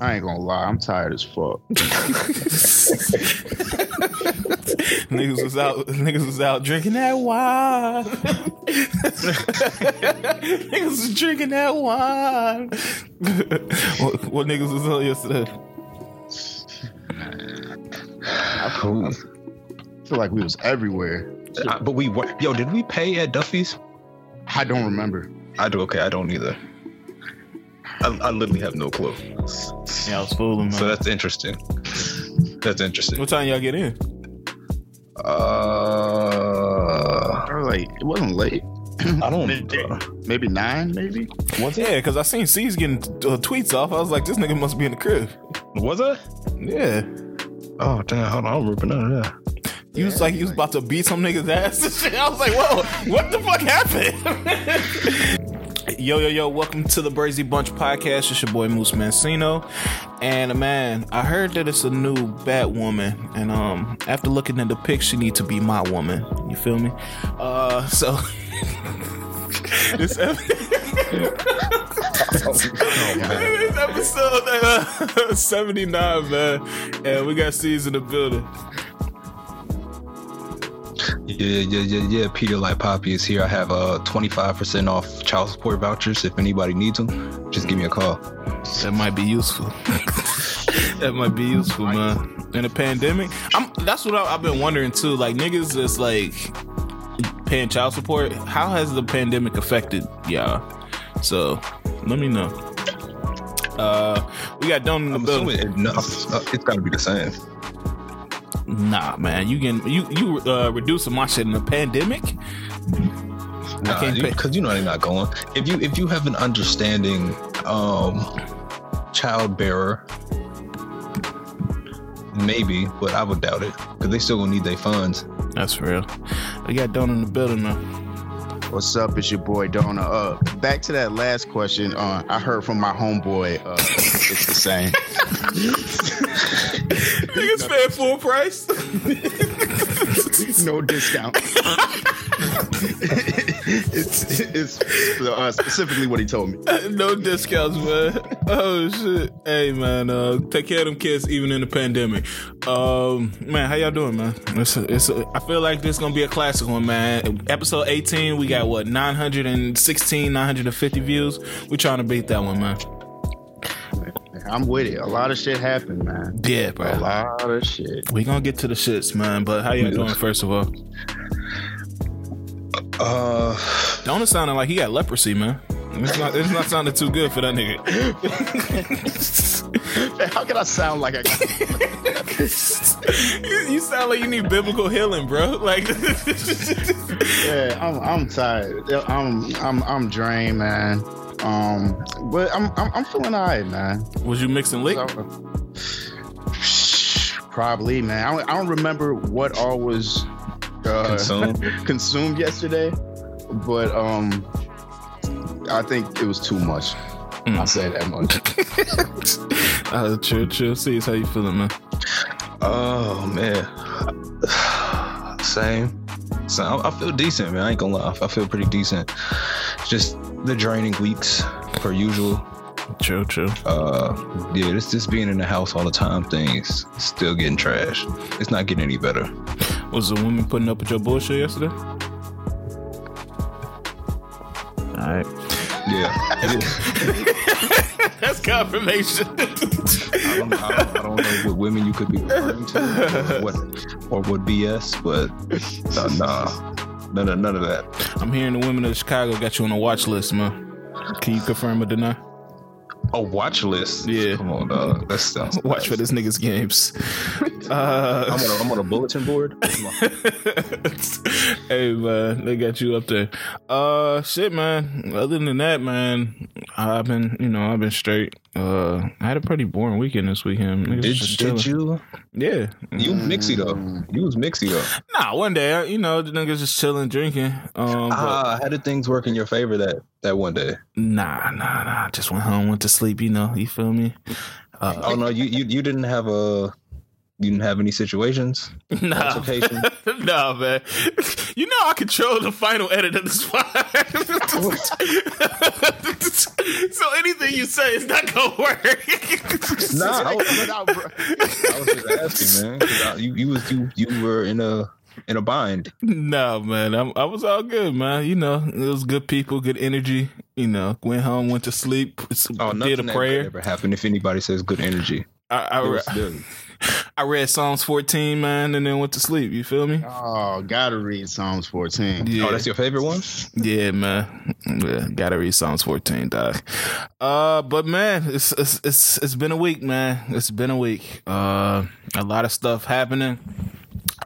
I ain't gonna lie, I'm tired as fuck. Niggas was out drinking that wine. Niggas was drinking that wine. What niggas was on yesterday? I feel like we was everywhere. But we were. Yo, did we pay at Duffy's? I don't remember. I do. Okay, I don't either. I literally have no clue. Yeah, I was fooling. So that's interesting. That's interesting. What time y'all get in? I was like, it wasn't late. I don't know. Maybe 9, maybe? Was it? Yeah, because I seen C's getting tweets off. I was like, this nigga must be in the crib. Was I? Yeah. Oh, damn. Hold on. I'm ripping out of that. You was like, you was about to beat some nigga's ass and shit. I was like, whoa, what the fuck happened? Yo, welcome to the Brazy Bunch Podcast. It's your boy Moose Mancino. And man, I heard that it's a new Batwoman. And after looking at the pic, she need to be my woman. You feel me? So this episode 79, man. And we got C's in the building. Yeah, Peter Light Poppy is here. I have 25% off child support vouchers. If anybody needs them, just give me a call. That might be useful. Man. In a pandemic, that's what I've been wondering too. Like, niggas that's like paying child support, how has the pandemic affected y'all? So let me know. We got done in the building. It's gotta be the same. Nah, man, you reducing my shit in the pandemic. Nah, because you know they're not going. If you have an understanding child bearer, maybe, but I would doubt it because they still gonna need their funds. That's for real. We got Dona in the building now. What's up? It's your boy Dona. Back to that last question. I heard from my homeboy. It's the same. Niggas pay full price. No discount. it's specifically what he told me. No discounts, man. Oh shit. Hey man, take care of them kids even in the pandemic. Man, how y'all doing, man? I feel like this is gonna be a classic one, man. Episode 18, we got what, 950 views. We trying to beat that one, man. I'm with it. A lot of shit happened, man. Yeah, bro. A lot of shit. We gonna get to the shits, man. But how y'all doing, first of all? Don't it sound like he got leprosy, man. It's not sounding too good for that nigga. Man, how can I sound like I got You sound like you need biblical healing, bro. Like, yeah, I'm tired. I'm drained, man. But I'm feeling alright, man. Was you mixing lick? Probably, man. I don't remember what all was consumed yesterday, but I think it was too much. I say that much. Chill. See how you feeling, man? Oh man, same. So I feel decent, man. I ain't gonna lie. I feel pretty decent. Just the draining weeks, per usual. True. Yeah, this being in the house all the time, things still getting trash. It's not getting any better. Was the woman putting up with your bullshit yesterday? All right. Yeah. That's confirmation. I don't know what women you could be referring to or what BS, but none of that. I'm hearing the women of Chicago got you on a watch list, man. Can you confirm or deny? A watch list? Yeah. Come on, dog. That sounds nice. Watch for this nigga's games. I'm on a bulletin board. Come on. Hey, man. They got you up there. Shit, man. Other than that, man, I've been straight. I had a pretty boring weekend this weekend. Did you? Yeah. You mixy, though. Nah, one day, the niggas just chilling, drinking. How did things work in your favor that one day? Nah. Just went home, went to sleep, you feel me? Oh no, you didn't have a You didn't have any situations? Nah. Nah, man. You know I control the final edit of this podcast. So anything you say is not going to work. Nah, I was just asking, man. You were in a bind. Nah, man. I was all good, man. You know, it was good people, good energy. You know, went home, went to sleep, did a prayer. Nothing ever happened if anybody says good energy. I read Psalms 14, man, and then went to sleep. You feel me? Oh, gotta read Psalms 14. Yeah. Oh, that's your favorite one? Yeah, man. Yeah, gotta read Psalms 14, dog. But man, it's been a week, man. It's been a week. A lot of stuff happening.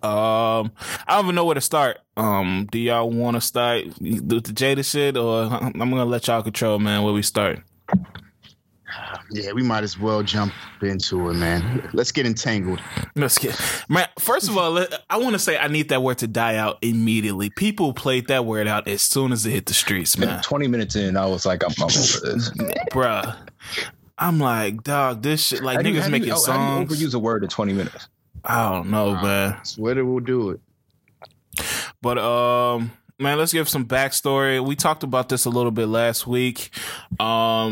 I don't even know where to start. Do y'all want to start with the Jada shit, or I'm gonna let y'all control, man, where we start? Yeah, we might as well jump into it, man. Let's get entangled. Man, first of all, I want to say I need that word to die out immediately. People played that word out as soon as it hit the streets, man. 20 minutes in, I was like, I'm over this. Bruh. I'm like, dog, this shit, like, niggas making songs. How do you overuse a word in 20 minutes? I don't know, man. I swear they will do it. But, man, let's give some backstory. We talked about this a little bit last week. I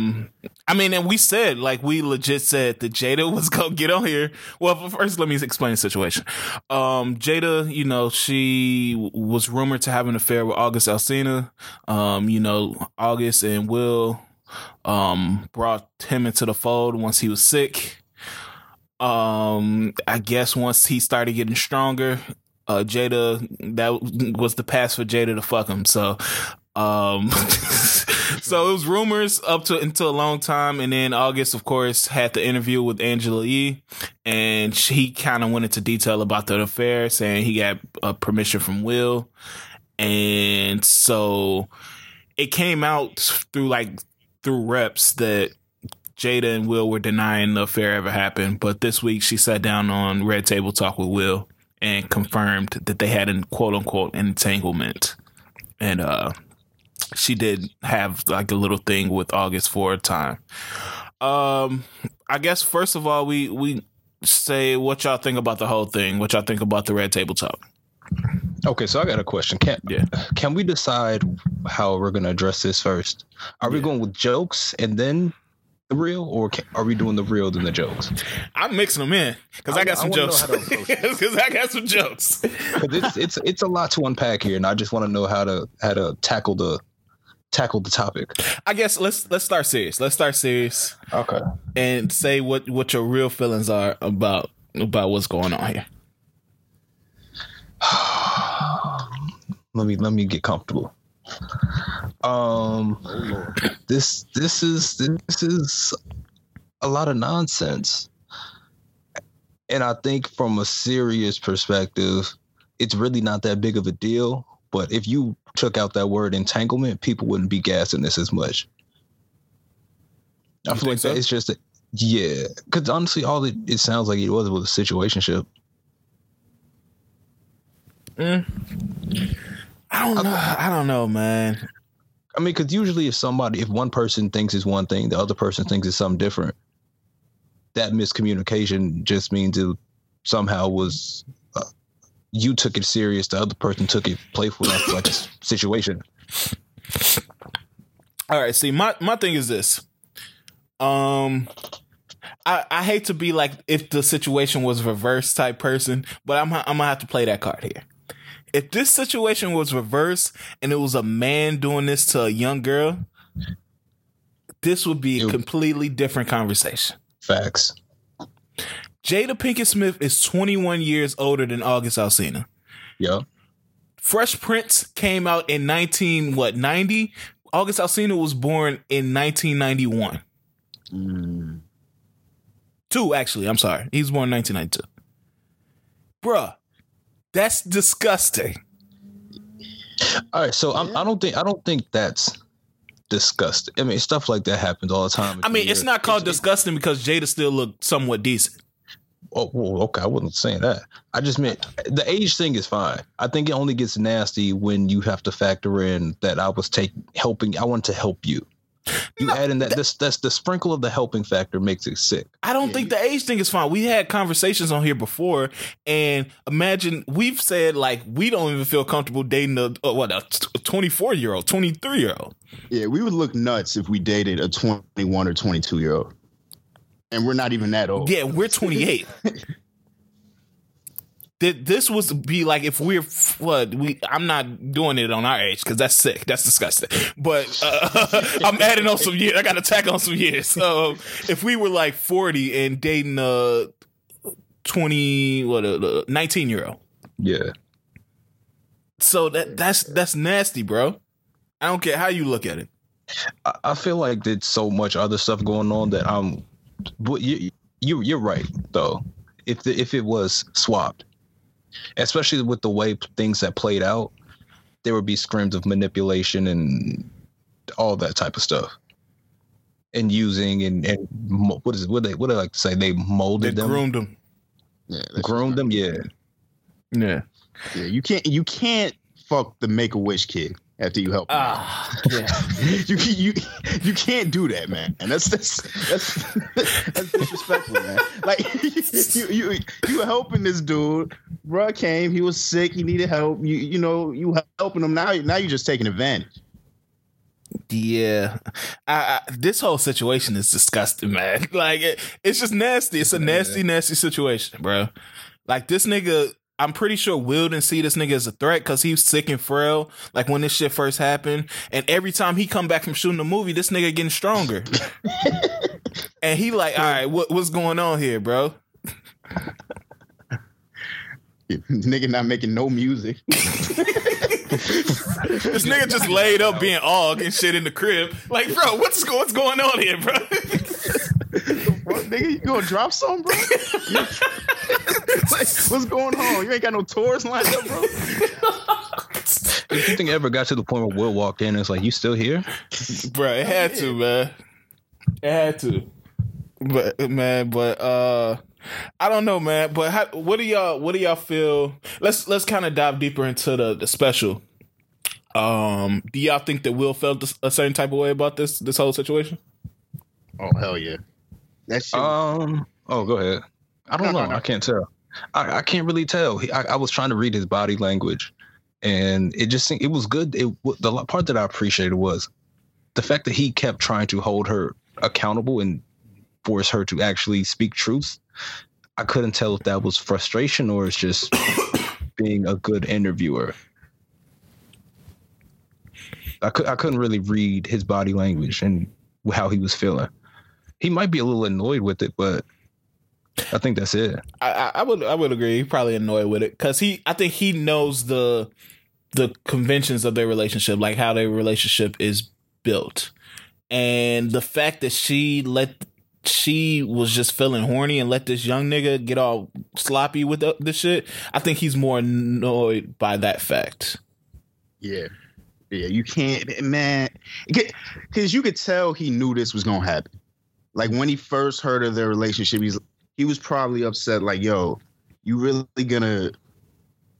mean, and we said, like, we legit said that Jada was going to get on here. Well, first, let me explain the situation. Jada, you know, she was rumored to have an affair with August Alsina. You know, August and Will brought him into the fold once he was sick. I guess once he started getting stronger, Jada, that was the pass for Jada to fuck him. So, so it was rumors up to until a long time. And then August, of course, had the interview with Angela Yee, and she kind of went into detail about the affair, saying he got permission from Will. And so it came out through reps that Jada and Will were denying the affair ever happened. But this week she sat down on Red Table Talk with Will and confirmed that they had a quote-unquote entanglement. And she did have like a little thing with August for a time. I guess, first of all, we say what y'all think about the whole thing, what y'all think about the Red Table Talk. Okay, so I got a question. Can we decide how we're going to address this first? Are we going with jokes and then the real, or are we doing the real than the jokes? I'm mixing them in because I got some jokes. Because I got some jokes. It's a lot to unpack here, and I just want to know how to tackle the topic. I guess let's start serious. Okay, and say what your real feelings are about what's going on here. Let me get comfortable. This is a lot of nonsense, and I think from a serious perspective, it's really not that big of a deal. But if you took out that word entanglement, people wouldn't be gassing this as much. I feel like so? It's just because honestly, all it sounds like it was a situationship. I don't know, man. I mean, because usually if one person thinks it's one thing, the other person thinks it's something different, that miscommunication just means it somehow was you took it serious, the other person took it playful. That's like a situation. All right, see, my thing is this. I hate to be like if the situation was reverse type person, but I'm going to have to play that card here. If this situation was reversed and it was a man doing this to a young girl, this would be a completely different conversation. Facts. Jada Pinkett Smith is 21 years older than August Alsina. Yeah. Fresh Prince came out in 1990? August Alsina was born in 1991. Two, actually. I'm sorry. He was born in 1992. Bruh. That's disgusting. All right, so I don't think that's disgusting. I mean, stuff like that happens all the time. I mean, it's not called disgusting because Jada still looked somewhat decent. Oh, okay, I wasn't saying that. I just meant the age thing is fine. I think it only gets nasty when you have to factor in that I wanted to help you. You add in that's the sprinkle of the helping factor makes it sick. I don't think the age thing is fine. We had conversations on here before, and imagine we've said like we don't even feel comfortable dating a 24-year-old, 23-year-old. Yeah, we would look nuts if we dated a 21 or 22-year-old, and we're not even that old. Yeah, we're 28. This would be like if we're I'm not doing it on our age because that's sick. That's disgusting. But I'm adding on some years. I got to tack on some years. So if we were like 40 and dating a 19-year-old. Yeah. So that's nasty, bro. I don't care how you look at it. I feel like there's so much other stuff going on that I'm. But you're right though. If it was swapped. Especially with the way things that played out, there would be screams of manipulation and all that type of stuff, and using and what do they like to say? They molded them, groomed them, yeah. You can't fuck the Make-A-Wish kid after you help. Yeah. You can't do that, man. And that's disrespectful, man. Like you helping this dude, bro. Came, he was sick, he needed help. You helping him now. You just taking advantage. Yeah, this whole situation is disgusting, man. Like it's just nasty. It's a nasty situation, bro. Like this nigga. I'm pretty sure Will didn't see this nigga as a threat because he was sick and frail, like when this shit first happened. And every time he come back from shooting a movie, this nigga getting stronger. And he like, all right, what's going on here, bro? Nigga not making no music. This nigga just laid up being Aug and shit in the crib. Like, bro, what's going on here, bro? What, nigga, you gonna drop something, bro? Like, what's going on? You ain't got no tours lined up, bro. If you think it ever got to the point where Will walked in and it's like, you still here? Bro, it had to, man. It had to. But man, I don't know, man. But what do y'all feel? Let's kind of dive deeper into the special. Do y'all think that Will felt a certain type of way about this whole situation? Oh hell yeah. That shit. Oh, go ahead. I don't know. No. I can't tell. I can't really tell. I was trying to read his body language, and it was good. The part that I appreciated was the fact that he kept trying to hold her accountable and force her to actually speak truth. I couldn't tell if that was frustration or it's just being a good interviewer. I couldn't really read his body language and how he was feeling. He might be a little annoyed with it, but I think that's it. I would agree. He's probably annoyed with it because I think he knows the conventions of their relationship, like how their relationship is built, and the fact that she was just feeling horny and let this young nigga get all sloppy with the shit. I think he's more annoyed by that fact. Yeah, yeah. You can't, man, because you could tell he knew this was gonna happen. Like when he first heard of their relationship, he was probably upset, like, yo, you really gonna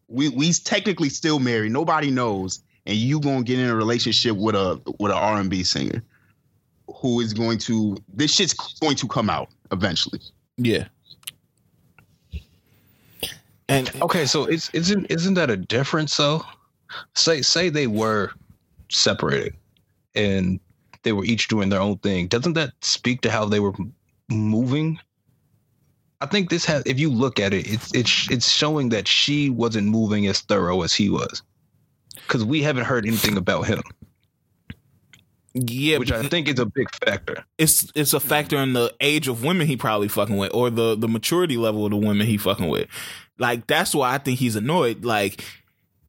we technically still married, nobody knows, and you gonna get in a relationship with an R&B singer who is going to this shit's going to come out eventually. Yeah. And okay, so isn't that a difference though? Say they were separated and they were each doing their own thing. Doesn't that speak to how they were moving? I think this has, if you look at it, it's showing that she wasn't moving as thorough as he was, because we haven't heard anything about him. Yeah, which I think is a big factor. It's a factor in the age of women he probably fucking with, or the maturity level of the women he fucking with. Like that's why I think he's annoyed. Like,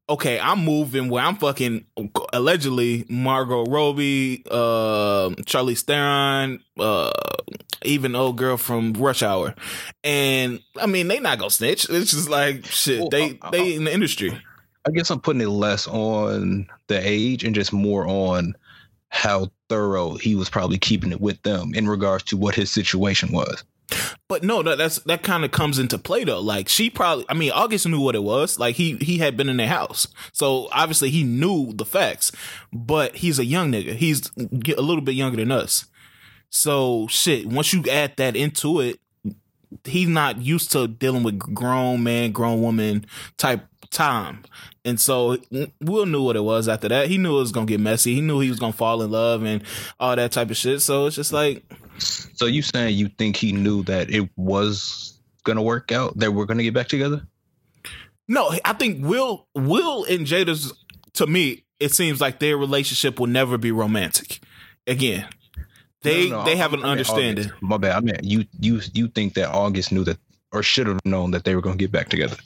okay, I'm moving where I'm fucking allegedly Margot Robbie, Charlize Theron, even old girl from Rush Hour, and I mean they not gonna snitch. It's just like shit. Well, they in the industry. I guess I'm putting it less on the age and just more on how thorough he was probably keeping it with them in regards to what his situation was. But no, that kind of comes into play though. Like she probably, I mean, August knew what it was. Like he had been in their house, so obviously he knew the facts. But he's a young nigga. He's a little bit younger than us. So shit, once you add that into it, he's not used to dealing with grown man, grown woman type time. And so Will knew what it was after that. He knew it was gonna get messy. He knew he was gonna fall in love and all that type of shit. So it's just like. So you saying you think he knew that it was gonna work out, that we're gonna get back together? No, I think Will and Jada's, to me, it seems like their relationship will never be romantic. Again, they have an understanding. August, my bad. I mean, you think that August knew that, or should have known that they were gonna get back together?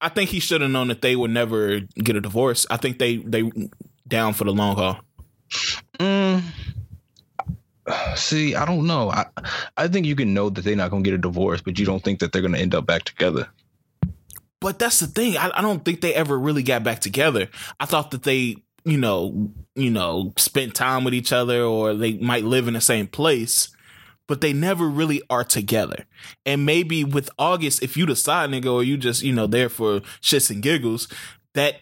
I think he should have known that they would never get a divorce. I think they down for the long haul. See, I don't know. I think you can know that they're not going to get a divorce, but you don't think that they're going to end up back together. But that's the thing. I don't think they ever really got back together. I thought that they, you know, spent time with each other, or they might live in the same place. But they never really are together. And maybe with August, if you the side nigga, or you just, there for shits and giggles, that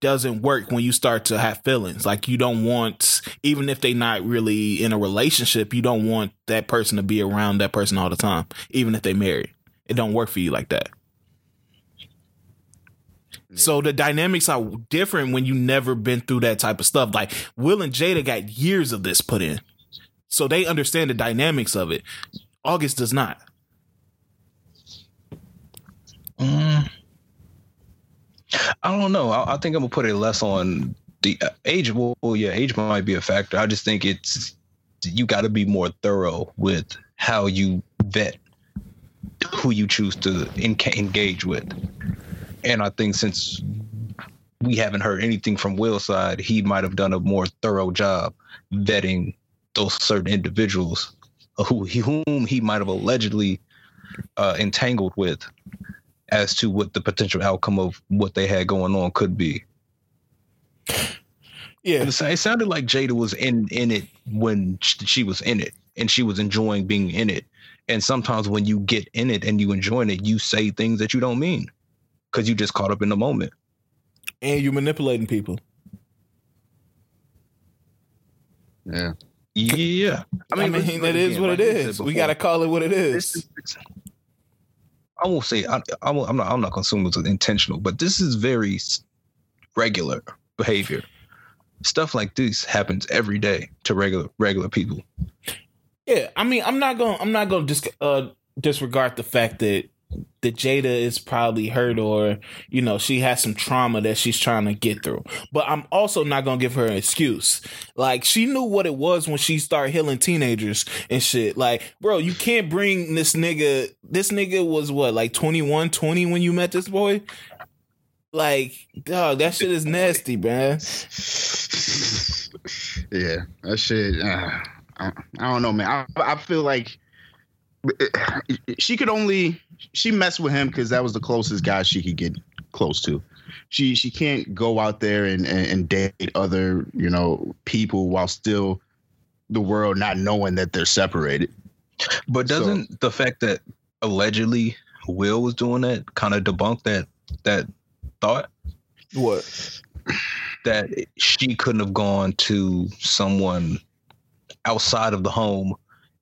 doesn't work when you start to have feelings. Like you don't want, even if they not really in a relationship, you don't want that person to be around that person all the time, even if they married. It don't work for you like that. So the dynamics are different when you never been through that type of stuff. Like Will and Jada got years of this put in. So they understand the dynamics of it. August does not. I don't know. I think I'm going to put it less on the age. Well, yeah, age might be a factor. I just think it's, you got to be more thorough with how you vet who you choose to engage with. And I think since we haven't heard anything from Will's side, he might have done a more thorough job vetting those certain individuals whom he might have allegedly entangled with, as to what the potential outcome of what they had going on could be. Yeah, and it sounded like Jada was in it when she was in it, and she was enjoying being in it. And sometimes when you get in it and you enjoying it, you say things that you don't mean because you just caught up in the moment. And you're manipulating people. Yeah. Yeah, I mean it is what it is. We gotta call it what it is. I won't say I'm not consumers with intentional, but this is very regular behavior. Stuff like this happens every day to regular people. Yeah, I mean, I'm not gonna disregard the fact that Jada is probably hurt, or she has some trauma that she's trying to get through. But I'm also not gonna give her an excuse. Like she knew what it was when she started healing teenagers and shit. Like, bro, you can't bring this nigga. This nigga was what, like 21, 20 when you met this boy? Like, dog, that shit is nasty, man. Yeah, that shit. I don't know, man. I feel like she messed with him because that was the closest guy she could get close to. She can't go out there and date other, people while still the world not knowing that they're separated. But doesn't the fact that allegedly Will was doing that kind of debunk that thought? What? That she couldn't have gone to someone outside of the home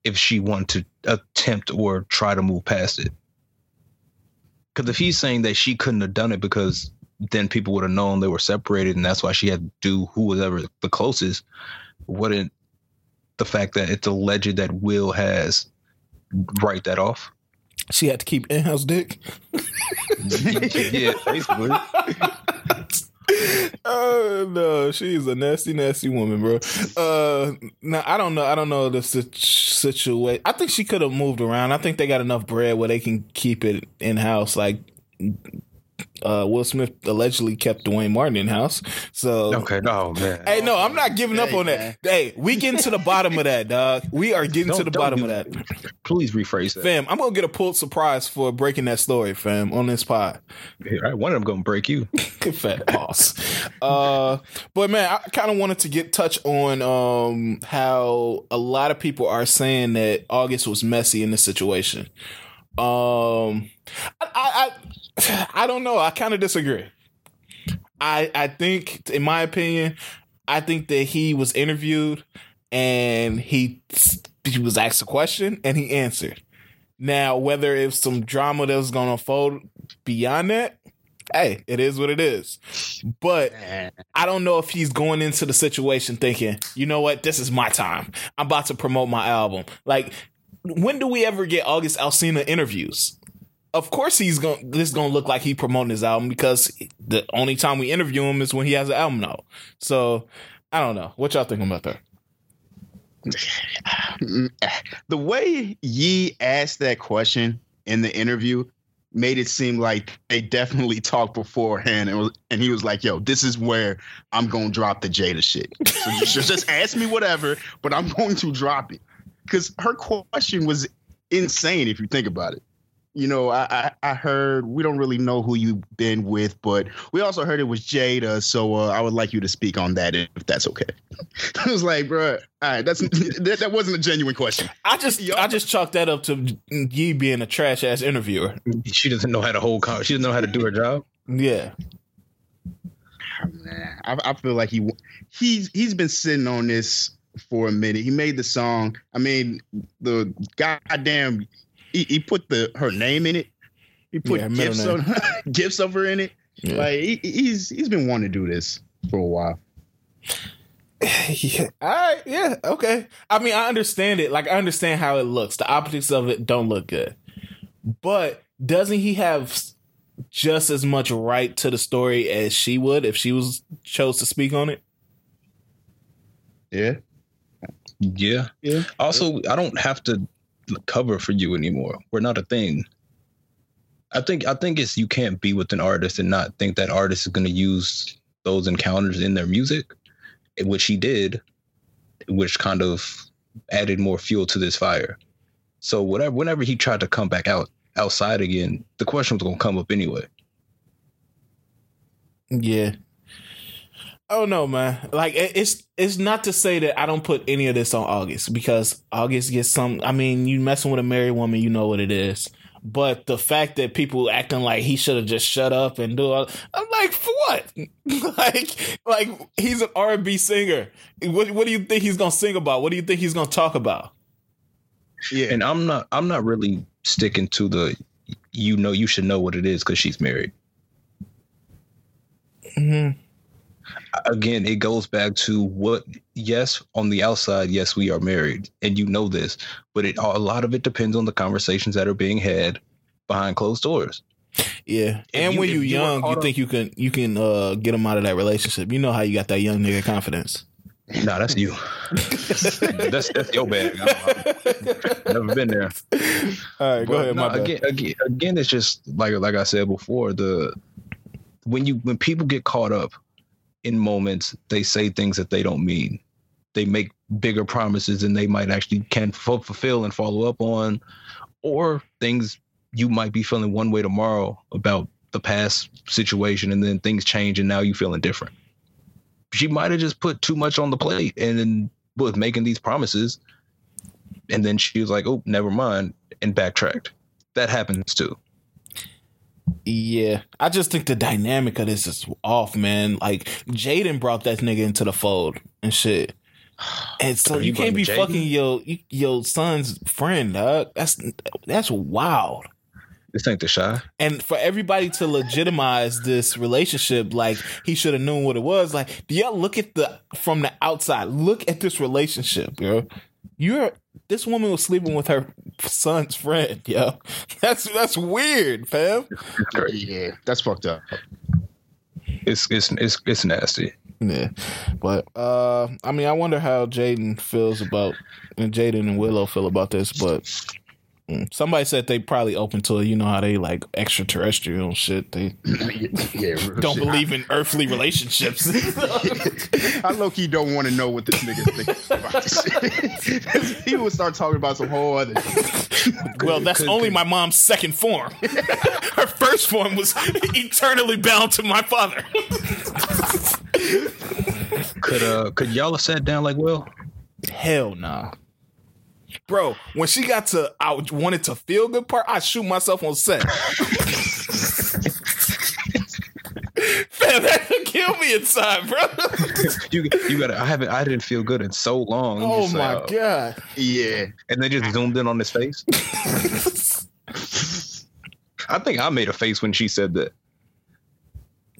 if she wanted to attempt or try to move past it. Because if he's saying that she couldn't have done it because then people would have known they were separated and that's why she had to do who was ever the closest, wouldn't the fact that it's alleged that Will has write that off? She had to keep in-house dick? Yeah, basically. Oh no, she's a nasty, nasty woman, bro. Now I don't know the situation. I think she could have moved around. I think they got enough bread where they can keep it in house. Like Will Smith allegedly kept Dwayne Martin in house. So okay, no man. Hey, no, I'm not giving up on that. Man. Hey, we getting to the bottom of that, dog. We are getting to the bottom of that. Please rephrase that, fam. I'm gonna get a Pulitzer Prize for breaking that story, fam, on this pod. Yeah, right, one of them gonna break you, fat boss. But man, I kind of wanted to touch on how a lot of people are saying that August was messy in this situation. I don't know. I kind of disagree. I think, in my opinion, I think that he was interviewed and he was asked a question and he answered. Now, whether it's some drama that was going to unfold beyond that, hey, it is what it is. But I don't know if he's going into the situation thinking, you know what, this is my time. I'm about to promote my album. Like, when do we ever get August Alsina interviews? Of course he's going. This is gonna look like he promoting his album because the only time we interview him is when he has an album out. So I don't know. What y'all thinking about that? The way Yee asked that question in the interview made it seem like they definitely talked beforehand, and he was like, yo, this is where I'm gonna drop the Jada shit. So just ask me whatever, but I'm going to drop it. Because her question was insane if you think about it. You know, I heard we don't really know who you've been with, but we also heard it was Jada. So I would like you to speak on that if that's okay. I was like, bro, all right, that wasn't a genuine question. I just chalked that up to Yee being a trash ass interviewer. She doesn't know how to hold. She doesn't know how to do her job. Yeah. Man, I feel like he's been sitting on this for a minute. He made the song. I mean, the goddamn. He put her name in it. He put gifts of her in it. Yeah. Like he's been wanting to do this for a while. Yeah. All right. Yeah. Okay. I mean, I understand it. Like I understand how it looks. The optics of it don't look good. But doesn't he have just as much right to the story as she would if she chose to speak on it? Yeah. Yeah. Yeah. Also, I don't have to cover for you anymore. We're not a thing. I think it's you can't be with an artist and not think that artist is going to use those encounters in their music, which he did, which kind of added more fuel to this fire. So whenever he tried to come back outside again, the question was going to come up anyway. Yeah. I don't know, man. Like it's not to say that I don't put any of this on August because August gets some. I mean, you messing with a married woman, you know what it is. But the fact that people acting like he should have just shut up and do all, I'm like, for what? like he's an R&B singer. What do you think he's gonna sing about? What do you think he's gonna talk about? Yeah, and I'm not really sticking to the, you know, you should know what it is because she's married. Mm-hmm. Again, it goes back to what, yes, on the outside, yes, we are married, and you know this, but a lot of it depends on the conversations that are being had behind closed doors. Yeah, and when you're young, you think you can get them out of that relationship. You know how you got that young nigga confidence. Nah, that's you. that's your bad. Never been there. All right, go ahead. No, my bad. Again, it's just like I said before, when people get caught up in moments, they say things that they don't mean. They make bigger promises than they might actually can fulfill and follow up on, or things you might be feeling one way tomorrow about the past situation, and then things change and now you're feeling different. She might have just put too much on the plate and then was making these promises, and then she was like, oh, never mind, and backtracked. That happens too. Yeah, I just think the dynamic of this is off, man. Like Jaden brought that nigga into the fold and shit, and so you can't be Jayden? Fucking your son's friend, dog. That's wild. This ain't the Shy. And for everybody to legitimize this relationship, like he should have known what it was. Like, do y'all look at from the outside? Look at this relationship, yo. This woman was sleeping with her son's friend, yo. That's weird, fam. Yeah, that's fucked up. It's nasty. Yeah, but I mean, I wonder how Jaden and Willow feel about this. But Somebody said they probably open to it. You know how they like extraterrestrial and shit. They don't believe in earthly relationships. I low key don't want to know what this nigga thinks about this shit. He would start talking about some whole other shit. Well, that's only my mom's second form. Her first form was eternally bound to my father. Could y'all have sat down like Will? Hell nah. Bro, when she got to I wanted to feel good part, I shoot myself on set. Fam, that could kill me inside, bro. You gotta I didn't feel good in so long. Oh just, my god. Yeah. And they just zoomed in on his face. I think I made a face when she said that.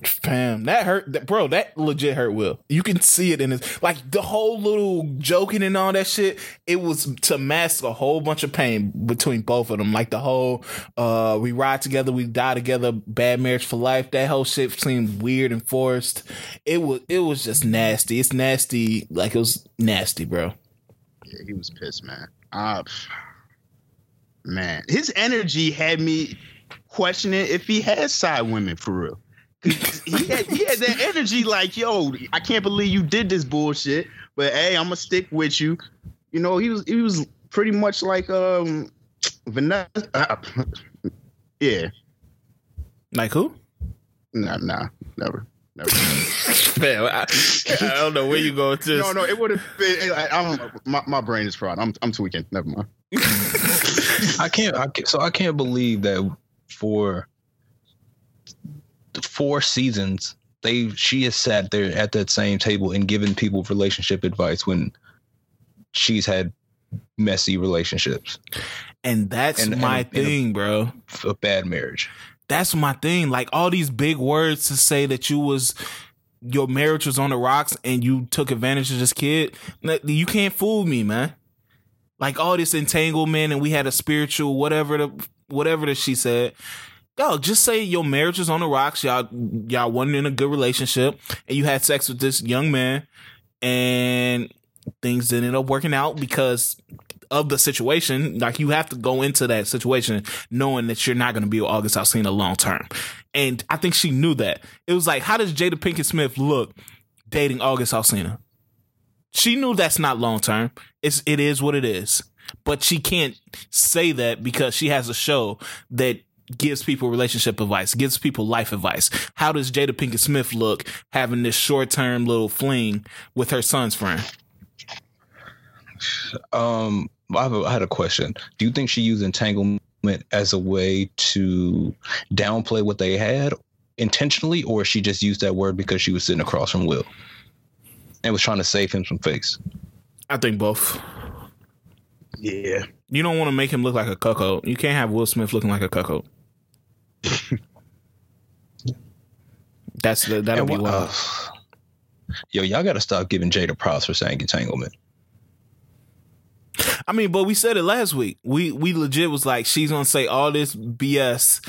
Fam, that hurt, bro. That legit hurt Will. You can see it in his, like, the whole little joking and all that shit. It was to mask a whole bunch of pain between both of them. Like the whole we ride together, we die together, bad marriage for life. That whole shit seemed weird and forced. It was just nasty. It's nasty. Like, it was nasty, bro. Yeah, he was pissed, man. Man, his energy had me questioning if he had side women for real. He had that energy like, yo, I can't believe you did this bullshit, but hey, I'm gonna stick with you. You know, he was pretty much like Vanessa. Yeah, like who? Nah, never. Man, I don't know where you going to. No, it would have been. I don't know. My brain is fried. I'm tweaking. Never mind. I can't believe that for 4 seasons she has sat there at that same table and given people relationship advice when she's had messy relationships, and that's my thing, bro. A bad marriage. That's my thing. Like, all these big words to say that your marriage was on the rocks and you took advantage of this kid. You can't fool me, man. Like, all this entanglement and we had a spiritual whatever that she said. Yo, just say your marriage is on the rocks. Y'all wasn't in a good relationship, and you had sex with this young man, and things didn't end up working out because of the situation. Like, you have to go into that situation knowing that you're not going to be with August Alsina long term, and I think she knew that. It was like, how does Jada Pinkett Smith look dating August Alsina? She knew that's not long term. It is what it is, but she can't say that because she has a show that gives people relationship advice, gives people life advice. How does Jada Pinkett Smith look having this short-term little fling with her son's friend? I had a question. Do you think she used entanglement as a way to downplay what they had intentionally, or she just used that word because she was sitting across from Will and was trying to save him some face? I think both. Yeah. You don't want to make him look like a cuckold. You can't have Will Smith looking like a cuckold. That'll be wild. Yo, y'all got to stop giving Jada props for saying entanglement. I mean, but we said it last week. We legit was like, she's going to say all this BS.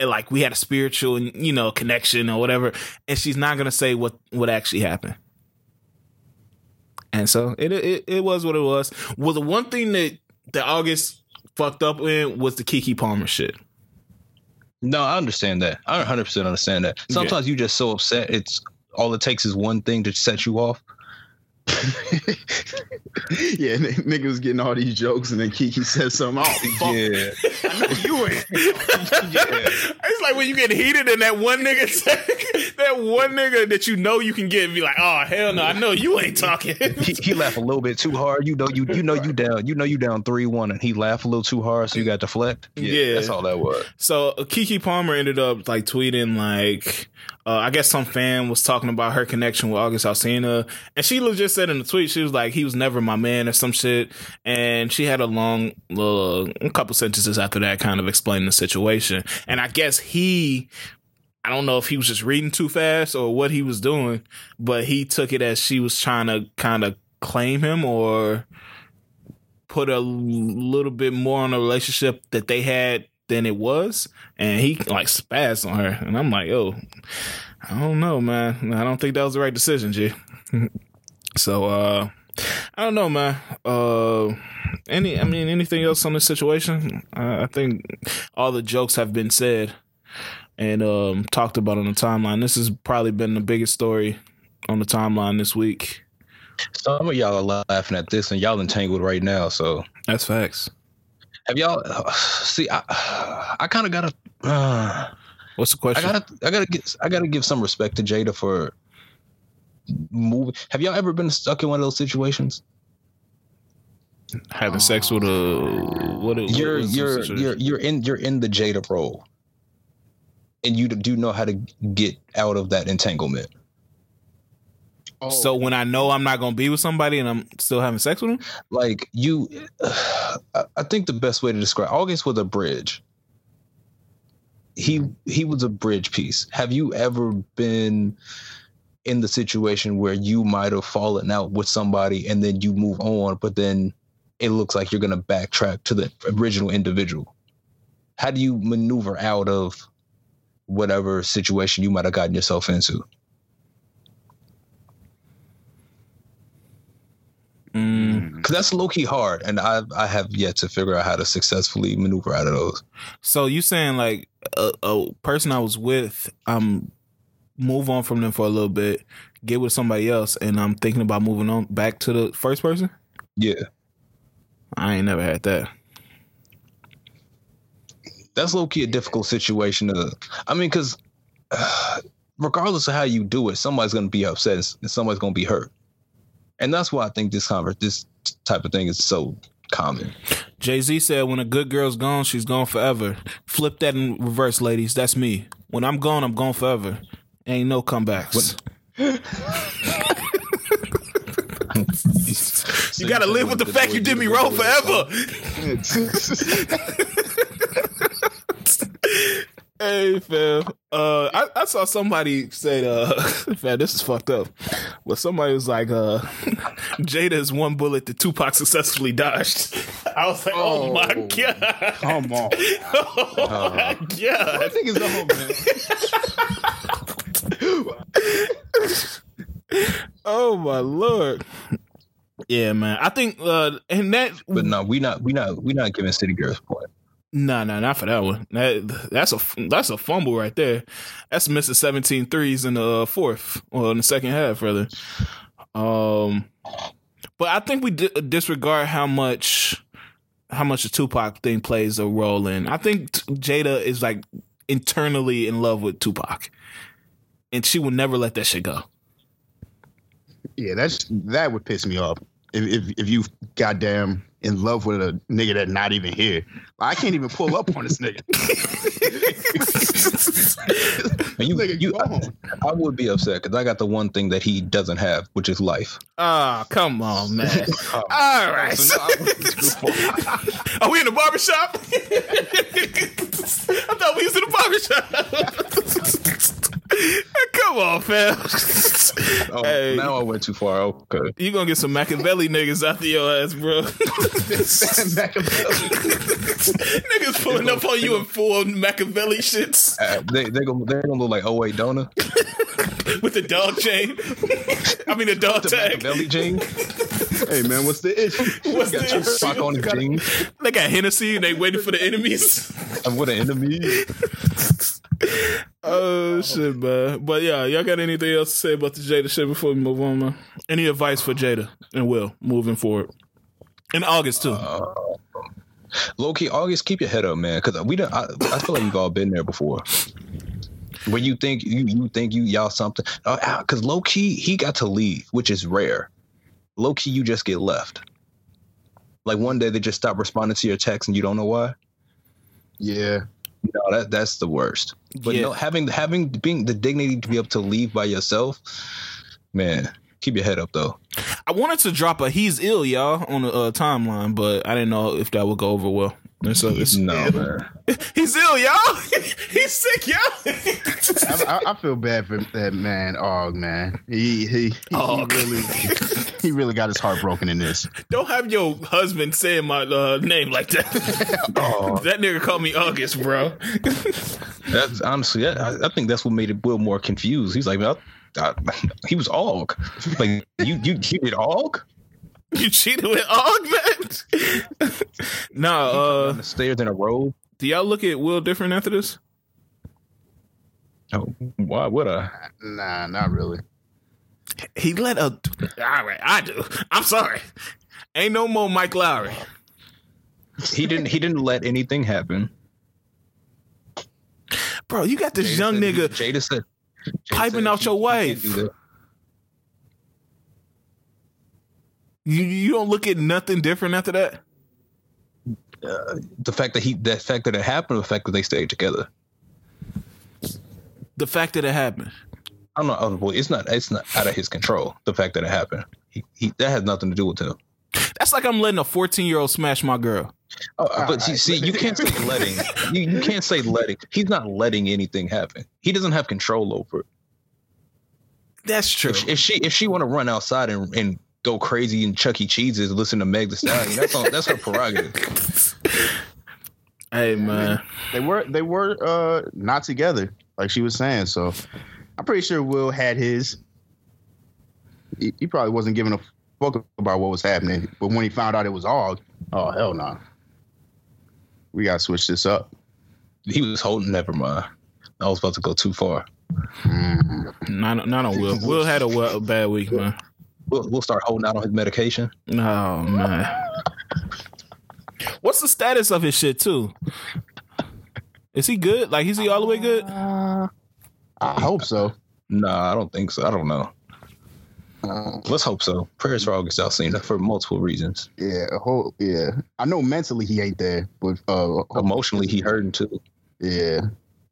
And like, we had a spiritual, you know, connection or whatever. And she's not going to say what actually happened. And so it was what it was. Well, the one thing that August fucked up in was the Keke Palmer shit. No, I understand that. I 100% understand that. Sometimes you just so upset, it's all it takes is one thing to set you off. Yeah, nigga was getting all these jokes, and then Keke said something. Oh, yeah, I know you ain't. It's like when you get heated, and that one nigga that you know you can get, and be like, "Oh hell no, I know you ain't talking." He laughed a little bit too hard. You know you down 3-1, and he laughed a little too hard, so you got deflect. Yeah, that's all that was. So Keke Palmer ended up like tweeting like, I guess some fan was talking about her connection with August Alsina, and she just said in the tweet, she was like, he was never my man or some shit, and she had a long couple sentences after that kind of explaining the situation. And I guess I don't know if he was just reading too fast or what he was doing, but he took it as she was trying to kind of claim him or put a little bit more on a relationship that they had than it was, and he like spazzed on her, and I'm like, yo, I don't know, man. I don't think that was the right decision, G. So I don't know, man. Anything else on this situation? I think all the jokes have been said and talked about on the timeline. This has probably been the biggest story on the timeline this week. Some of y'all are laughing at this, and y'all entangled right now. So that's facts. Have y'all see? I kind of gotta. What's the question? I gotta give some respect to Jada for moving. Have y'all ever been stuck in one of those situations? Having sex with a what? You're in the Jada role, and you do know how to get out of that entanglement. Oh. So when I know I'm not going to be with somebody and I'm still having sex with them? Like I think the best way to describe August was a bridge. He was a bridge piece. Have you ever been in the situation where you might have fallen out with somebody and then you move on, but then it looks like you're going to backtrack to the original individual? How do you maneuver out of whatever situation you might have gotten yourself into? Because that's low-key hard, and I have yet to figure out how to successfully maneuver out of those. So you saying like a person I was with, move on from them for a little bit, get with somebody else, and I'm thinking about moving on back to the first person? Yeah, I ain't never had that. That's low-key a difficult situation to, I mean, because regardless of how you do it, somebody's going to be upset and somebody's going to be hurt. And that's why I think this type of thing is so common. Jay-Z said, when a good girl's gone, she's gone forever. Flip that in reverse, ladies. That's me. When I'm gone forever. Ain't no comebacks. You got to live with the fact you did me wrong forever. Hey, fam. I saw somebody say, fam, this is fucked up. But somebody was like, Jada is one bullet that Tupac successfully dodged. I was like, oh my God. Come on. Oh my God. I think it's the whole man. Oh my Lord. Yeah, man. I think, and that. But no, we not giving City Girls point. No, not for that one. That's a fumble right there. That's missing 17 threes in the fourth, or in the second half, rather. But I think we disregard how much the Tupac thing plays a role in. I think Jada is like internally in love with Tupac, and she will never let that shit go. Yeah, that would piss me off if you goddamn. In love with a nigga that's not even here. I can't even pull up on this nigga. I would be upset because I got the one thing that he doesn't have, which is life. Oh, come on, man. All right. So are we in the barbershop? I thought we was in the barbershop. Come on, fam. Oh, hey, now I went too far. Okay. You gonna get some Machiavelli niggas out your ass, bro. Niggas pulling up on you in full Machiavelli shits. They're gonna look like 08 Donna with the dog chain. I mean the dog tag. Machiavelli chain. Hey man, what's the issue? What's got the Tupac on the jeans? They got Hennessy and they waiting for the enemies. And what an enemy. Oh shit, man. But yeah, y'all got anything else to say about the Jada shit before we move on, man? Any advice for Jada and Will moving forward? In August too. Low key, August, keep your head up, man. Because I feel like we've all been there before. When you think y'all something, because low key he got to leave, which is rare. Low key, you just get left. Like one day they just stop responding to your text and you don't know why. Yeah. No, that's the worst. But yeah. No, having being the dignity to be able to leave by yourself, man. Keep your head up though. I wanted to drop a "he's ill, y'all" on the timeline, but I didn't know if that would go over well. So it's no, man. He's ill, y'all. He's sick, y'all. I feel bad for that man. Oh man, he really got his heart broken in this. Don't have your husband saying my name like that. Oh. That nigga called me August, bro. That's honestly, I think that's what made Will more confused. He's like, man, he was AUG. Like you did AUG? You cheated with Augment? Nah, on the stairs in a robe. Do y'all look at Will different after this? Oh, why would I? Nah, not really. He let a... All right, I do. I'm sorry. Ain't no more Mike Lowry. He didn't let anything happen. Bro, you got this Jada young nigga piping out your wife. You don't look at nothing different after that? The fact that it happened, or the fact that they stayed together. The fact that it happened. I'm not. It's not out of his control. The fact that it happened, that has nothing to do with him. That's like I'm letting a 14-year-old smash my girl. Oh, but right. See, you can't say letting. You can't say letting. He's not letting anything happen. He doesn't have control over it. That's true. If she want to run outside and go crazy and Chuck E. Cheese's, listen to Meg Thee Stallion, that's her prerogative. Hey man, they were not together, like she was saying. So I'm pretty sure Will had his. He probably wasn't giving a fuck about what was happening, but when he found out it was Aug, oh hell no, nah. We gotta switch this up. He was holding. Never mind. I was about to go too far. Not on Will. Will had a bad week, man. We'll start holding out on his medication. Oh man. What's the status of his shit too? Is he good? Like, is he all the way good? I hope so. Nah, I don't think so. I don't know. Let's hope so. Prayers for August Alsina for multiple reasons. Yeah, yeah. I know mentally he ain't there, but emotionally he hurting too. Yeah.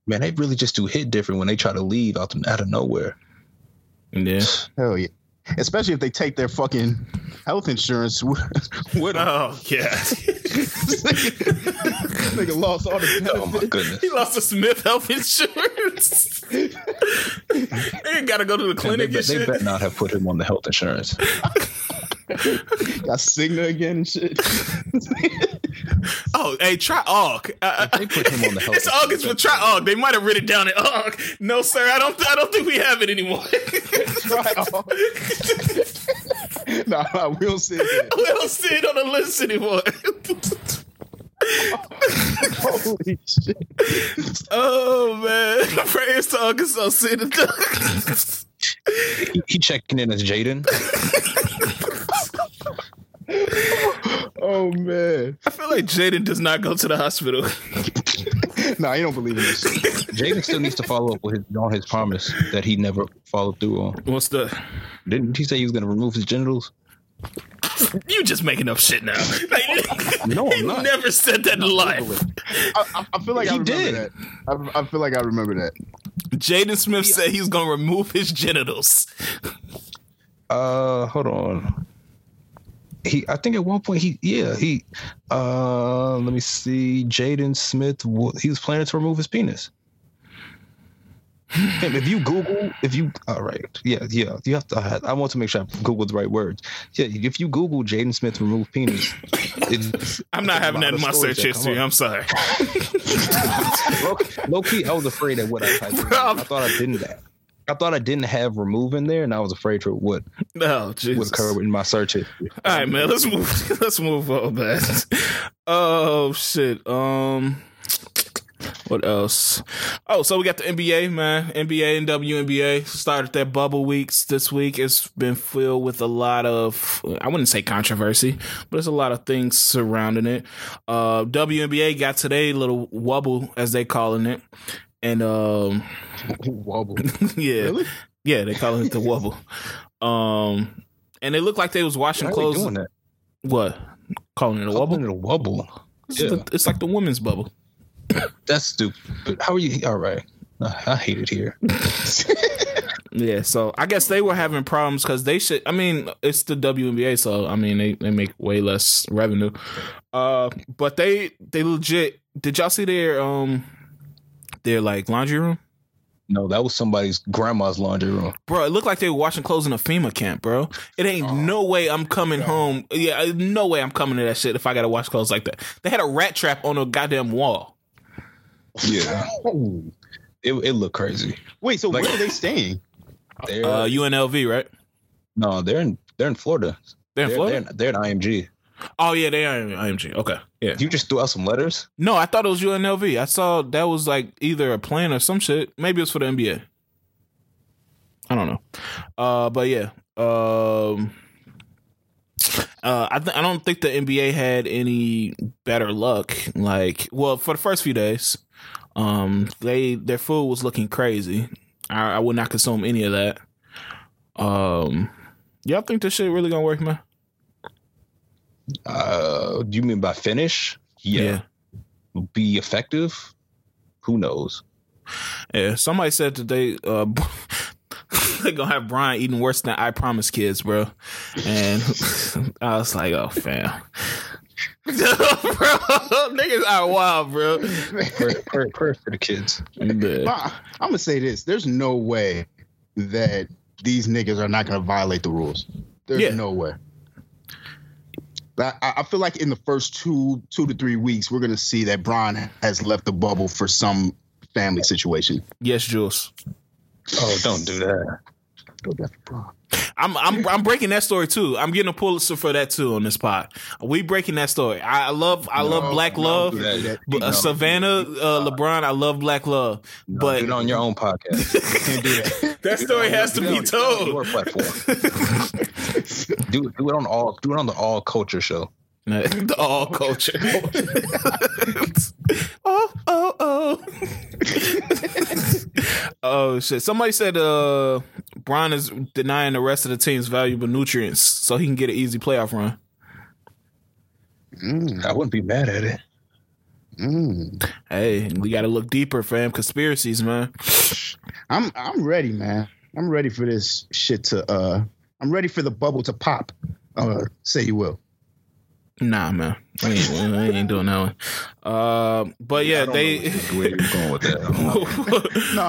Man, they really just do hit different when they try to lead out of nowhere. Yeah. Hell yeah. Especially if they take their fucking health insurance with them. Oh, yeah. Nigga lost all the benefits. Oh, my goodness. He lost the Smith health insurance. They got to go to the clinic and shit. They better not have put him on the health insurance. Got Cigna again and shit. Oh, hey, try Aug. They put him on the health. It's August, but try Aug. They might have written it down at Aug. No, sir, I don't think we have it anymore. Try Aug. No, we don't see it. We don't see it on the list anymore. Holy shit! Oh man, prayers to August Alsina. He checking in as Jaden. Oh man, I feel like Jaden does not go to the hospital. Nah, he don't believe in this. Jaden still needs to follow up on his promise that he never followed through on. What's the? Didn't he say he was going to remove his genitals? You just making up shit now. Like, no, I'm not. He never said that in life. I feel like he did. That. I feel like I remember that. Jaden Smith said he's going to remove his genitals. Hold on. I think at one point let me see. Jaden Smith, he was planning to remove his penis. And you have to. I want to make sure I Google the right words. Yeah, if you Google Jaden Smith remove penis, I'm not having that in my search history. I'm sorry. Low key, I was afraid of what I typed. I thought I didn't that. I thought I didn't have remove in there, and I was afraid for what would occur in my search history. All right, man, let's move. Let's move on, man. Oh shit. What else? Oh, so we got the NBA, man. NBA and WNBA started their bubble weeks this week. It's been filled with a lot of, I wouldn't say controversy, but there's a lot of things surrounding it. WNBA got today little wobble, as they calling it. And wobble. Yeah. Really? Yeah, they calling it the wobble. And it looked like they was washing clothes. Doing that? What? Calling it a wobble? Calling it a wobble. Yeah. It's like the women's bubble. That's stupid. How are you? All right. I hate it here. Yeah, so I guess they were having problems because they should. I mean, it's the WNBA, so I mean they make way less revenue. But they legit. Did y'all see their like laundry room? No, that was somebody's grandma's laundry room. Bro, it looked like they were washing clothes in a FEMA camp, bro. It ain't no way I'm coming home. Yeah, no way I'm coming to that shit if I got to wash clothes like that. They had a rat trap on a goddamn wall. Yeah. It looked crazy. Wait, so like, where are they staying? They're UNLV, right? No, they're in Florida. They're in Florida? They're at IMG. Oh, yeah, they are in IMG. Okay. Yeah. You just threw out some letters? No, I thought it was UNLV. I saw that was like either a plan or some shit. Maybe it was for the NBA. I don't know. But yeah. I don't think the NBA had any better luck. Like, well, for the first few days, their food was looking crazy. I would not consume any of that. Y'all think this shit really gonna work, man? Do you mean by finish? Yeah. Be effective? Who knows? Yeah. Somebody said that they're gonna have Brian eating worse than I Promise Kids, bro. And I was like, oh, fam. Bro, niggas are wild, bro. Prayer for the kids. Yeah. I'm gonna say this. There's no way that these niggas are not gonna violate the rules. There's no way. I feel like in the first two to 3 weeks, we're gonna see that Bron has left the bubble for some family situation. Yes, Jules. Oh, don't do that. Don't do that for Bron. I'm breaking that story too. I'm getting a Pulitzer for that too on this pod. We breaking that story. I love Black Love. Savannah, LeBron, I love Black Love. No, but do it on your own podcast. You can't do that. That story has to be told. Your platform. do it on all. Do it on the All Culture show. The All Culture. Oh shit! Somebody said Bron is denying the rest of the team's valuable nutrients so he can get an easy playoff run. I wouldn't be mad at it. Hey, we got to look deeper, fam. Conspiracies, man. I'm ready, man. I'm ready for this shit to. I'm ready for the bubble to pop. Say you will. Nah, man, I ain't doing that one. But yeah, where you going with that? No,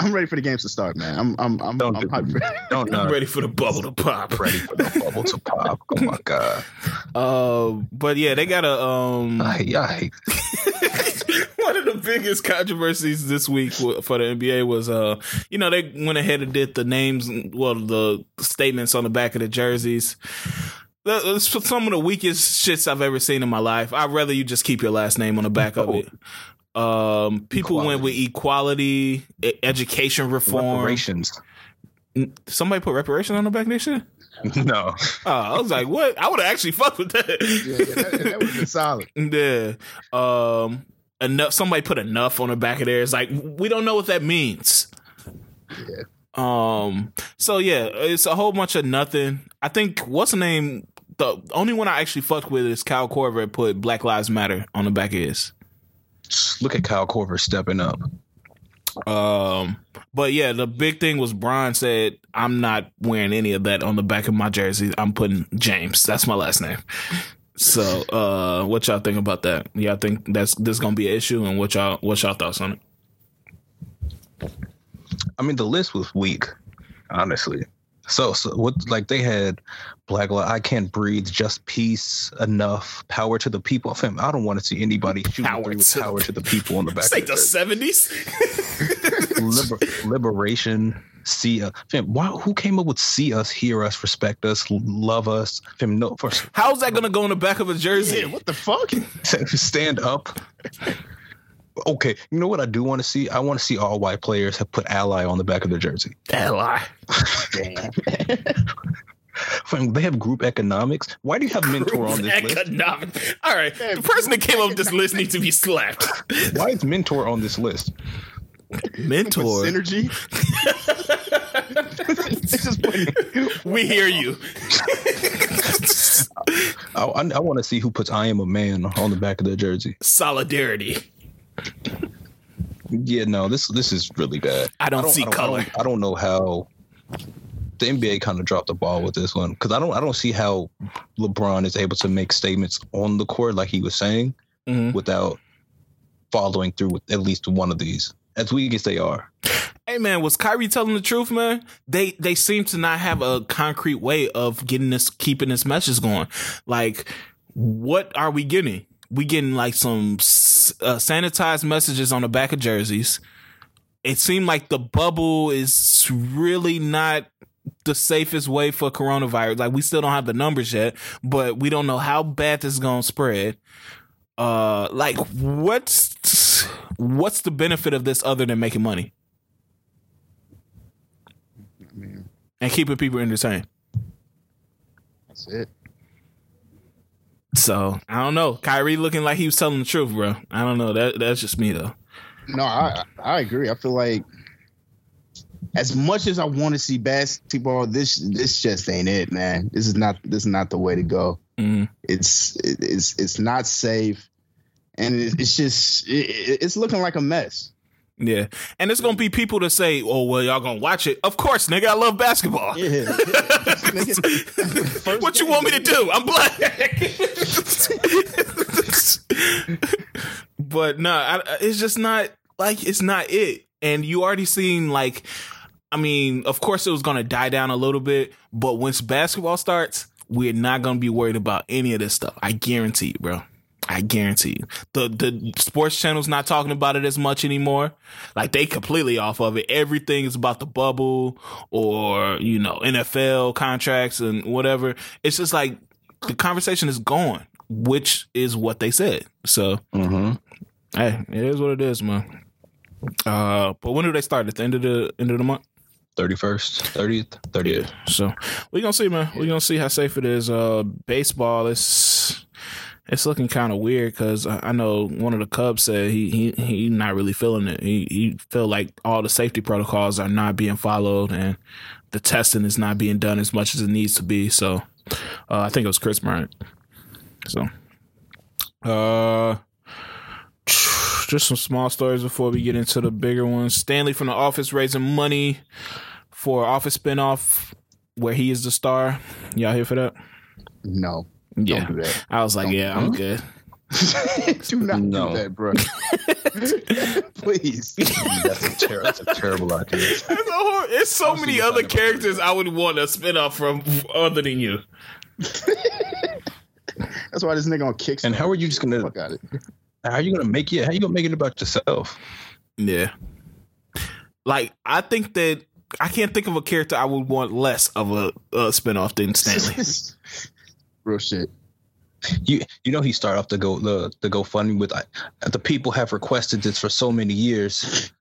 I'm ready for the games to start, man. I'm ready for the bubble to pop. Ready for the bubble to pop. Oh my god. But yeah, they got a I hate one of the biggest controversies this week for the NBA was they went ahead and did the names, well, the statements on the back of the jerseys. Some of the weakest shits I've ever seen in my life. I'd rather you just keep your last name on the back of it. People went with equality, education reform. Reparations. Somebody put reparation on the back of that shit? No. Oh, I was like, what? I would have actually fucked with that. Yeah, that would have been solid. Yeah. Enough. Somebody put enough on the back of there. It's like, we don't know what that means. Yeah. So yeah, it's a whole bunch of nothing. I think what's the name? The only one I actually fucked with is Kyle Korver put Black Lives Matter on the back of his. Look at Kyle Korver stepping up. But yeah, the big thing was Bron said, I'm not wearing any of that on the back of my jersey. I'm putting James. That's my last name. So, what y'all think about that? Y'all think this gonna be an issue, and what y'all thoughts on it? I mean, the list was weak, honestly. So what? Like they had Black Lives, I Can't Breathe, Just Peace, Enough, Power to the People. Fam, I don't want to see anybody shooting Power to the People on the back. It's like the 70s. Liberation, See Us. Fam, who came up with See Us, Hear Us, Respect Us, Love Us? Fam, no. How's that gonna go on the back of a jersey? Yeah, what the fuck? Stand up. Okay, you know what I do want to see? I want to see all white players have put ally on the back of their jersey. Ally. Damn. They have group economics. Why do you have mentor on this list? All right, the person that came up with this list needs to be slapped. Why is mentor on this list? Mentor. Synergy. We hear you. I want to see who puts I Am a Man on the back of their jersey. Solidarity. Yeah, no, this is really bad. I don't see color. I don't know how the NBA kind of dropped the ball with this one, because I don't see how LeBron is able to make statements on the court like he was saying without following through with at least one of these, as weak as they are. Hey man, was Kyrie telling the truth, man? They seem to not have a concrete way of keeping this message going. Like, what are we getting? We getting like some sanitized messages on the back of jerseys. It seemed like the bubble is really not the safest way for coronavirus. Like, we still don't have the numbers yet, but we don't know how bad this is gonna spread. Like, what's the benefit of this other than making money and keeping people entertained? That's it. So I don't know. Kyrie looking like he was telling the truth, bro. I don't know. That's just me though. No, I agree. I feel like as much as I want to see basketball, this just ain't it, man. This is not the way to go. Mm. It's not safe, and it's looking like a mess. Yeah, and it's gonna be people to say, "Oh, well, y'all gonna watch it?" Of course, nigga, I love basketball. Yeah. What you want me to do? I'm black. But no, it's just not like it's not it. And you already seen, like, I mean, of course, it was gonna die down a little bit. But once basketball starts, we're not gonna be worried about any of this stuff. I guarantee you, bro. I guarantee you. The sports channel's not talking about it as much anymore. Like, they completely off of it. Everything is about the bubble or, you know, NFL contracts and whatever. It's just like the conversation is gone, which is what they said. So, Hey, it is what it is, man. But when do they start? At the end of the month? 30th. Yeah. So, we're going to see, man. We're going to see how safe it is. Baseball is... It's looking kind of weird because I know one of the Cubs said he not really feeling it. He feel like all the safety protocols are not being followed and the testing is not being done as much as it needs to be. So I think it was Chris Bryant. So just some small stories before we get into the bigger ones. Stanley from The Office raising money for Office spinoff where he is the star. Y'all here for that? No. Yeah, do that. I was like, I'm good. Do not do that, bro. Please. That's a terrible idea. It's so many other characters I would want a spin-off from other than you. That's why this nigga on Kickstarter. And how are you just gonna how you gonna make it about yourself? Yeah. Like, I think that I can't think of a character I would want less of a spin-off than Stanley. Real shit. You know he started off the GoFundMe with the people have requested this for so many years.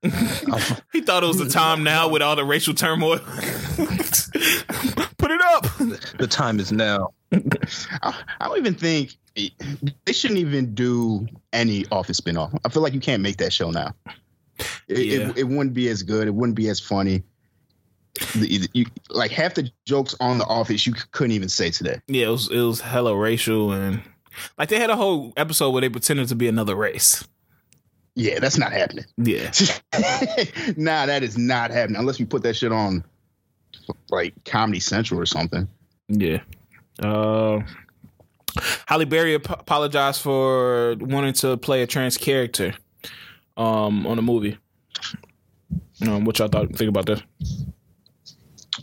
He thought it was the time now with all the racial turmoil. Put it up. The time is now. I don't even think they shouldn't even do any Office spinoff. I feel like you can't make that show now. It wouldn't be as good. It wouldn't be as funny. Like half the jokes on The Office you couldn't even say today. Yeah, it was hella racial, and like they had a whole episode where they pretended to be another race. Yeah, that's not happening. Yeah. Nah, that is not happening unless you put that shit on like Comedy Central or something. Yeah. Halle Berry apologized for wanting to play a trans character on a movie. What y'all think about that?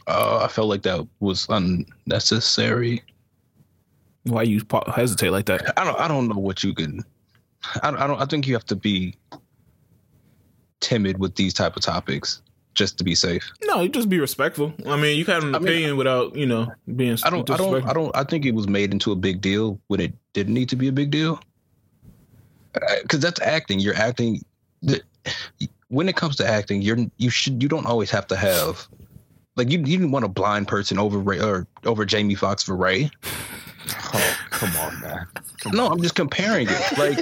I felt like that was unnecessary. Why you hesitate like that? I don't know what you can. I think you have to be timid with these type of topics just to be safe. No, you just be respectful. I mean, you can have an opinion without being. I think it was made into a big deal when it didn't need to be a big deal. Because that's acting. You're acting. When it comes to acting, you don't always have to have. Like, you didn't want a blind person over Ray, or over Jamie Foxx for Ray. Oh, come on, man. I'm just comparing it. Like,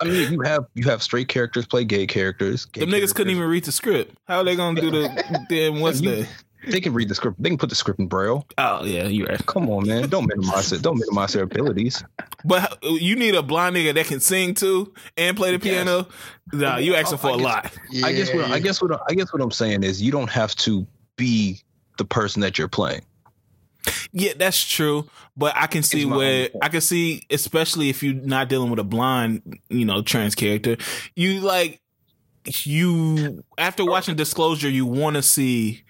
I mean, you have straight characters play gay characters. Them niggas couldn't even read the script. How are they going to do the damn Wednesday? They can read the script. They can put the script in Braille. Oh, yeah, you're right. Come on, man. Don't minimize it. Don't minimize their abilities. But you need a blind nigga that can sing, too, and play the piano? Nah, you asking for a lot. Yeah. I guess what I'm saying is you don't have to be the person that you're playing. Yeah, that's true. But I can see especially if you're not dealing with a blind, trans character, after watching Disclosure, you want to see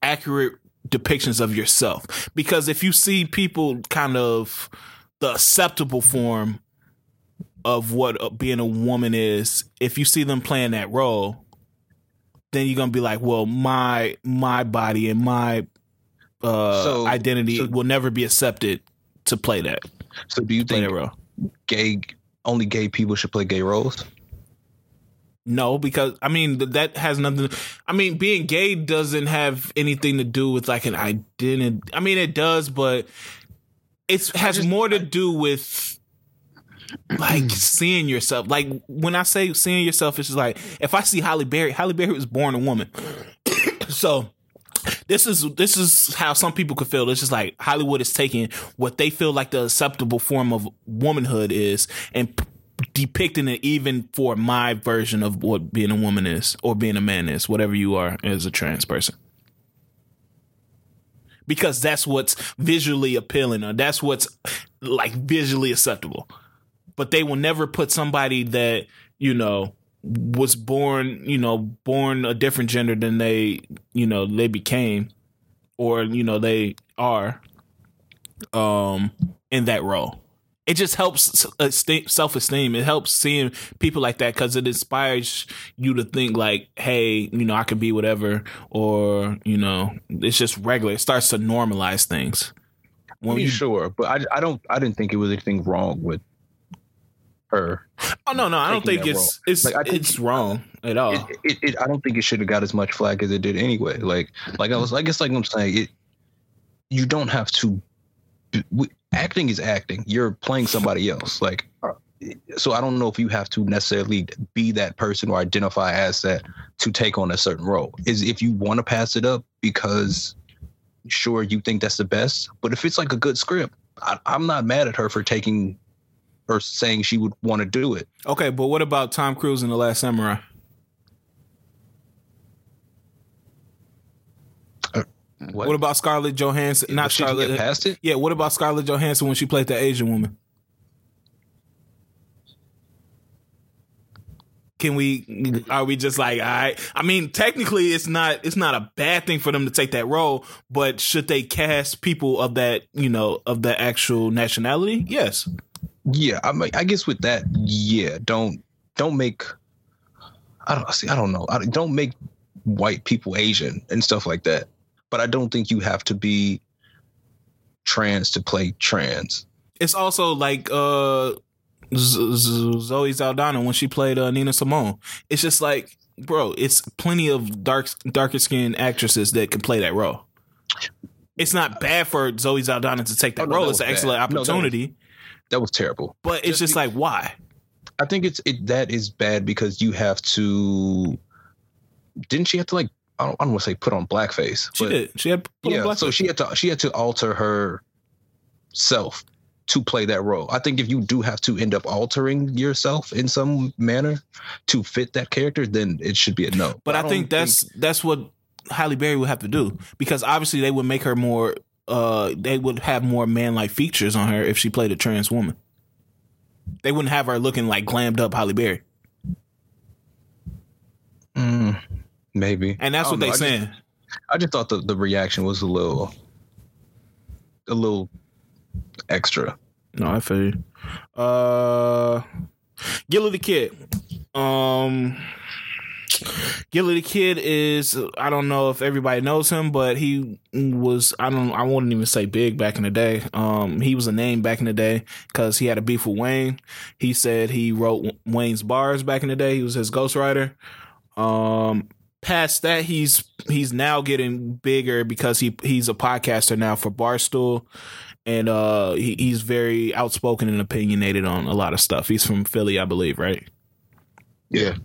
accurate depictions of yourself, because if you see people kind of the acceptable form of what being a woman is, if you see them playing that role, then you're gonna be like, well, my body and my identity will never be accepted to play that. So do you think only gay people should play gay roles? No, because I mean that has nothing. I mean, being gay doesn't have anything to do with like an identity. I mean, it does, but it has more to do with like seeing yourself. Like when I say seeing yourself, it's just like if I see Halle Berry was born a woman, so. This is how some people could feel. It's just like Hollywood is taking what they feel like the acceptable form of womanhood is and depicting it even for my version of what being a woman is or being a man is, whatever you are as a trans person. Because that's what's visually appealing, or that's what's like visually acceptable. But they will never put somebody that, you know, was born a different gender than they, you know, they became, or, you know, they are in that role. It just helps self-esteem. It helps seeing people like that because it inspires you to think like, hey, you know, I could be whatever, or, you know, it's just regular. It starts to normalize things. When sure, but I didn't think it was anything wrong with her. Oh no! I don't think it's wrong at all. I don't think it should have got as much flack as it did anyway. I'm saying, you don't have to. Acting is acting. You're playing somebody else. Like, so I don't know if you have to necessarily be that person or identify as that to take on a certain role. Is if you want to pass it up because, sure, you think that's the best. But if it's like a good script, I'm not mad at her for taking. Or saying she would want to do it. Okay, but what about Tom Cruise in The Last Samurai? What about Scarlett Johansson? Not Scarlett. Get past it? Yeah. What about Scarlett Johansson when she played the Asian woman? Are we just like, all right? I mean, technically, it's not a bad thing for them to take that role, but should they cast people of that, you know, of the actual nationality? Yes. Yeah, I guess with that, yeah, don't make. I don't know. Don't make white people Asian and stuff like that. But I don't think you have to be trans to play trans. It's also like Zoe Saldana when she played Nina Simone. It's just like, bro, it's plenty of darker skinned actresses that can play that role. It's not bad for Zoe Saldana to take that role. It's an excellent opportunity. That was terrible. But it's just like, why? I think that is bad because you have to. Didn't she have to, like, I don't want to say put on blackface? She did. She had to put on blackface. So she had to alter herself to play that role. I think if you do have to end up altering yourself in some manner to fit that character, then it should be a no. But I think that's what Halle Berry would have to do, because obviously they would make her more. They would have more man-like features on her if she played a trans woman. They wouldn't have her looking like glammed up Halle Berry. Maybe. And that's what they're saying. I just thought the reaction was a little extra. No, I feel you. Gillie the Kid. Gillie the Kid is, I don't know if everybody knows him, but he was, I wouldn't even say big back in the day. He was a name back in the day because he had a beef with Wayne. He said he wrote Wayne's bars back in the day. He was his ghostwriter. Past that, he's now getting bigger because he's a podcaster now for Barstool. And he's very outspoken and opinionated on a lot of stuff. He's from Philly, I believe, right? Yeah.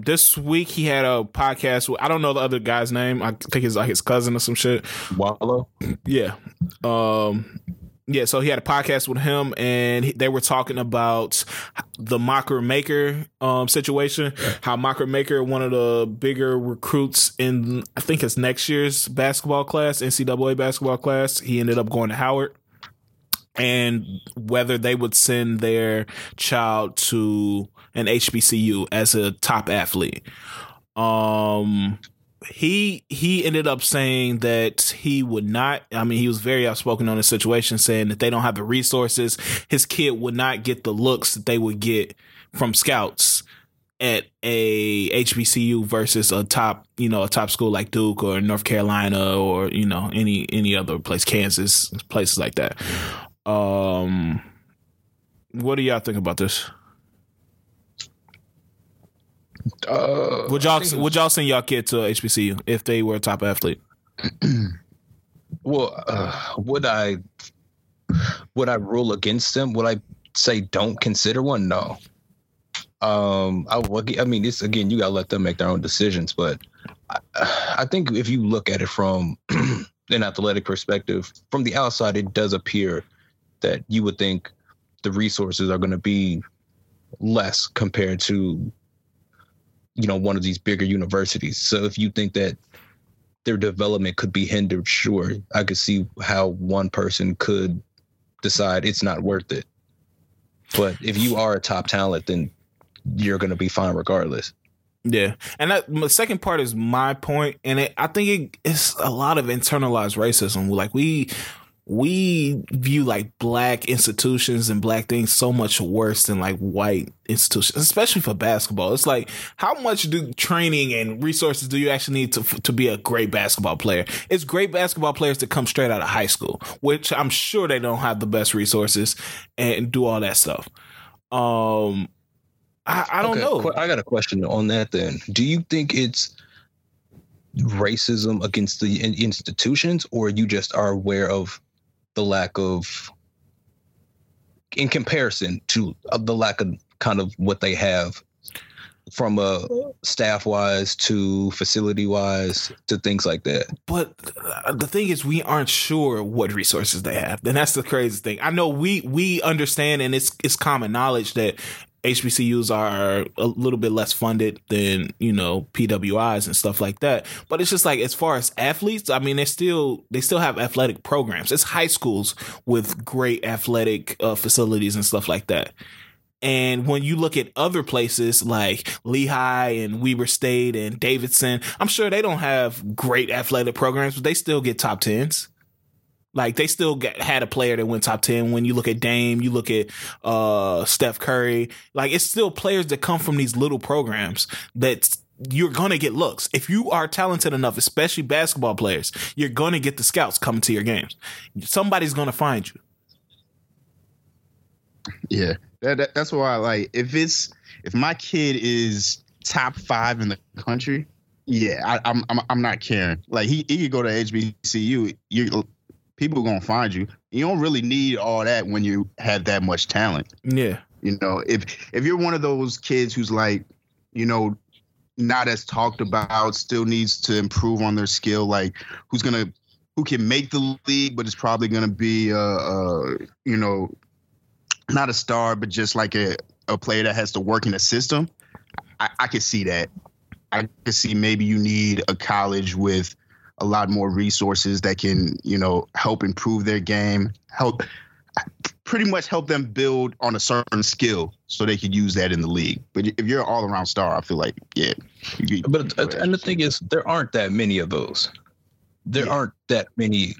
This week he had a podcast with, I don't know the other guy's name. I think it's like his cousin or some shit. Wallow? Yeah. Yeah, so he had a podcast with him, and they were talking about the Makur Maker situation, how Makur Maker, one of the bigger recruits in, I think it's next year's basketball class, NCAA basketball class, he ended up going to Howard. And whether they would send their child to an HBCU as a top athlete. He ended up saying that he would not. I mean, he was very outspoken on the situation, saying that they don't have the resources. His kid would not get the looks that they would get from scouts at a HBCU versus a top, you know, a top school like Duke or North Carolina or, you know, any other place, Kansas, places like that. What do y'all think about this? Would y'all send y'all kid to HBCU if they were a top athlete? Well, would I rule against them? Would I say don't consider one? No. I mean, it's, again, you gotta let them make their own decisions, but I think if you look at it from an athletic perspective, from the outside, it does appear that you would think the resources are going to be less compared to, you know, one of these bigger universities. So if you think that their development could be hindered, sure, I could see how one person could decide it's not worth it. But if you are a top talent, then you're going to be fine regardless. Yeah. And the second part is my point. And I think it's a lot of internalized racism. Like we view like black institutions and black things so much worse than like white institutions, especially for basketball. It's like, how much do training and resources do you actually need to be a great basketball player? It's great basketball players that come straight out of high school, which I'm sure they don't have the best resources and do all that stuff. I don't know. I got a question on that then. Do you think it's racism against the institutions, or you just are aware of the lack of, in comparison to the lack of kind of what they have from a staff wise to facility wise to things like that? But the thing is, we aren't sure what resources they have. And that's the crazy thing. I know we understand, and it's common knowledge that HBCUs are a little bit less funded than, you know, PWIs and stuff like that. But it's just like, as far as athletes, I mean, they still have athletic programs. It's high schools with great athletic facilities and stuff like that. And when you look at other places like Lehigh and Weber State and Davidson, I'm sure they don't have great athletic programs, but they still get top 10s. Like, they still had a player that went top 10. When you look at Dame, you look at Steph Curry. Like, it's still players that come from these little programs that you're going to get looks. If you are talented enough, especially basketball players, you're going to get the scouts coming to your games. Somebody's going to find you. Yeah, that's why, like, if my kid is top 5 in the country, yeah, I'm not caring. Like, he could go to HBCU, people are going to find you. You don't really need all that when you have that much talent. Yeah. You know, if you're one of those kids who's like, you know, not as talked about, still needs to improve on their skill, like who can make the league, but it's probably going to be, you know, not a star, but just like a player that has to work in a system. I could see that. I could see maybe you need a college with a lot more resources that can, you know, help improve their game, pretty much help them build on a certain skill so they could use that in the league. But if you're an all-around star, I feel like, yeah. And the thing is, there aren't that many of those. There aren't that many,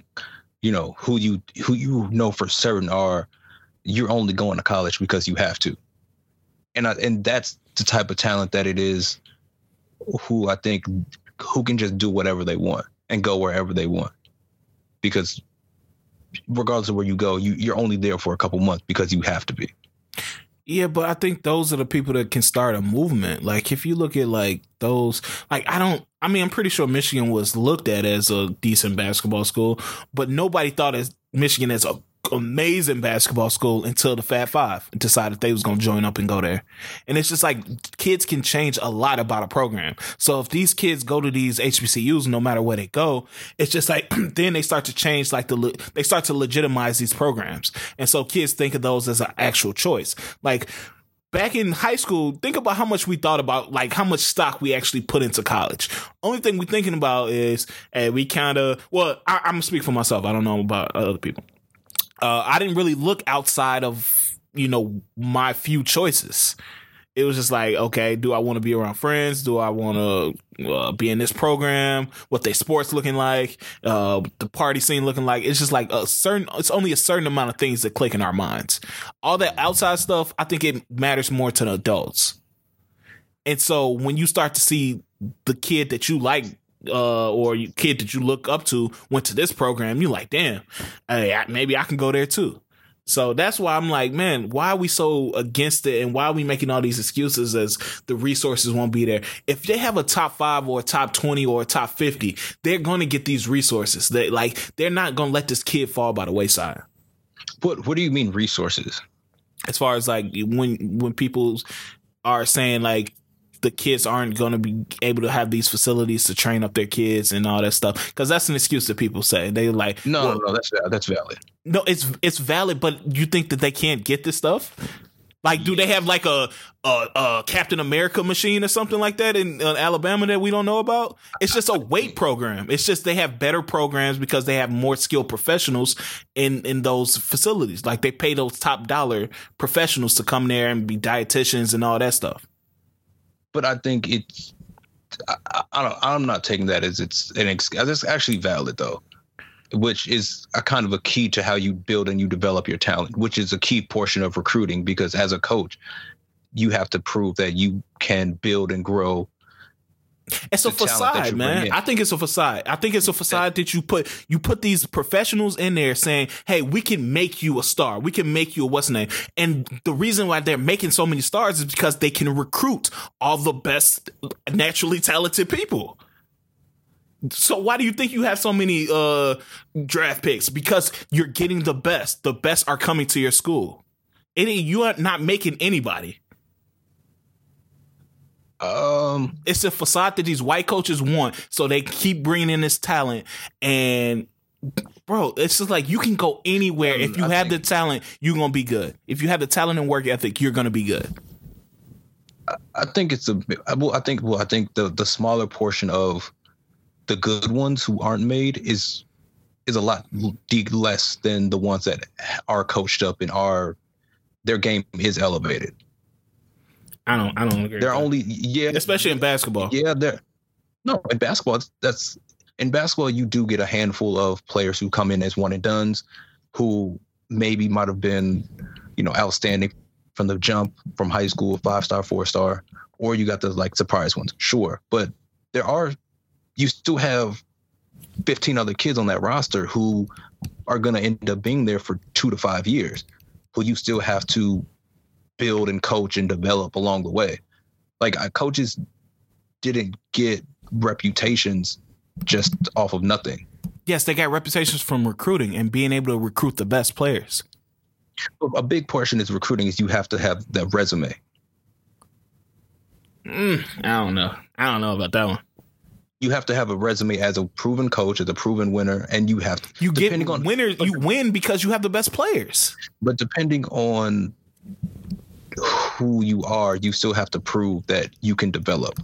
you know, who you know for certain are, you're only going to college because you have to. And that's the type of talent that it is, who I think, who can just do whatever they want and go wherever they want, because regardless of where you go, you're only there for a couple months because you have to be. Yeah, but I think those are the people that can start a movement. Like, if you look at like those, like, I'm pretty sure Michigan was looked at as a decent basketball school, but nobody thought as Michigan as a amazing basketball school until the Fab Five decided they was going to join up and go there. And it's just like, kids can change a lot about a program. So if these kids go to these HBCUs, no matter where they go, it's just like, then they start to change, like they start to legitimize these programs. And so kids think of those as an actual choice. Like, back in high school, think about how much we thought about, like, how much stock we actually put into college. Only thing we're thinking about is, hey, we kind of, well, I'm going to speak for myself. I don't know about other people. I didn't really look outside of, you know, my few choices. It was just like, okay, do I want to be around friends? Do I want to be in this program? What they sports looking like? The party scene looking like? It's just like it's only a certain amount of things that click in our minds. All that outside stuff, I think it matters more to the adults. And so when you start to see the kid that you like, or kid that you look up to went to this program, you like, damn, hey, maybe I can go there too. So that's why I'm like, man, why are we so against it? And why are we making all these excuses as the resources won't be there? If they have a top 5 or a top 20 or a top 50, they're going to get these resources. They, like, they're not going to let this kid fall by the wayside. What do you mean resources? As far as like when people are saying like the kids aren't going to be able to have these facilities to train up their kids and all that stuff, because that's an excuse that people say. They like, no, that's valid. No, it's valid, but you think that they can't get this stuff? Like, do they have like a Captain America machine or something like that in Alabama that we don't know about? It's just a weight program. It's just they have better programs because they have more skilled professionals in those facilities. Like, they pay those top dollar professionals to come there and be dietitians and all that stuff. But I think it's I'm not taking that as it's an excuse. That's actually valid, though, which is a kind of a key to how you build and you develop your talent, which is a key portion of recruiting, because as a coach, you have to prove that you can build and grow. It's a facade, man. I think it's a facade. I think it's a facade that you put these professionals in there saying, hey, we can make you a star. We can make you a what's name. And the reason why they're making so many stars is because they can recruit all the best naturally talented people. So why do you think you have so many draft picks? Because you're getting the best. The best are coming to your school. You are not making anybody. It's a facade that these white coaches want, so they keep bringing in this talent. And bro, it's just like you can go anywhere. If you have the talent, you're gonna be good. If you have the talent and work ethic, you're gonna be good. I think it's a. I think the smaller portion of the good ones who aren't made is a lot less than the ones that are coached up and their game is elevated. I don't agree. They're only especially in basketball. Yeah, in basketball you do get a handful of players who come in as one and dones, who maybe might have been, outstanding from the jump from high school, 5-star, 4-star, or you got the like surprise ones. Sure, but there are. You still have 15 other kids on that roster who are going to end up being there for 2 to 5 years, who you still have to build and coach and develop along the way. Like, coaches didn't get reputations just off of nothing. Yes, they got reputations from recruiting and being able to recruit the best players. A big portion is recruiting is you have to have that resume. I don't know about that one. You have to have a resume as a proven coach, as a proven winner, and you have to. You get winners. You win because you have the best players. But depending on who you are, you still have to prove that you can develop.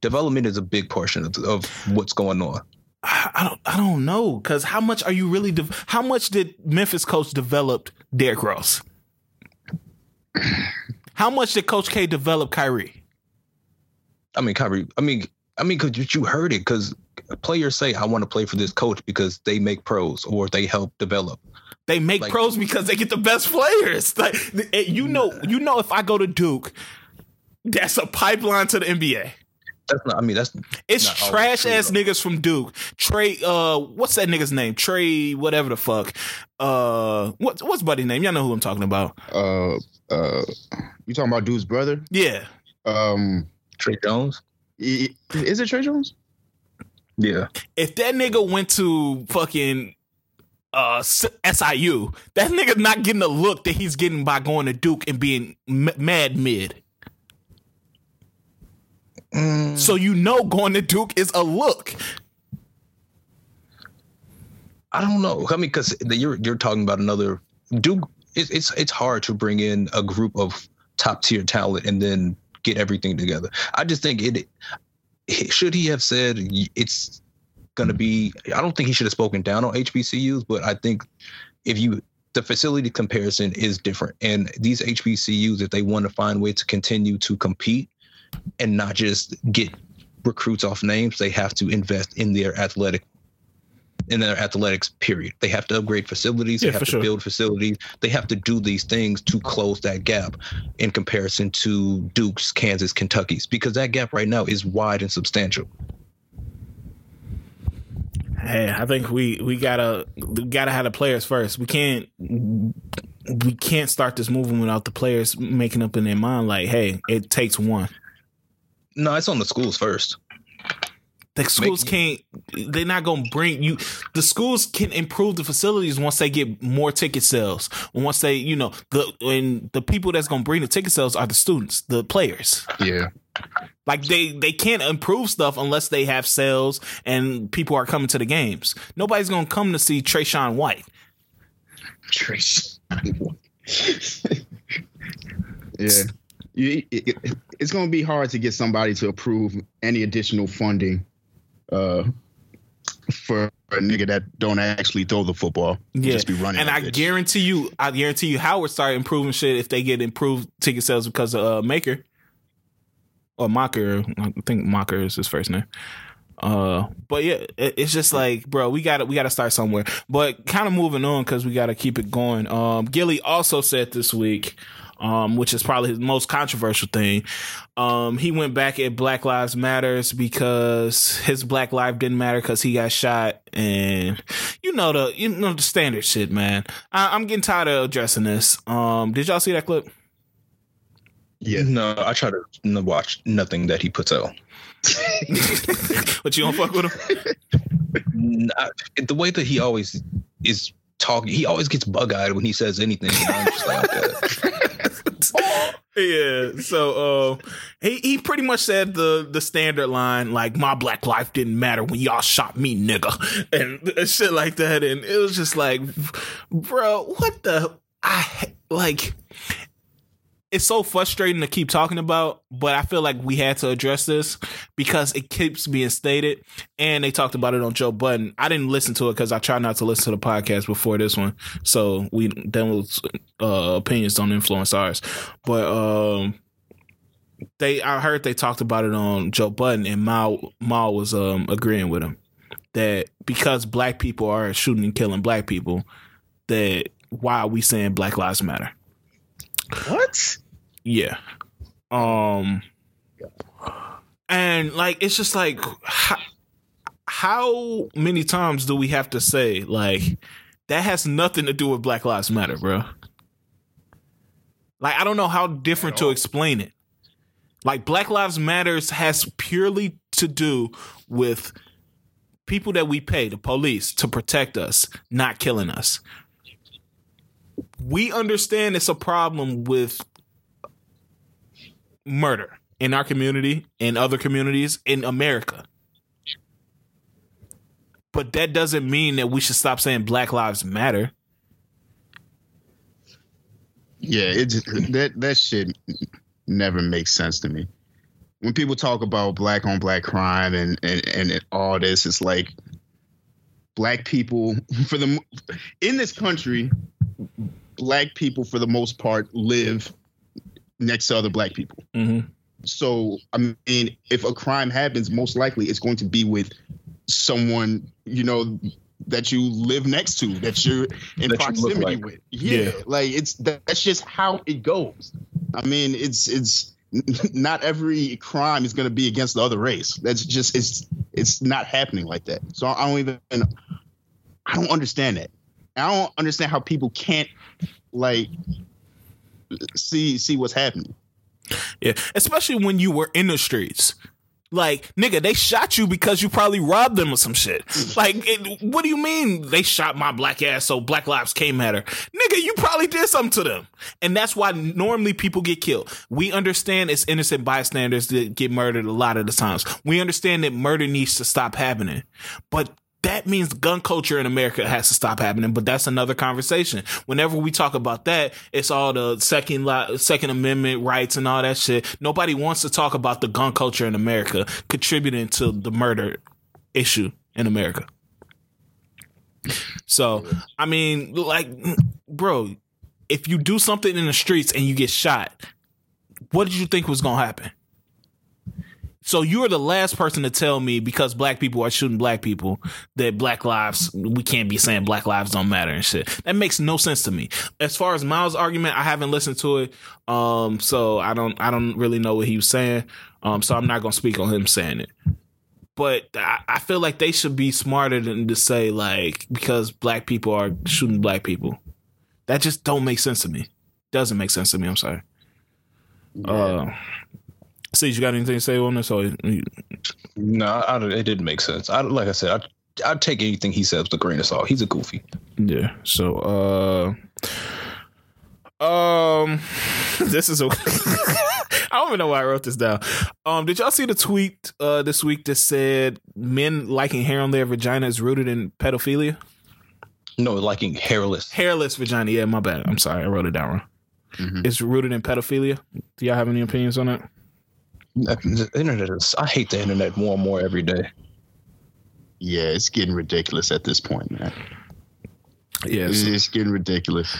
Development is a big portion of what's going on. I don't know, because how much are you really? How much did Memphis coach develop Derrick Rose? How much did Coach K develop Kyrie? I mean, because you heard it, because players say, I want to play for this coach because they make pros or they help develop. They make pros because they get the best players. Like, you know, if I go to Duke, that's a pipeline to the NBA. That's trash ass niggas from Duke. Trey, what's that nigga's name? Trey, whatever the fuck. What's buddy's name? Y'all know who I'm talking about. You talking about Duke's brother? Yeah. Trey Jones. Is it Trey Jones? Yeah. If that nigga went to fucking SIU, that nigga's not getting the look that he's getting by going to Duke and being mad mid. So going to Duke is a look. I don't know. I mean, because you're talking about another Duke. It's hard to bring in a group of top tier talent and then get everything together. I just think should he have said it's going to be, I don't think he should have spoken down on HBCUs, but I think the facility comparison is different. And these HBCUs, if they want to find a way to continue to compete and not just get recruits off names, they have to invest in their athletic in their athletics, period. They have to upgrade facilities. They have to build facilities. They have to do these things to close that gap in comparison to Duke's, Kansas, Kentucky's, because that gap right now is wide and substantial. Hey, I think we gotta have the players first. We can't start this movement without the players making up in their mind, like, hey, it takes one. No, it's on the schools first. The schools can't, they're not going to bring you, the schools can improve the facilities once they get more ticket sales. Once they, you know, the people that's going to bring the ticket sales are the students, the players. Yeah. Like they can't improve stuff unless they have sales and people are coming to the games. Nobody's going to come to see Trayshawn White. Yeah. It's going to be hard to get somebody to approve any additional funding for a nigga that don't actually throw the football. Yeah. Just be running. And I guarantee you Howard started improving shit if they get improved ticket sales because of Maker. Or Makur. I think Makur is his first name. But yeah, it's just like, bro, we gotta start somewhere. But kind of moving on because we gotta keep it going. Gillie also said this week, which is probably his most controversial thing. He went back at Black Lives Matters because his Black life didn't matter because he got shot, and you know the standard shit, man. I'm getting tired of addressing this. Did y'all see that clip? Yeah, no, I try to watch nothing that he puts out. But you don't fuck with him. Nah, the way that he always is talking, he always gets bug-eyed when he says anything. And I'm just like, okay. Yeah, so he pretty much said the standard line, like, my Black life didn't matter when y'all shot me, nigga, and shit like that. And it was just like, bro, what the, it's so frustrating to keep talking about, but I feel like we had to address this because it keeps being stated, and they talked about it on Joe Budden. I didn't listen to it because I try not to listen to the podcast before this one, so Daniel's opinions don't influence ours. But I heard they talked about it on Joe Budden, and Ma was agreeing with him that because Black people are shooting and killing Black people, that why are we saying Black Lives Matter? What? Yeah. And like, it's just like, how many times do we have to say, like, that has nothing to do with Black Lives Matter, bro? Like, I don't know how different to explain it. Like, Black Lives Matters has purely to do with people that we pay, the police, to protect us, not killing us. We understand it's a problem with murder in our community, in other communities, in America. But that doesn't mean that we should stop saying Black Lives Matter. Yeah, it just, that shit never makes sense to me. When people talk about Black on Black crime and all this, it's like Black people in this country. Black people, for the most part, live next to other Black people. Mm-hmm. So, I mean, if a crime happens, most likely it's going to be with someone, you know, that you live next to, that you're in proximity with. Yeah. Like, that's just how it goes. I mean, it's not every crime is going to be against the other race. That's just, it's not happening like that. So I don't understand that. I don't understand how people can't like see what's happening. Yeah, especially when you were in the streets. Like, nigga, they shot you because you probably robbed them or some shit. Like, what do you mean they shot my Black ass so Black lives came at her? Nigga, you probably did something to them. And that's why normally people get killed. We understand it's innocent bystanders that get murdered a lot of the times. We understand that murder needs to stop happening. But that means gun culture in America has to stop happening, but that's another conversation. Whenever we talk about that, it's all the Second Amendment rights and all that shit. Nobody wants to talk about the gun culture in America contributing to the murder issue in America. So, I mean, like, bro, if you do something in the streets and you get shot, what did you think was going to happen? So you're the last person to tell me, because black people are shooting black people, that black lives, we can't be saying black lives don't matter and shit. That makes no sense to me. As far as Miles' argument, I haven't listened to it. So I don't really know what he was saying. So I'm not going to speak on him saying it. But I feel like they should be smarter than to say, like, because black people are shooting black people. That just don't make sense to me. Doesn't make sense to me. I'm sorry. Yeah. See, you got anything to say on this? Or it didn't make sense. Like I said, I take anything he says with a grain of salt. He's a goofy. Yeah. So, this is a. I don't even know why I wrote this down. Did y'all see the tweet this week that said men liking hair on their vagina is rooted in pedophilia? No, liking hairless. Hairless vagina. Yeah, my bad. I'm sorry. I wrote it down wrong. Mm-hmm. It's rooted in pedophilia. Do y'all have any opinions on that? The internet is. I hate the internet more and more every day. Yeah, it's getting ridiculous at this point, man. Yeah, it's getting ridiculous.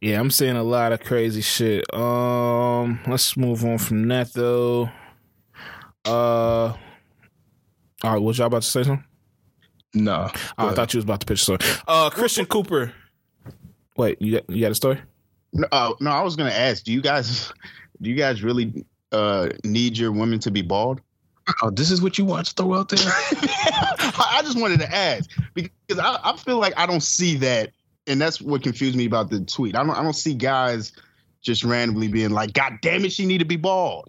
Yeah, I'm seeing a lot of crazy shit. Let's move on from that though. All right, was y'all about to say something? No, I thought you was about to pitch a story. Christian Cooper. Wait, you got a story? No, I was gonna ask. Do you guys really need your women to be bald? Oh, this is what you want to throw out there? I just wanted to ask because I feel like I don't see that, and that's what confused me about the tweet. I don't see guys just randomly being like, "God damn it, she need to be bald."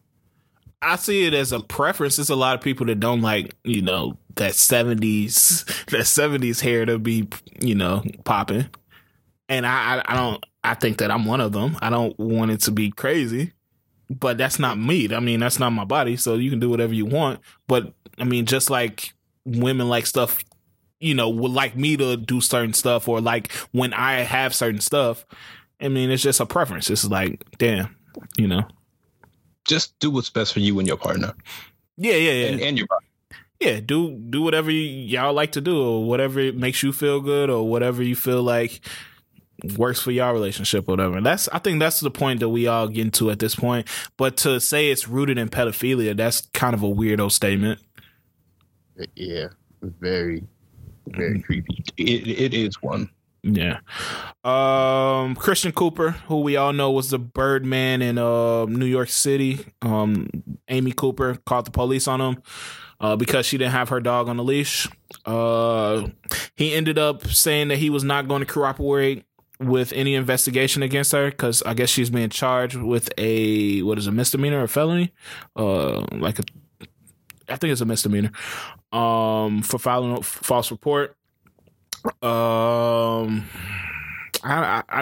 I see it as a preference. There's a lot of people that don't like, you know, that 70s hair to be, you know, popping, and I don't. I think that I'm one of them. I don't want it to be crazy. But that's not me. I mean, that's not my body. So you can do whatever you want. But I mean, just like women like stuff, you know, would like me to do certain stuff or like when I have certain stuff. I mean, it's just a preference. It's like, damn, you know, just do what's best for you and your partner. Yeah. And your body. Yeah. Do whatever y'all like to do or whatever makes you feel good or whatever you feel like works for y'all relationship or whatever. I think that's the point that we all get into at this point. But to say it's rooted in pedophilia, that's kind of a weirdo statement. Yeah, very, very creepy. It is one. Yeah. Christian Cooper, who we all know was the Birdman in New York City. Amy Cooper called the police on him because she didn't have her dog on the leash. He ended up saying that he was not going to cooperate with any investigation against her because I guess she's being charged with a misdemeanor or felony? I think it's a misdemeanor for filing a false report. I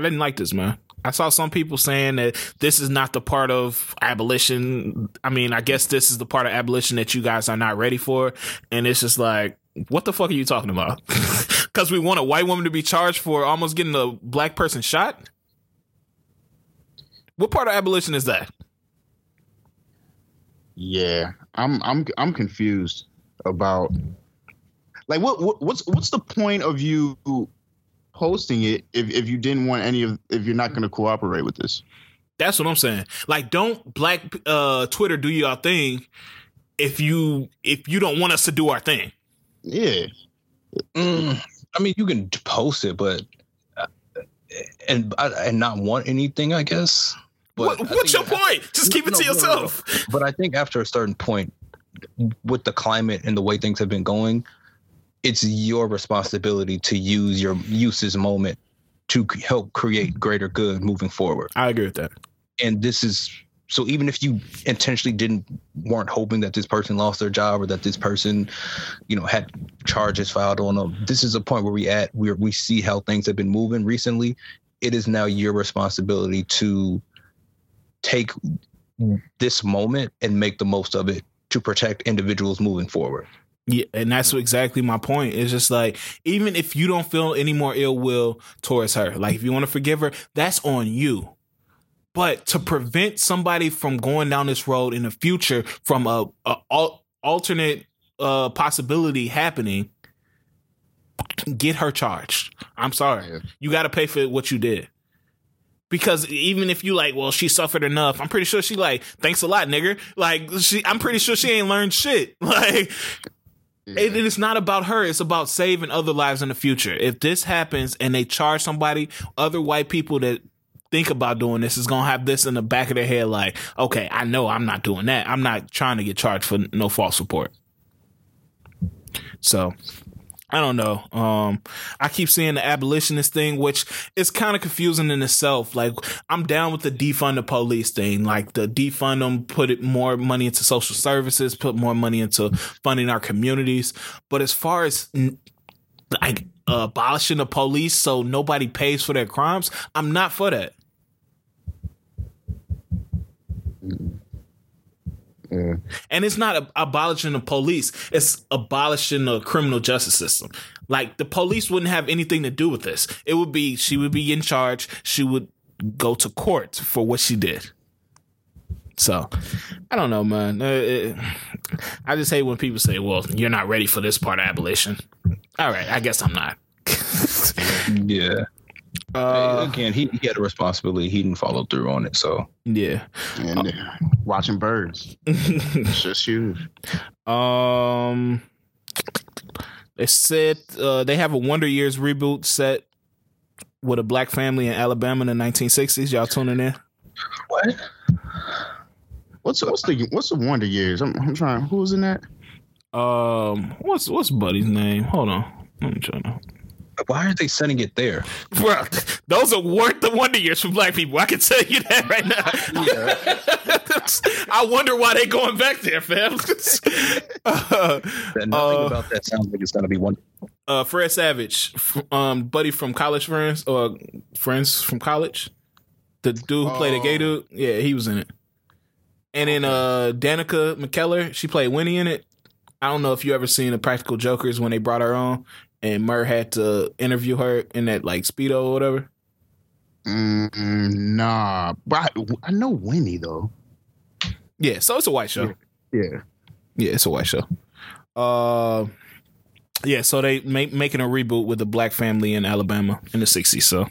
didn't like this, man. I saw some people saying that this is not the part of abolition. I mean, I guess this is the part of abolition that you guys are not ready for. And it's just like, what the fuck are you talking about? Because we want a white woman to be charged for almost getting a black person shot? What part of abolition is that? Yeah, I'm confused about, like, what's the point of you posting it if you didn't want if you're not going to cooperate with this? That's what I'm saying. Like, don't black Twitter do your thing if you don't want us to do our thing. Yeah. I mean, you can post it, but and not want anything, I guess. But what's your point? Just keep it to yourself. But I think after a certain point, with the climate and the way things have been going, it's your responsibility to use your uses moment to help create greater good moving forward. I agree with that. And this is so even if you intentionally weren't hoping that this person lost their job or that this person, you know, had charges filed on them, this is a point where we see how things have been moving recently. It is now your responsibility to take this moment and make the most of it to protect individuals moving forward. Yeah, and that's exactly my point. It's just like, even if you don't feel any more ill will towards her, like if you want to forgive her, that's on you. But to prevent somebody from going down this road in the future from a alternate possibility happening, get her charged. I'm sorry. You got to pay for what you did. Because even if you like, well, she suffered enough, I'm pretty sure she like, thanks a lot, nigger. Like, I'm pretty sure she ain't learned shit. Like, yeah. And it's not about her. It's about saving other lives in the future. If this happens and they charge somebody, other white people that think about doing this is going to have this in the back of their head. Like, okay, I know I'm not doing that. I'm not trying to get charged for no false report. So I don't know. I keep seeing the abolitionist thing, which is kind of confusing in itself. Like, I'm down with the defund the police thing, like the defund them, put more money into social services, put more money into funding our communities. But as far as like abolishing the police so nobody pays for their crimes, I'm not for that. Yeah. And it's not abolishing the police. It's abolishing the criminal justice system. Like, the police wouldn't have anything to do with this. It would be, she would be in charge. She would go to court for what she did. So, I don't know, man. I just hate when people say, well, you're not ready for this part of abolition. All right, I guess I'm not. Yeah. Again, he had a responsibility. He didn't follow through on it. So yeah, and watching birds, it's just huge. They said they have a Wonder Years reboot set with a black family in Alabama in the 1960s. Y'all tuning in? What? What's the Wonder Years? I'm trying. Who's in that? What's Buddy's name? Hold on, I'm trying to. Why are they sending it there? Bro, those are worth the Wonder Years for black people. I can tell you that right now. Yeah. I wonder why they going back there, fam. Nothing about that sounds like it's going to be wonderful. Fred Savage, buddy from college friends, or friends from college. The dude who played a gay dude. Yeah, he was in it. And then Danica McKellar, she played Winnie in it. I don't know if you ever seen The Practical Jokers when they brought her on. And Murr had to interview her in that, like, Speedo or whatever? Nah. But I know Winnie, though. Yeah, so it's a white show. Yeah. Yeah, it's a white show. Yeah, so they making a reboot with a black family in Alabama in the 60s, so.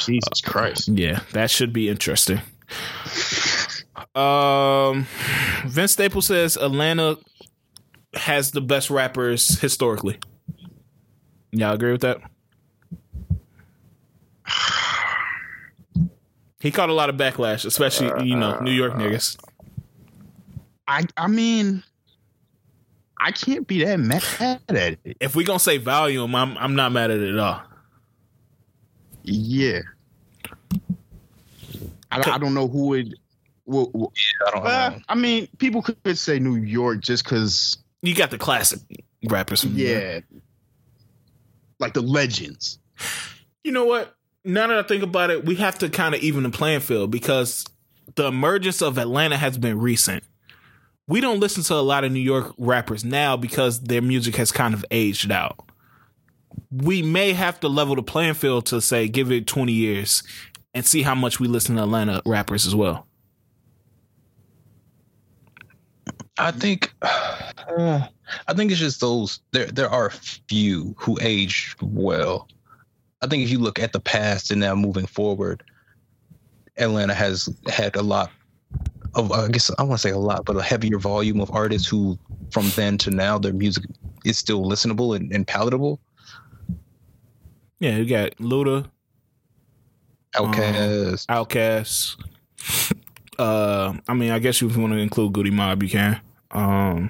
Jesus Christ. Yeah, that should be interesting. Vince Staples says Atlanta has the best rappers historically. Y'all agree with that? He caught a lot of backlash, especially, New York niggas. I mean, I can't be that mad at it. If we gonna say volume, I'm not mad at it at all. Yeah. I don't know who would... I don't know. I mean, people could say New York just because... You got the classic rappers from New York. Like the legends. You know what? Now that I think about it, we have to kind of even the playing field because the emergence of Atlanta has been recent. We don't listen to a lot of New York rappers now because their music has kind of aged out. We may have to level the playing field to say, give it 20 years and see how much we listen to Atlanta rappers as well. I think it's just those. There are few who aged well. I think if you look at the past and now moving forward, Atlanta has had a lot of, I guess I want to say a lot, but a heavier volume of artists who, from then to now, their music is still listenable and palatable. Yeah, you got Luda, Outkast. I mean, I guess if you want to include Goody Mob, you can. I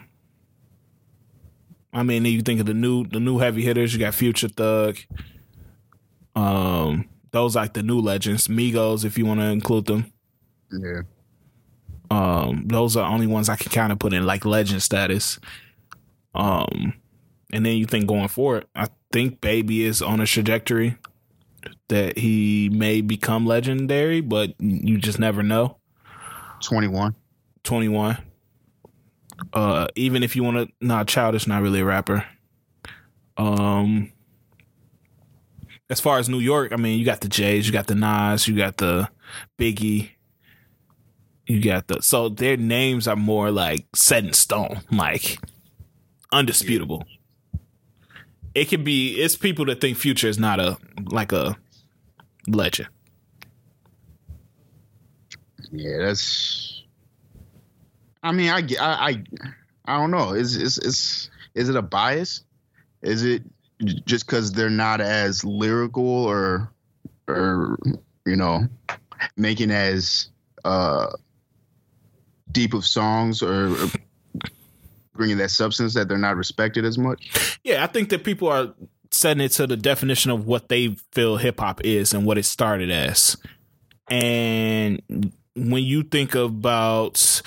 mean, you think of the new heavy hitters. You got Future Thug. Those like the new legends, Migos, if you want to include them. Yeah. Those are the only ones I can kind of put in like legend status. And then you think going forward, I think Baby is on a trajectory that he may become legendary, but you just never know. 21. Even if you want to, Childish, not really a rapper. As far as New York, I mean, you got the Jays, you got the Nas, you got the Biggie, so their names are more like set in stone, like undisputable. It could be, it's people that think Future is not a legend. Yeah, that's. I mean, I don't know. Is it a bias? Is it just because they're not as lyrical or you know, making as deep of songs or bringing that substance that they're not respected as much? Yeah, I think that people are setting it to the definition of what they feel hip hop is and what it started as. And when you think about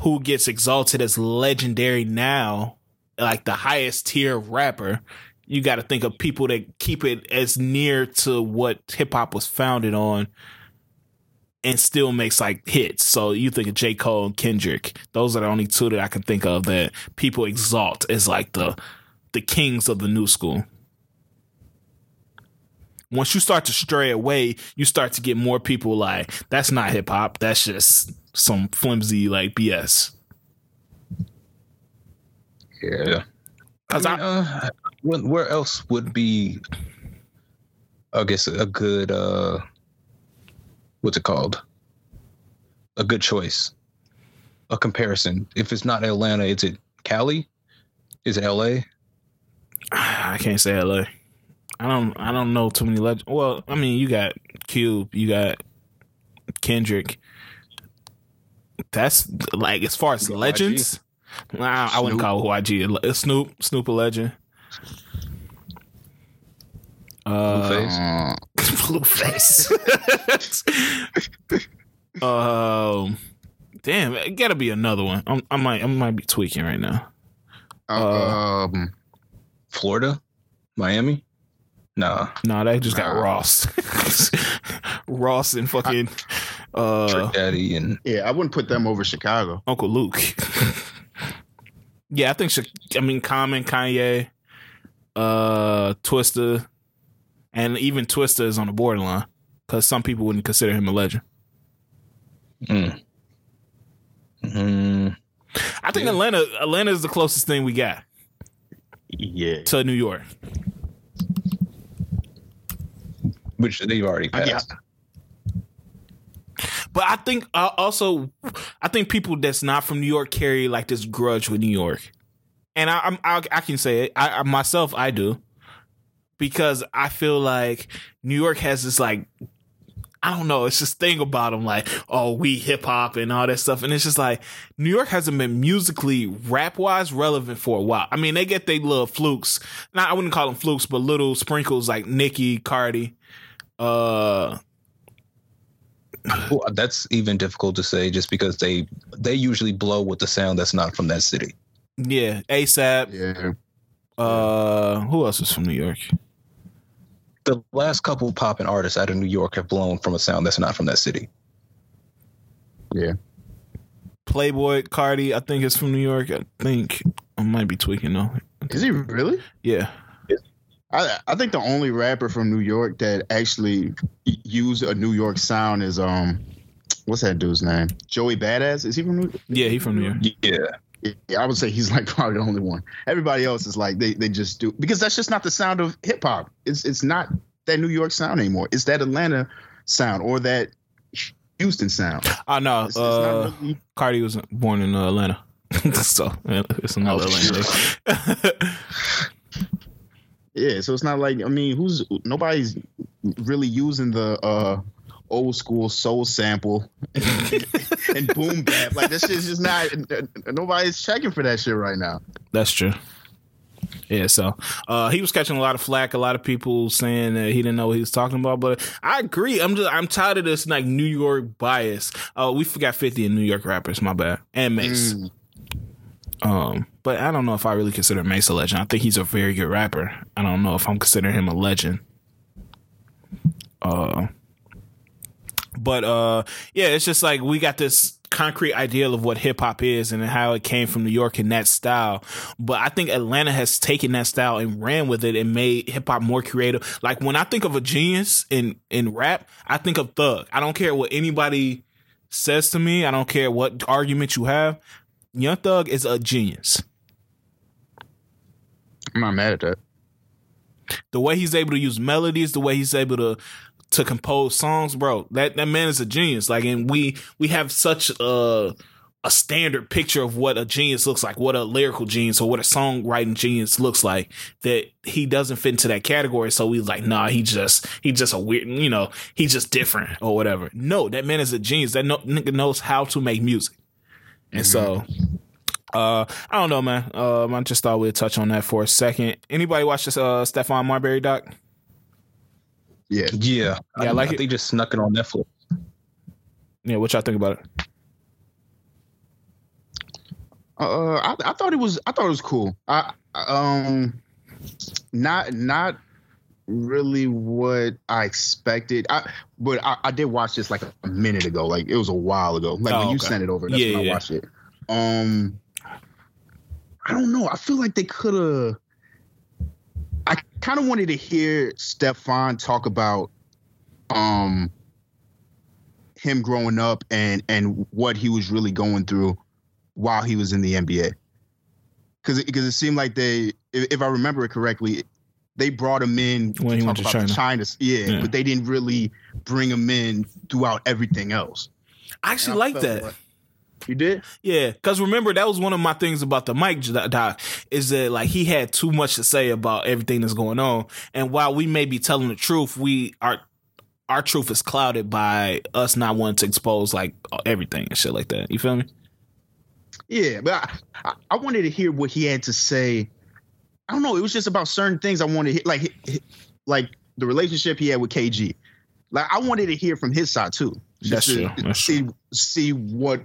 who gets exalted as legendary now, like the highest tier rapper, you got to think of people that keep it as near to what hip hop was founded on and still makes like hits. So you think of J. Cole and Kendrick. Those are the only two that I can think of that people exalt as like the kings of the new school. Once you start to stray away, you start to get more people like, that's not hip hop. That's just some flimsy like BS. Yeah. Cause I mean, where else would be, I guess, a good, what's it called? A good choice, a comparison. If it's not Atlanta, is it Cali? Is it LA? I can't say LA. I don't know too many legends. Well, I mean, you got Cube, you got Kendrick. That's like as far as legends. Nah, I wouldn't call YG. Snoop a legend. Blueface. Damn, it gotta be another one. I might be tweaking right now. Florida, Miami. No, they just got Ross. Ross and fucking Trick Daddy and yeah, I wouldn't put them over Chicago. Uncle Luke. Yeah, I think Common, Kanye, Twista, and even Twista is on the borderline because some people wouldn't consider him a legend. Mm. Mm. I think Atlanta is the closest thing we got. Yeah, to New York. Which they've already passed. But I think I think people that's not from New York carry like this grudge with New York, and I can say it. I myself, I do, because I feel like New York has this like, I don't know, it's this thing about them like, oh, we hip hop and all that stuff, and it's just like New York hasn't been musically rap wise relevant for a while. I mean, they get their little flukes. Now I wouldn't call them flukes, but little sprinkles like Nicki, Cardi. Well, that's even difficult to say just because they usually blow with the sound that's not from that city. Yeah, ASAP. Yeah. Who else is from New York? The last couple popping artists out of New York have blown from a sound that's not from that city. Yeah. Playboy Cardi, I think, is from New York. I think I might be tweaking though. Is he really? Yeah. I think the only rapper from New York that actually used a New York sound is what's that dude's name? Joey Badass. Is he from New York? Yeah, he's from New York. Yeah, I would say he's like probably the only one. Everybody else is like they just do because that's just not the sound of hip hop. It's not that New York sound anymore. It's that Atlanta sound or that Houston sound. Oh no, really... Cardi was born in Atlanta, so it's another Atlanta. Yeah, so it's not like, I mean, nobody's really using the old school soul sample and boom bap. Like, that shit's just not, nobody's checking for that shit right now. That's true. Yeah, so he was catching a lot of flack, a lot of people saying that he didn't know what he was talking about, but I agree. I'm tired of this, like, New York bias. Oh, we forgot 50 in New York rappers, my bad. And Mace. Mm. But I don't know if I really consider Mace a legend. I think he's a very good rapper. I don't know if I'm considering him a legend. Yeah, it's just like we got this concrete ideal of what hip hop is and how it came from New York and that style. But I think Atlanta has taken that style and ran with it and made hip hop more creative. Like when I think of a genius in rap, I think of Thug. I don't care what anybody says to me. I don't care what argument you have. Young Thug is a genius. I'm not mad at that. The way he's able to use melodies, the way he's able to to compose songs, bro. That man is a genius. Like, and we have such a standard picture of what a genius looks like, what a lyrical genius or what a songwriting genius looks like, that he doesn't fit into that category. So we like, nah, he just a weird, you know, he's just different or whatever. No, that man is a genius. That nigga knows how to make music. And so, I don't know, man. I just thought we'd touch on that for a second. Anybody watch this Stephon Marbury doc? Yeah. I like it. They just snuck it on Netflix. Yeah, what y'all think about it? I thought it was cool. Not really what I expected. But I did watch this like a minute ago. Like, it was a while ago. Like, when you sent it over, that's when I watched it. I don't know. I feel like they could have. I kind of wanted to hear Stephon talk about him growing up and what he was really going through while he was in the NBA, because it seemed like they, if I remember it correctly, they brought him in when he went to China. Yeah, but they didn't really bring him in throughout everything else. I actually like that. Like, you did? Yeah, because remember, that was one of my things about the Mike doc, is that like he had too much to say about everything that's going on, and while we may be telling the truth, our truth is clouded by us not wanting to expose like everything and shit like that. You feel me? Yeah, but I wanted to hear what he had to say. I don't know. It was just about certain things I wanted to hear, like the relationship he had with KG. Like, I wanted to hear from his side too. Just see what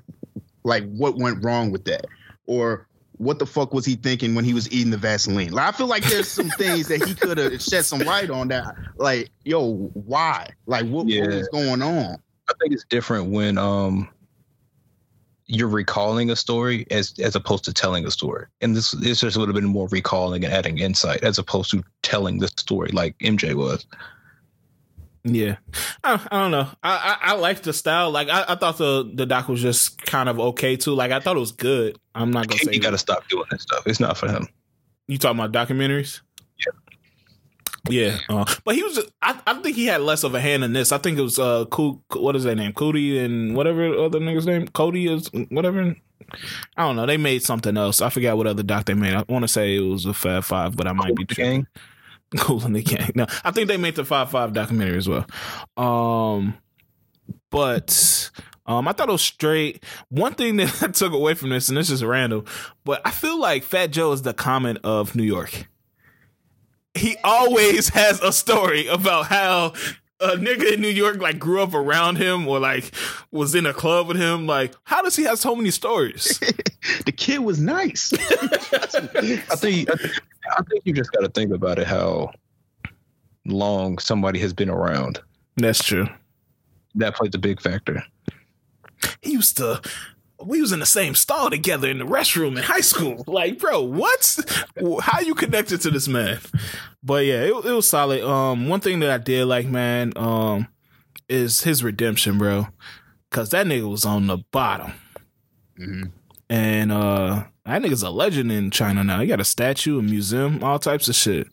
went wrong with that, or what the fuck was he thinking when he was eating the Vaseline? Like, I feel like there's some things that he could have shed some light on that. Like, yo, why? Like, what was going on? I think it's different when you're recalling a story as opposed to telling a story. And this just would have been more recalling and adding insight as opposed to telling the story like MJ was. Yeah. I don't know. I like the style. Like, I thought the doc was just kind of okay too. Like, I thought it was good. I'm not going to say you got to stop doing that stuff. It's not for him. You talking about documentaries? Yeah. But he was, I think he had less of a hand in this. I think it was, what is their name? Cody and whatever other nigga's name. Cody is whatever. I don't know. They made something else. I forgot what other doc they made. I want to say it was a Fab Five, but I might be tripping. Cool in the Gang. No, I think they made the 5-5 documentary as well. I thought it was straight. One thing that I took away from this, and this is random, but I feel like Fat Joe is the Common of New York. He always has a story about how a nigga in New York like grew up around him or like was in a club with him. Like, how does he have so many stories? The kid was nice. I think you just got to think about it, how long somebody has been around. That's true. That plays a big factor. We was in the same stall together in the restroom in high school. Like, bro, what? How you connected to this man? But yeah, it was solid. One thing that I did like, man, is his redemption, bro. Because that nigga was on the bottom. Mm-hmm. And that nigga's a legend in China now. He got a statue, a museum, all types of shit.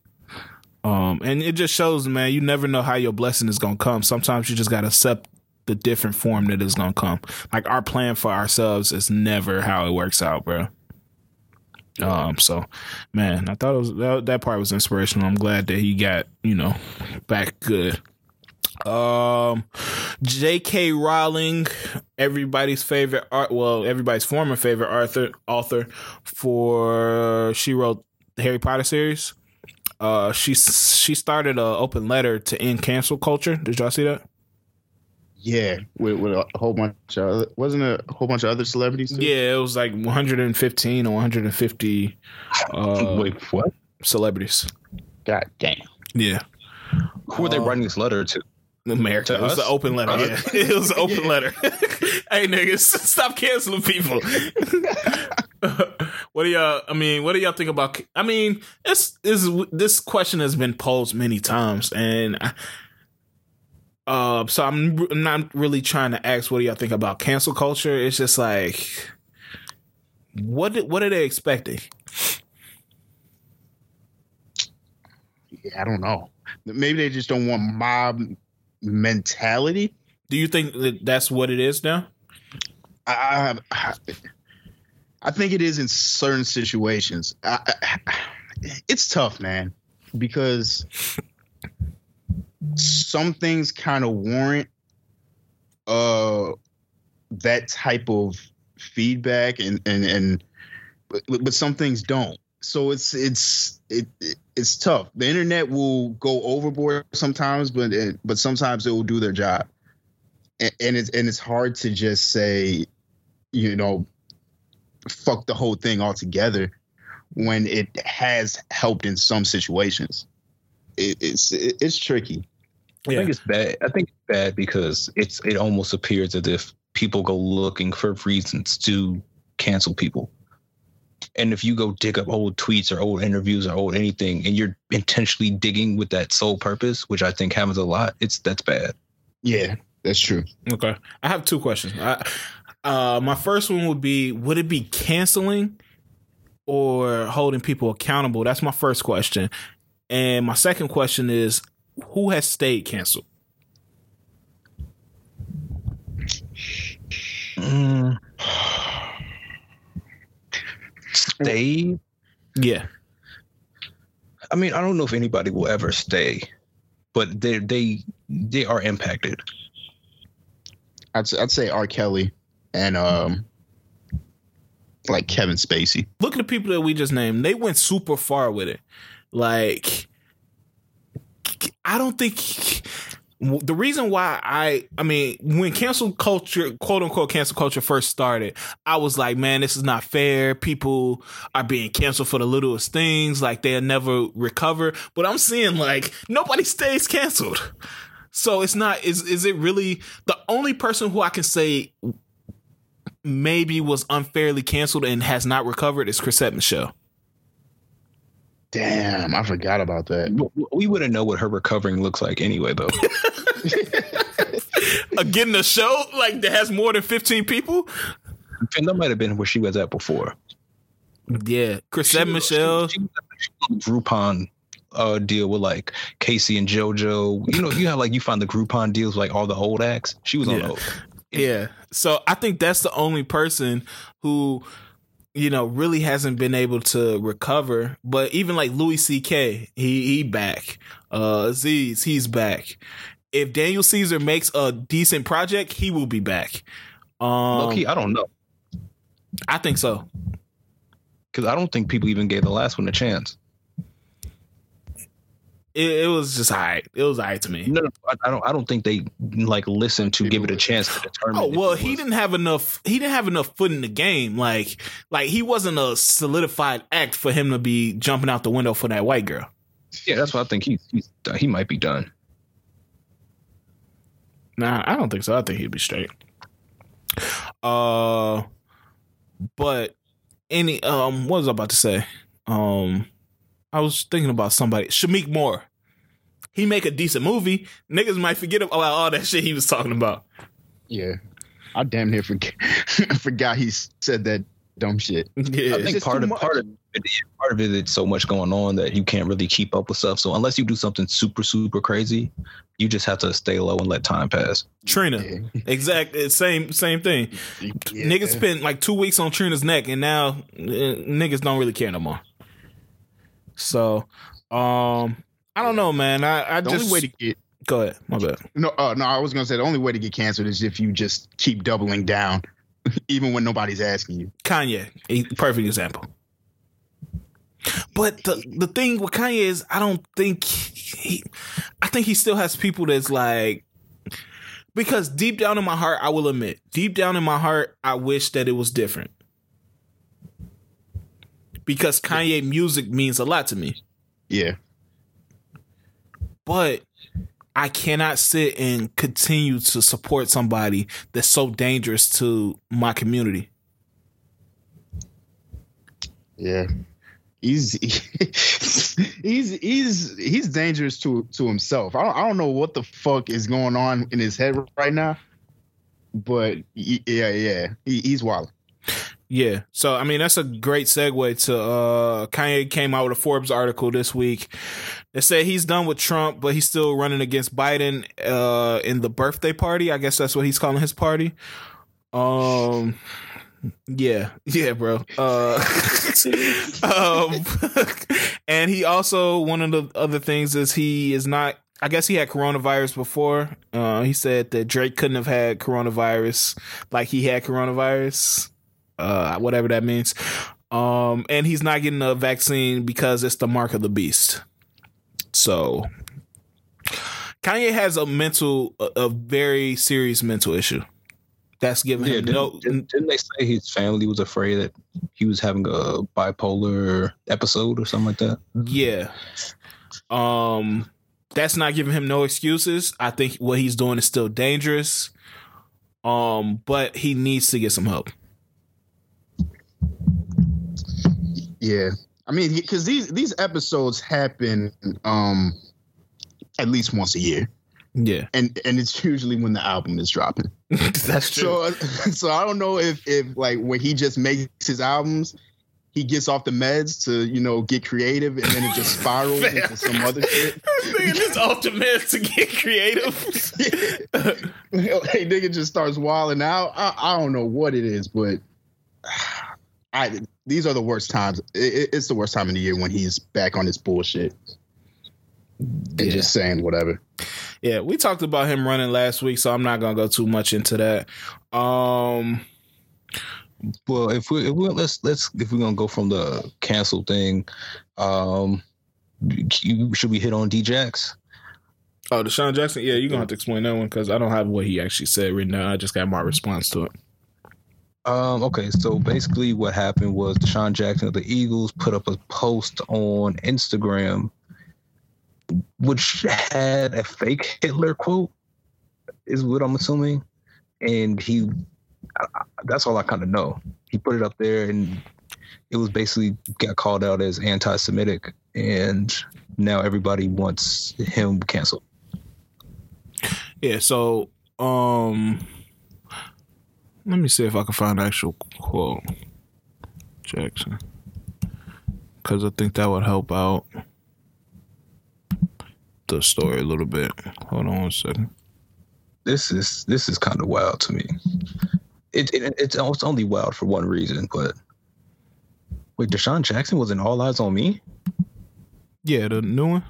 And it just shows, man, you never know how your blessing is going to come. Sometimes you just got to accept the different form that is going to come. Like, our plan for ourselves is never how it works out, bro. So, man, I thought it was, that part was inspirational. I'm glad that he got, you know, back good. J.K. Rowling, everybody's former favorite author for, she wrote the Harry Potter series. She started an open letter to end cancel culture. Did y'all see that? Yeah, with a whole bunch of, wasn't a whole bunch of other celebrities too? Yeah, it was like 115 or 150 wait, what? Celebrities. God damn. Yeah. Who were they writing this letter to? America. It was an open letter. Yeah. It was an open letter. Hey, niggas, stop canceling people. What do y'all think about? I mean, this question has been posed many times, and so I'm not really trying to ask what do y'all think about cancel culture. It's just like, what are they expecting? Yeah, I don't know. Maybe they just don't want mob mentality. Do you think that that's what it is now? I think it is in certain situations. It's tough, man, because some things kind of warrant that type of feedback, but some things don't. So it's tough. The internet will go overboard sometimes, but sometimes it will do their job, and it's hard to just say, you know, fuck the whole thing altogether when it has helped in some situations. It's tricky. Yeah. I think it's bad. I think it's bad because it almost appears as if people go looking for reasons to cancel people. And if you go dig up old tweets or old interviews or old anything, and you're intentionally digging with that sole purpose, which I think happens a lot, that's bad. Yeah, that's true. Okay. I have two questions. My first one would be, would it be canceling or holding people accountable? That's my first question. And my second question is, who has stayed canceled? Stay? Yeah. I mean, I don't know if anybody will ever stay, but they are impacted. I'd say R. Kelly and like Kevin Spacey. Look at the people that we just named. They went super far with it. Like, I don't think the reason why I mean, when cancel culture, quote unquote, cancel culture first started, I was like, man, this is not fair. People are being canceled for the littlest things. Like, they'll never recover. But I'm seeing, like, nobody stays canceled. So it's not, is it really the only person who I can say maybe was unfairly canceled and has not recovered is Chrisette Michele. Damn, I forgot about that. We wouldn't know what her recovering looks like anyway, though. Getting a show like that has more than 15 people? And that might have been where she was at before. Yeah, Chrisette Michele. She Groupon deal with like Casey and JoJo. You know, you have like, you find the Groupon deals with, like, all the old acts. She was on those. Yeah, so I think that's the only person who, you know, really hasn't been able to recover. But even like Louis C.K., he back. Aziz, he's back. If Daniel Caesar makes a decent project, he will be back. Low-key, I don't know. I think so. Because I don't think people even gave the last one a chance. It was just all right. It was all right to me. No, I don't think they like listened to give it a chance to determine. Oh well, he didn't have enough foot in the game. Like he wasn't a solidified act for him to be jumping out the window for that white girl. Yeah, that's what I think. He might be done. Nah, I don't think so. I think he'd be straight. But any what was I about to say? I was thinking about somebody. Shameik Moore. He make a decent movie. Niggas might forget about all that shit he was talking about. Yeah. I damn near forgot he said that dumb shit. Yeah. I think part of it is so much going on that you can't really keep up with stuff. So unless you do something super, super crazy, you just have to stay low and let time pass. Trina. Yeah. Exactly. Same thing. Yeah. Niggas spent like 2 weeks on Trina's neck, and now niggas don't really care no more. So, I don't know, man. Go ahead. My bad. No. I was gonna say the only way to get canceled is if you just keep doubling down, even when nobody's asking you. Kanye, perfect example. But the thing with Kanye is, I don't think I think he still has people that's like, because deep down in my heart, I will admit, deep down in my heart, I wish that it was different. Because Kanye music means a lot to me. Yeah. But I cannot sit and continue to support somebody that's so dangerous to my community. Yeah. He's dangerous to himself. I don't know what the fuck is going on in his head right now. But he's wild. Yeah. So, I mean, that's a great segue to Kanye came out with a Forbes article this week. They said he's done with Trump, but he's still running against Biden in the birthday party. I guess that's what he's calling his party. Yeah, bro. And he also, one of the other things is he is not, I guess he had coronavirus before. He said that Drake couldn't have had coronavirus like he had coronavirus. Whatever that means. And he's not getting a vaccine because it's the mark of the beast. So Kanye has a very serious mental issue. That's given him Didn't they say his family was afraid that he was having a bipolar episode or something like that? Yeah. That's not giving him no excuses. I think what he's doing is still dangerous. But he needs to get some help. Yeah, I mean, because these episodes happen at least once a year. Yeah, and it's usually when the album is dropping. That's true. So I don't know if like when he just makes his albums, he gets off the meds to get creative, and then it just spirals into some other shit. Nigga just off the meds to get creative. Hey, nigga just starts wilding out. I don't know what it is, but. These are the worst times. It's the worst time of the year when he's back on his bullshit and just saying whatever. Yeah, we talked about him running last week, so I'm not gonna go too much into that. Well, if we're gonna go from the cancel thing, should we hit on Djax? Oh, Deshaun Jackson. Yeah, you're gonna have to explain that one because I don't have what he actually said right now. I just got my response to it. Okay, so basically what happened was Deshaun Jackson of the Eagles put up a post on Instagram which had a fake Hitler quote, is what I'm assuming. And that's all I kind of know. He put it up there and it was basically got called out as anti-Semitic. And now everybody wants him canceled. Yeah, so... let me see if I can find the actual quote. Jackson. Because I think that would help out the story a little bit. Hold on one second. This is kind of wild to me. It's only wild for one reason, but... Wait, Deshaun Jackson was in All Eyes on Me? Yeah, the new one.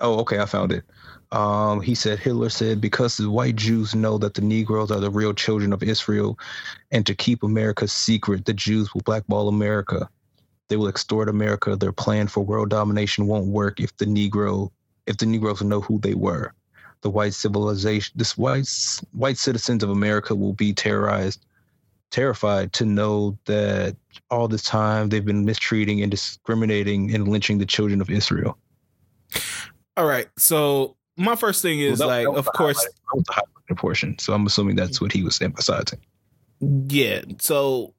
Oh, okay, I found it. He said, Hitler said, because the white Jews know that the Negroes are the real children of Israel, and to keep America secret, the Jews will blackball America. They will extort America. Their plan for world domination won't work if the Negroes know who they were. The white civilization, white citizens of America will be terrified to know that all this time they've been mistreating and discriminating and lynching the children of Israel. All right, so. My first thing is of course, that was the highlighted portion. So I'm assuming that's what he was emphasizing. Yeah. So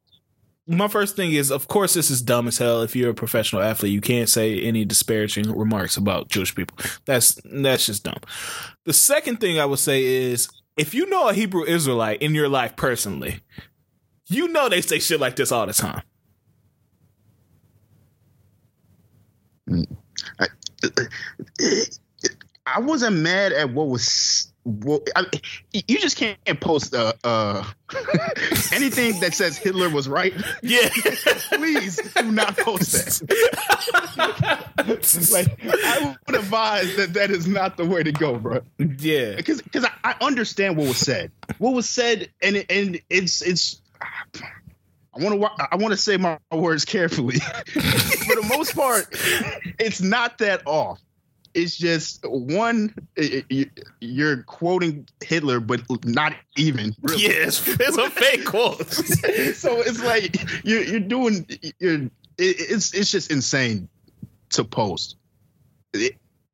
my first thing is, of course, this is dumb as hell. If you're a professional athlete, you can't say any disparaging remarks about Jewish people. That's just dumb. The second thing I would say is, if you know a Hebrew Israelite in your life personally, they say shit like this all the time. I wasn't mad at you just can't post anything that says Hitler was right. Yeah, please do not post that. Like, I would advise that is not the way to go, bro. Yeah, because I understand what was said. and it's. I want to say my words carefully. For the most part, it's not that off. It's just you're quoting Hitler, but not even. Really. Yes, it's a fake quote. So it's like it's just insane to post.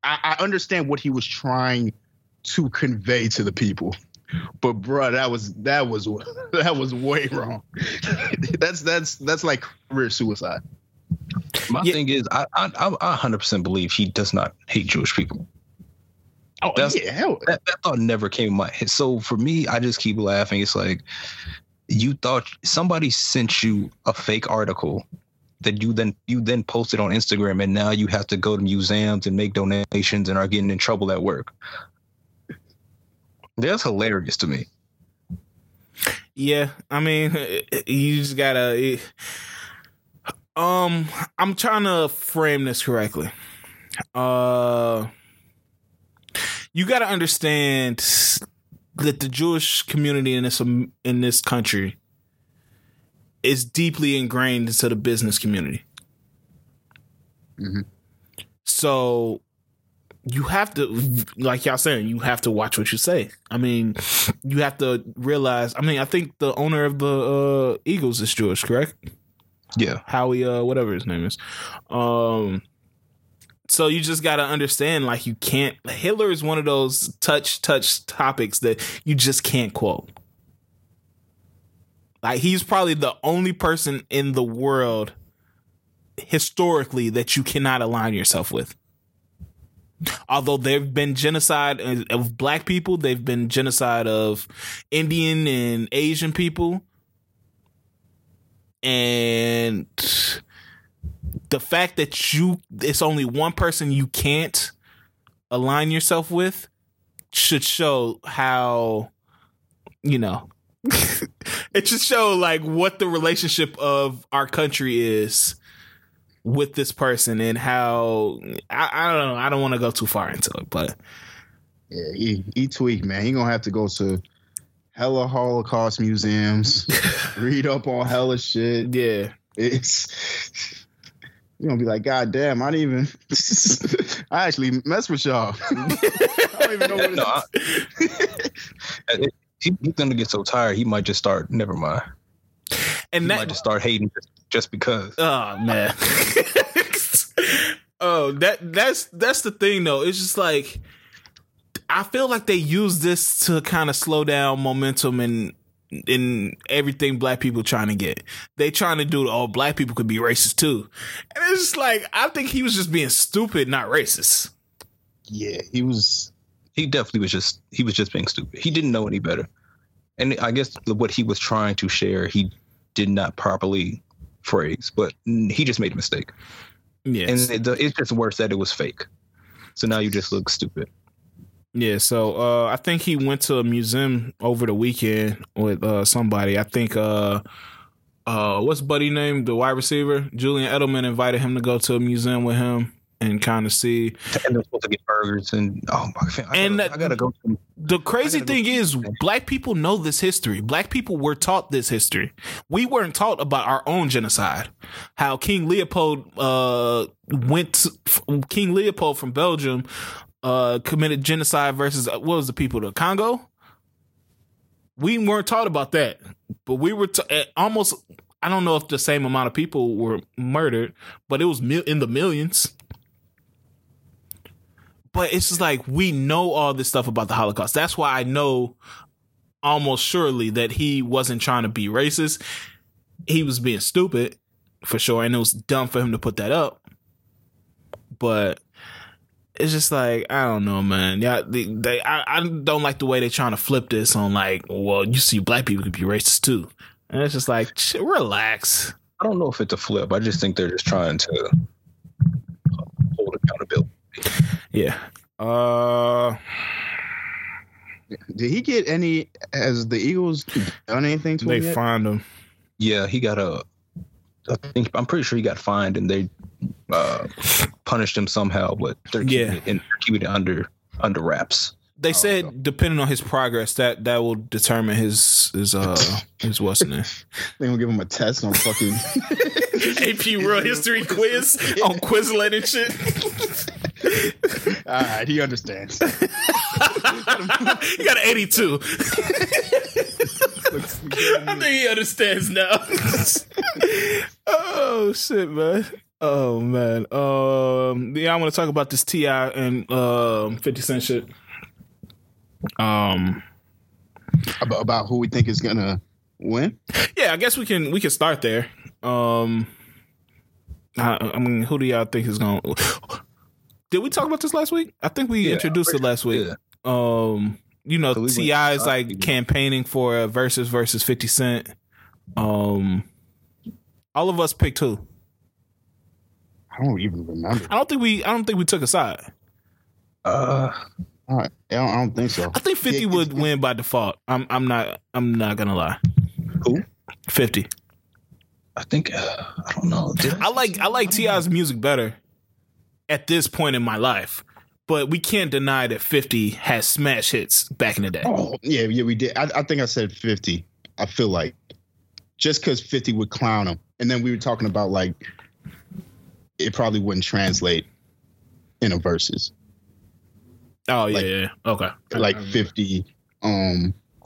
I understand what he was trying to convey to the people, but bro, that was way wrong. That's like career suicide. My thing is, I 100% believe he does not hate Jewish people. Oh, that thought never came in my head. So for me, I just keep laughing. It's like you thought somebody sent you a fake article that you then posted on Instagram, and now you have to go to museums and make donations and are getting in trouble at work. That's hilarious to me. Yeah, I mean, you just gotta. I'm trying to frame this correctly. You gotta understand that the Jewish community in this country is deeply ingrained into the business community. Mm-hmm. So you have to, like y'all saying, you have to watch what you say. I mean, you have to realize, I mean, I think the owner of the Eagles is Jewish, correct? Yeah. Howie, whatever his name is. So you just got to understand, like, you can't, Hitler is one of those touch topics that you just can't quote. Like, he's probably the only person in the world historically that you cannot align yourself with. Although there've been genocide of black people, they've been genocide of Indian and Asian people. And the fact that it's only one person you can't align yourself with should show how, you know, it should show like what the relationship of our country is with this person, and how I don't know. I don't want to go too far into it, but yeah, he tweaked, man. He gonna have to go to hella Holocaust museums, read up on hella shit. Yeah, it's you gonna be like, God damn, I didn't even. I actually mess with y'all. I don't even know what it is. He's gonna get so tired. He might just start. Never mind. And might just start hating just because. Oh man. Oh, that's the thing though. It's just like I feel like they use this to kind of slow down momentum and in everything black people trying to get. They trying to do all black people could be racist too, and it's just like I think he was just being stupid, not racist. Yeah, he was. He definitely was just. He was just being stupid. He didn't know any better. And I guess what he was trying to share, he did not properly phrase, but he just made a mistake. Yes. And it's just worse that it was fake. So now you just look stupid. Yeah, so I think he went to a museum over the weekend with somebody. I think, what's Buddy's name, the wide receiver? Julian Edelman invited him to go to a museum with him and kind of see. And they're supposed to get burgers and, oh, my God, I got to go to the crazy thing is, black people know this history. Black people were taught this history. We weren't taught about our own genocide. How King Leopold King Leopold from Belgium committed genocide versus what was the people of Congo. We weren't taught about that, but we were almost. I don't know if the same amount of people were murdered, but it was in the millions. But it's just like we know all this stuff about the Holocaust. That's why I know almost surely that he wasn't trying to be racist. He was being stupid for sure. And it was dumb for him to put that up. But it's just like, I don't know, man. Yeah, I don't like the way they're trying to flip this on like, well, you see black people could be racist too. And it's just like, relax. I don't know if it's a flip. I just think they're just trying to hold accountability. Yeah. Did he get any? Has the Eagles done anything to him? They fined him. Yeah, he got I'm pretty sure he got fined, and they punished him somehow. But they're keeping it under wraps. They said depending on his progress, that will determine his what's in there. They gonna give him a test on fucking AP World History quiz on Quizlet and shit. All right, he understands. He got an 82. I think he understands now. Oh shit, man! Oh man! I want to talk about this T.I. and 50 Cent shit. About who we think is gonna win? Yeah, I guess we can start there. I mean, who do y'all think is gonna? Did we talk about this last week? I think we introduced it last week. Yeah. You know, so T.I. is like campaigning for a versus 50 Cent. All of us picked who? I don't even remember. I don't think we took a side. I don't think so. I think 50 would win by default. I'm not gonna lie. Who? 50. I think I don't know. I like T.I.'s music better at this point in my life, but we can't deny that 50 has smash hits back in the day. Oh yeah, we did. I think I said 50. I feel like just because 50 would clown him, and then we were talking about like it probably wouldn't translate in a versus. Oh yeah, like, yeah. Okay. Like 50.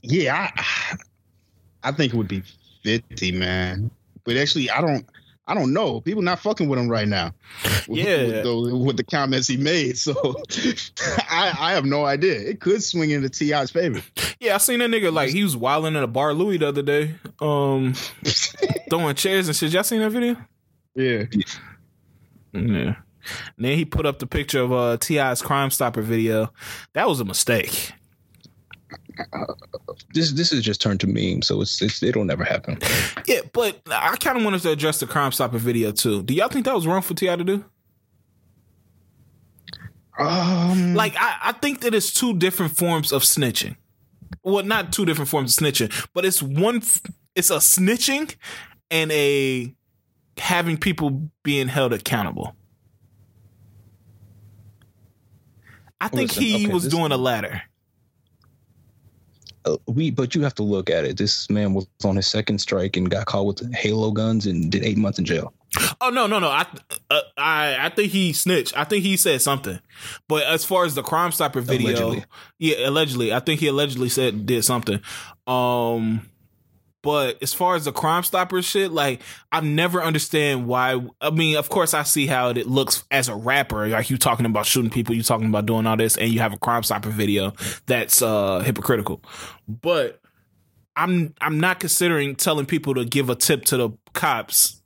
Yeah, I think it would be 50, man. But actually, I don't know. People not fucking with him right now. With the comments he made, so I have no idea. It could swing into T.I.'s favor. Yeah, I seen that nigga like he was wilding in a bar Louie the other day, throwing chairs and shit. Y'all seen that video? Yeah. Yeah. And then he put up the picture of T.I.'s Crime Stopper video. That was a mistake. This has just turned to meme, so it'll never happen. Yeah, but I kind of wanted to address the Crime Stopper video too. Do y'all think that was wrong for T.I. to do? I think that it's two different forms of snitching. Well, not two different forms of snitching, but it's one. It's a snitching and a having people being held accountable. I think he was doing the latter. But you have to look at it. This man was on his second strike and got caught with Halo guns and did 8 months in jail. Oh no! I think he snitched. I think he said something. But as far as the Crime Stopper video, allegedly, I think he allegedly did something. But as far as the Crime Stopper shit, like I never understand why. I mean, of course, I see how it looks as a rapper. Like you talking about shooting people, you talking about doing all this, and you have a Crime Stopper video that's hypocritical. But I'm not considering telling people to give a tip to the cops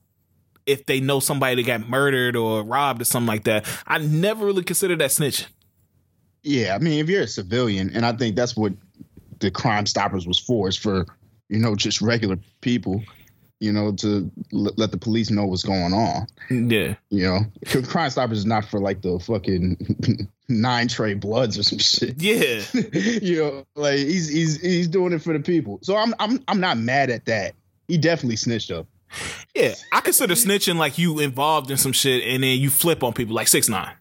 if they know somebody that got murdered or robbed or something like that. I never really considered that snitching. Yeah, I mean, if you're a civilian, and I think that's what the Crime Stoppers was for, is for, you know, just regular people, you know, to let the police know what's going on. Yeah. You know, Crime Stoppers is not for like the fucking 9 Trey Bloods or some shit. Yeah. You know, like he's doing it for the people. So I'm not mad at that. He definitely snitched up. Yeah. I consider snitching like you involved in some shit and then you flip on people like 6ix9ine.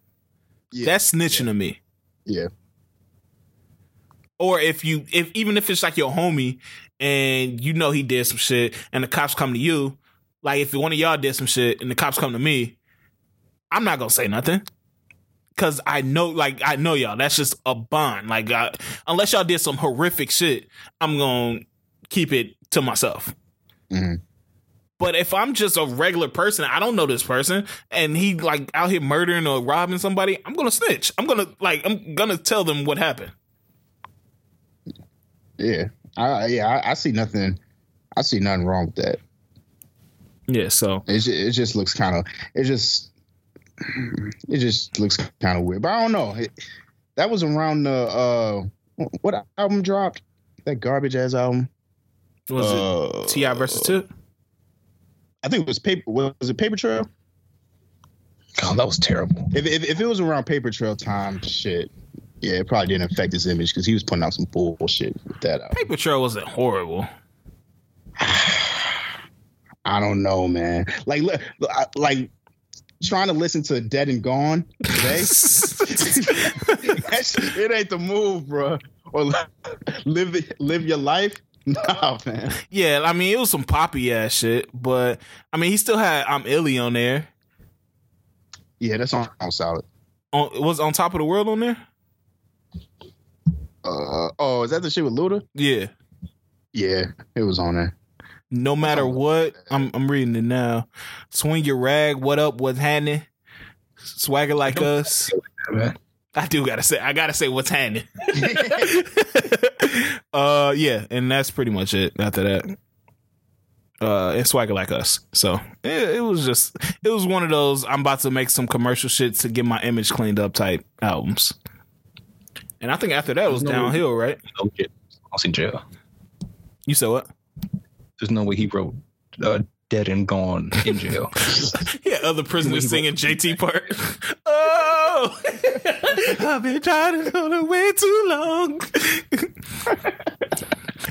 Yeah. That's snitching to me. Yeah. Or if it's like your homie and you know he did some shit and the cops come to you, like if one of y'all did some shit and the cops come to me, I'm not gonna say nothing because I know y'all. That's just a bond. Like unless y'all did some horrific shit, I'm gonna keep it to myself. Mm-hmm. But if I'm just a regular person, I don't know this person, and he like out here murdering or robbing somebody, I'm gonna snitch. I'm gonna tell them what happened. Yeah, I see nothing wrong with that. Yeah, so it just looks kind of weird. But I don't know. That was around the what album dropped? That garbage ass album. Was it T.I. versus Tip? I think it was Paper. Was it Paper Trail? Oh, that was terrible. If it was around Paper Trail time, shit. Yeah, it probably didn't affect his image because he was putting out some bullshit with that album. Paper Trail wasn't horrible. I don't know, man. Like trying to listen to Dead and Gone today. That shit, it ain't the move, bro. Or live your life. Nah, man. Yeah, I mean, it was some poppy ass shit, but I mean, he still had I'm Illy on there. Yeah, that's on solid. Was On Top of the World on there? Is that the shit with Luda? Yeah. Yeah, it was on there. No Matter What. I'm reading it now. Swing Your Rag, What Up, What's Happening? Swagger Like Us. I gotta say What's Happening. Yeah, and that's pretty much it after that. And Swagger Like Us. So it was one of those I'm about to make some commercial shit to get my image cleaned up type albums. And I think after that was downhill, right? No shit. I was in jail. You said what? There's no way he wrote dead and gone in jail. Yeah, other prisoners singing JT part. Oh, I've been trying to hold way too long.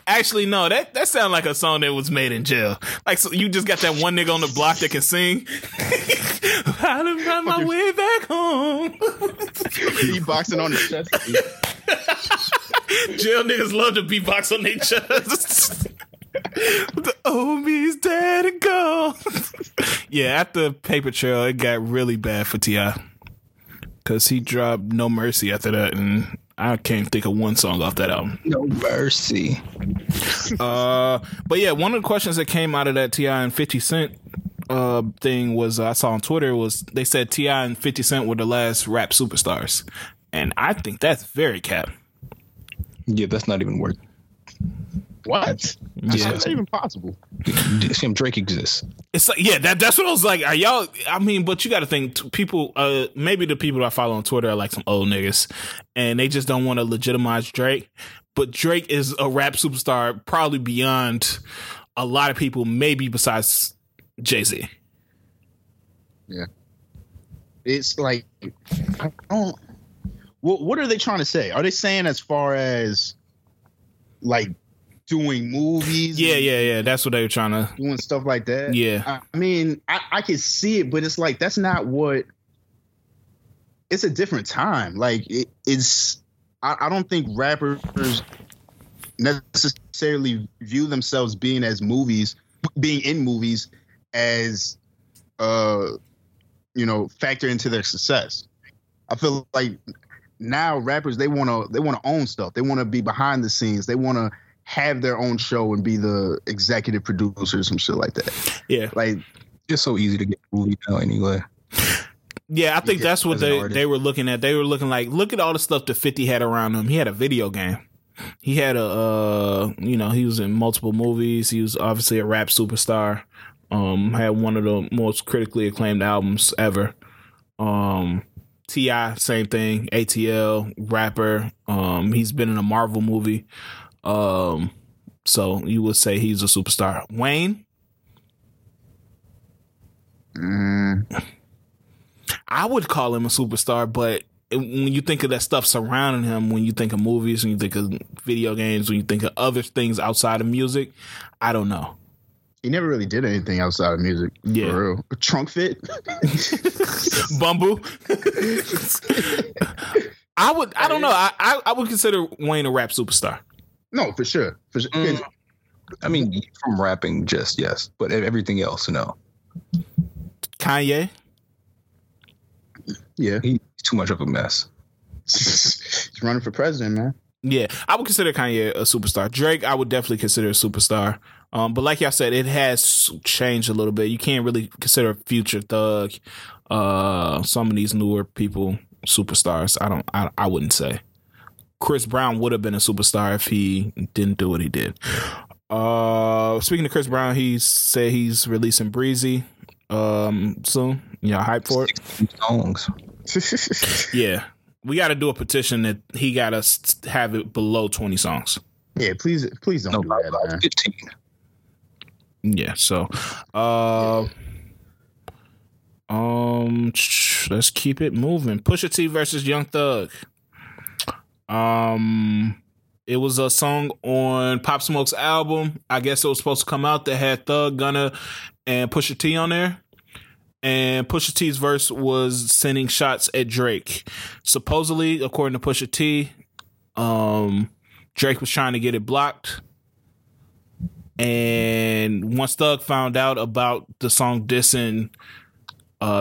Actually, no, that sounds like a song that was made in jail. Like, so you just got that one nigga on the block that can sing. I done found my way back home. Beatboxing on his chest. Jail niggas love to beatbox on their chest. The OB's dead and gone. Yeah, after Paper Trail, it got really bad for T.I. Because he dropped No Mercy after that, and I can't think of one song off that album. No Mercy. But yeah, one of the questions that came out of that T.I. and 50 Cent thing was, I saw on Twitter, was they said T.I. and 50 Cent were the last rap superstars. And I think that's very cap. Yeah, that's not even worth. What? That's not even possible. Sam Drake exists. It's like, yeah, that's what I was like. Are y'all? I mean, but you got to think, people. Maybe the people that I follow on Twitter are like some old niggas, and they just don't want to legitimize Drake. But Drake is a rap superstar, probably beyond a lot of people, maybe besides Jay-Z. Yeah, it's like, I don't. What are they trying to say? Are they saying as far as like doing movies? Yeah. That's what they were trying to... Doing stuff like that? Yeah. I mean, I can see it, but it's like, that's not what... It's a different time. Like, it's... I don't think rappers necessarily view themselves being in movies as, factor into their success. I feel like now rappers, they want to own stuff. They want to be behind the scenes. They want to have their own show and be the executive producers and shit like that. Yeah. Like, it's so easy to get a movie now anyway. Yeah, I think that's what they were looking at. They were looking like, look at all the stuff that 50 had around him. He had a video game. He had a, he was in multiple movies. He was obviously a rap superstar. Had one of the most critically acclaimed albums ever. T.I., same thing. ATL, rapper. He's been in a Marvel movie. So you would say he's a superstar. Wayne? I would call him a superstar, but when you think of that stuff surrounding him, when you think of movies, when you think of video games, when you think of other things outside of music, I don't know. He never really did anything outside of music. Yeah. For real. Trunk Fit? Bumble? I don't know. I would consider Wayne a rap superstar. No, for sure. For sure. I mean, from rapping, just yes, but everything else, no. Kanye? Yeah. He's too much of a mess. He's running for president, man. Yeah, I would consider Kanye a superstar. Drake, I would definitely consider a superstar. But like y'all said, it has changed a little bit. You can't really consider Future Thug, some of these newer people, superstars. I wouldn't say. Chris Brown would have been a superstar if he didn't do what he did. Speaking of Chris Brown, he said he's releasing Breezy soon. Y'all hype for it? Songs. Yeah. We got to do a petition that he got us have it below 20 songs. Yeah, please don't do that. Man. 15. Yeah, so... let's keep it moving. Pusha T versus Young Thug. It was a song on Pop Smoke's album. I guess it was supposed to come out that had Thug, Gunna, and Pusha T on there. And Pusha T's verse was sending shots at Drake. Supposedly, according to Pusha T, Drake was trying to get it blocked. And once Thug found out about the song dissing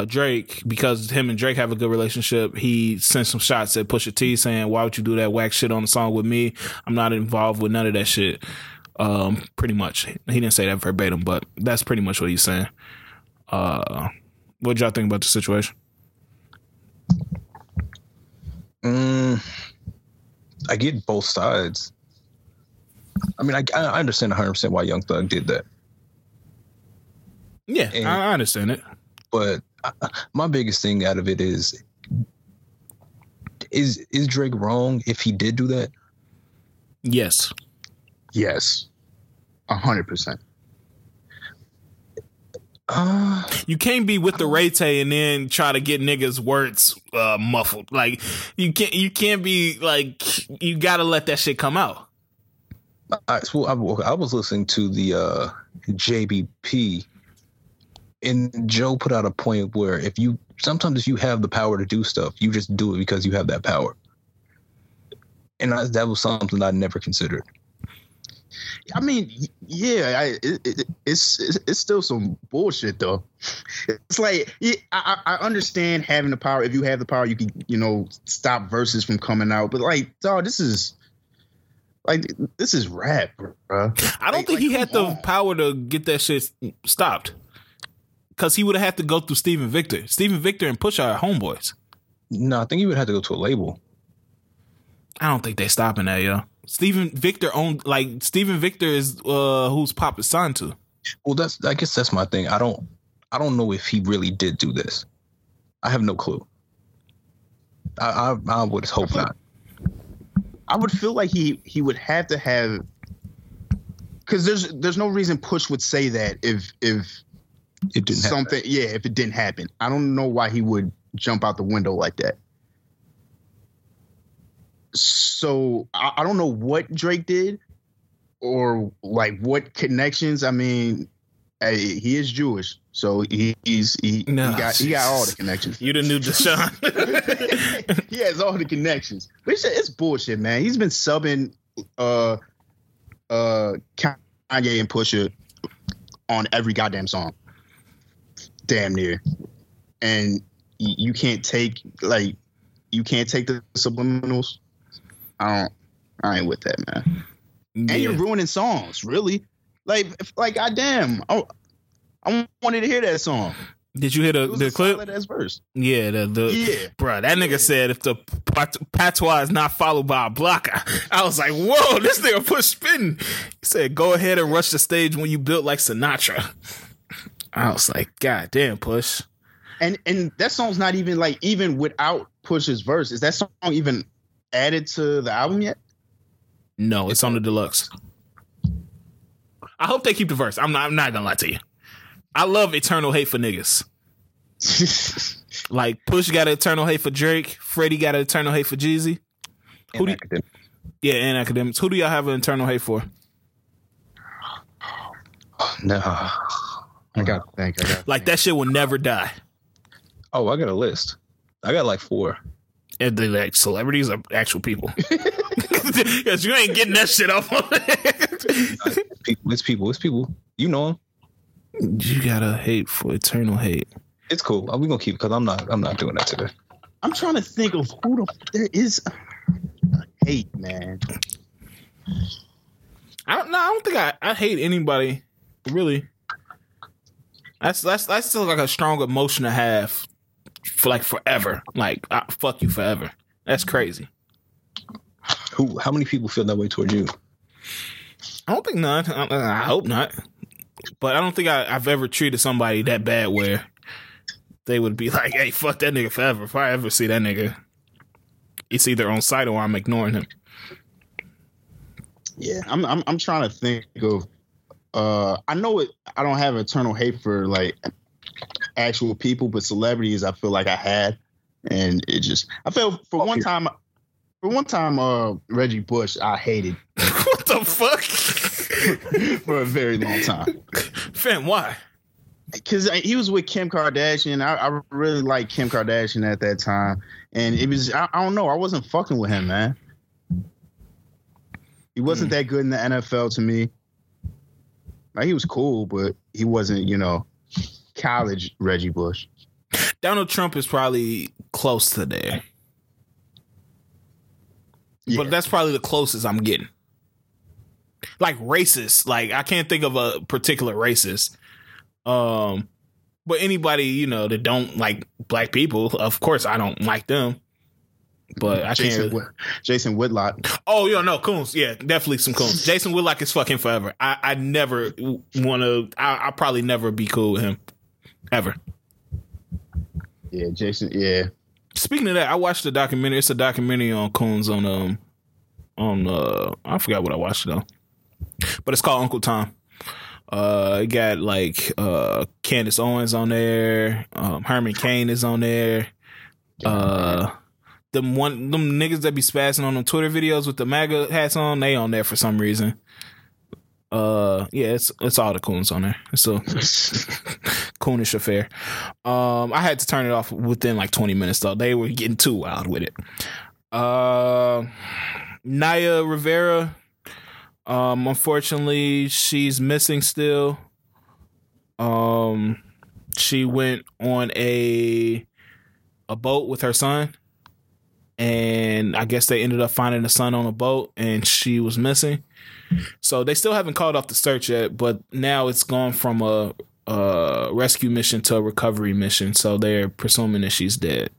Drake, because him and Drake have a good relationship, he sent some shots at Pusha T saying, "Why would you do that whack shit on the song with me? I'm not involved with none of that shit." Pretty much. He didn't say that verbatim, but that's pretty much what he's saying. What y'all think about the situation? I get both sides. I mean, I understand 100% why Young Thug did that. Yeah, and I understand it. But my biggest thing out of it is Drake wrong if he did do that? Yes. 100%. You can't be with the Ray Tay and then try to get niggas' words muffled. Like you can't be like, you gotta let that shit come out. All right, so I was listening to the JBP, and Joe put out a point where sometimes if you have the power to do stuff, you just do it because you have that power. And that was something I never considered. I mean, yeah, it's still some bullshit though. It's like, I understand having the power. If you have the power, you can, stop verses from coming out. But like, dog, this is rap, bro. I don't think he had the power to get that shit stopped, because he would have had to go through Stephen Victor. Stephen Victor and Pusha are homeboys. No, I think he would have to go to a label. I don't think they stopping that, yo. Stephen Victor is who's Pop is signed to. Well, I guess that's my thing. I don't know if he really did do this. I have no clue. I would hope not. I would feel like he would have to have, because there's no reason Push would say that if it didn't something happen. Yeah, if it didn't happen. I don't know why he would jump out the window like that. So I don't know what Drake did or like what connections. I mean, he is Jewish, so he got all the connections. You the new Deshaun. He has all the connections. But it's bullshit, man. He's been subbing Kanye and Pusha on every goddamn song, damn near. And you can't take the subliminals. I ain't with that, man. Yeah. And you're ruining songs, really. Like, goddamn. I wanted to hear that song. Did you hear the clip? Verse. Yeah, bro. That nigga said if the patois is not followed by a blocker, I was like, whoa, this nigga Push spitting. He said, go ahead and rush the stage when you built like Sinatra. I was like, goddamn, Push. And that song's not even like, even without Push's verse, is that song even added to the album yet? No, it's on the deluxe. I hope they keep the verse. I'm not gonna lie to you. I love eternal hate for niggas. Like Push got an eternal hate for Drake. Freddie got an eternal hate for Jeezy. And academics. Who do y'all have an eternal hate for? No, I gotta think. That shit will never die. Oh, I got a list. I got like 4. And they're like celebrities or actual people? Because you ain't getting that shit off of it. It's people. You know them. You gotta hate for eternal hate. It's cool. We're gonna keep it because I'm not doing that today. I'm trying to think of who there is. Hate, man. I don't think I hate anybody, really. That's still like a strong emotion to have. For like forever, like fuck you forever. That's crazy. How many people feel that way toward you? I don't think none. I hope not. But I don't think I've ever treated somebody that bad where they would be like, "Hey, fuck that nigga forever." If I ever see that nigga, it's either on sight or I'm ignoring him. Yeah, I'm trying to think of. I know it. I don't have eternal hate for like actual people, but celebrities I feel like I had, and it just I felt for one time Reggie Bush I hated. What the fuck? For a very long time. Fam, why? Because he was with Kim Kardashian. I really liked Kim Kardashian at that time, and it was I don't know, I wasn't fucking with him, man. He wasn't that good in the NFL to me. Like he was cool, but he wasn't, college Reggie Bush. Donald Trump is probably close to there. Yeah. But that's probably the closest I'm getting. Like racist. Like I can't think of a particular racist. But anybody, that don't like black people, of course I don't like them. But I can't. Jason Whitlock. Oh, no, Coons. Yeah, definitely some Coons. Jason Whitlock is fucking forever. I never want to. I'll probably never be cool with him. Ever. Yeah, Jason. Yeah. Speaking of that, I watched a documentary. It's a documentary on Coons I forgot what I watched though, but it's called Uncle Tom. It got like Candace Owens on there. Herman Cain is on there. Them niggas that be spazzing on them Twitter videos with the MAGA hats on, they on there for some reason. Yeah, it's all the coons on there. It's a coonish affair. I had to turn it off within like 20 minutes though. They were getting too wild with it. Naya Rivera, unfortunately she's missing still. She went on a boat with her son, and I guess they ended up finding the son on a boat and she was missing. So they still haven't called off the search yet, but now it's gone from a rescue mission to a recovery mission. So they're presuming that she's dead.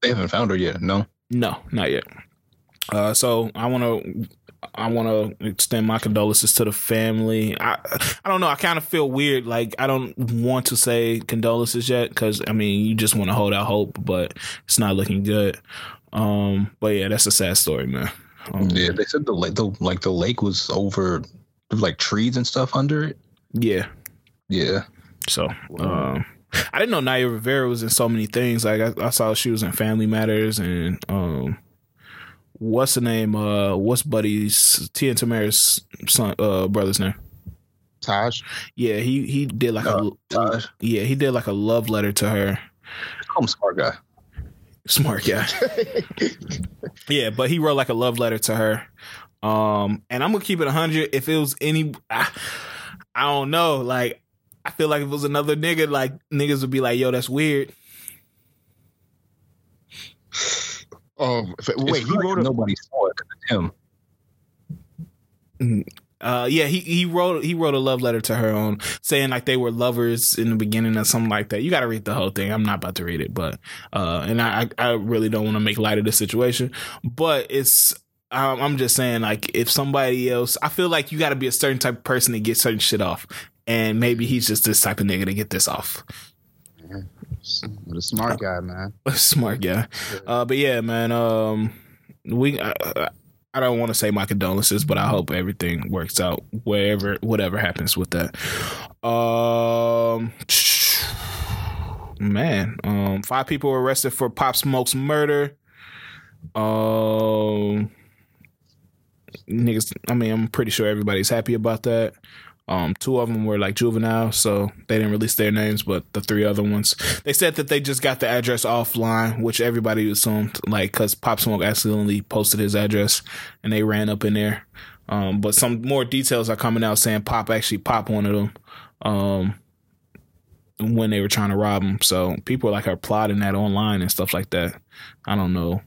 They haven't found her yet. No, not yet. So I want to extend my condolences to the family. I don't know. I kind of feel weird. Like, I don't want to say condolences yet because, I mean, you just want to hold out hope, but it's not looking good. But yeah, that's a sad story, man. Yeah, they said the lake was over, like, trees and stuff under it. Yeah. So, I didn't know Naya Rivera was in so many things. Like, I saw she was in Family Matters and what's the name? What's Buddy's T and Tamara's son, brother's name? Taj. Yeah, he did like he did like a love letter to her. I'm a smart guy. Yeah, but he wrote like a love letter to her. And I'm gonna keep it 100. If it was any, I don't know. Like, I feel like if it was another nigga, like niggas would be like, "Yo, that's weird." Wait, he wrote it. Nobody saw it. Him. Yeah, he wrote a love letter to her on saying like they were lovers in the beginning or something like that. You got to read the whole thing. I'm not about to read it, but and I really don't want to make light of this situation, but it's I'm just saying, like, if somebody else, I feel like you got to be a certain type of person to get certain shit off, and maybe he's just this type of nigga to get this off. A smart guy, man. A smart guy. But yeah, man. I don't want to say my condolences, but I hope everything works out whatever happens with that. Man, 5 people were arrested for Pop Smoke's murder. Niggas, I mean, I'm pretty sure everybody's happy about that. 2 of them were like juvenile, so they didn't release their names, but the 3 other ones, they said that they just got the address offline, which everybody assumed, like, because Pop Smoke accidentally posted his address and they ran up in there. But some more details are coming out saying Pop actually popped one of them when they were trying to rob him. So people like are plotting that online and stuff like that. I don't know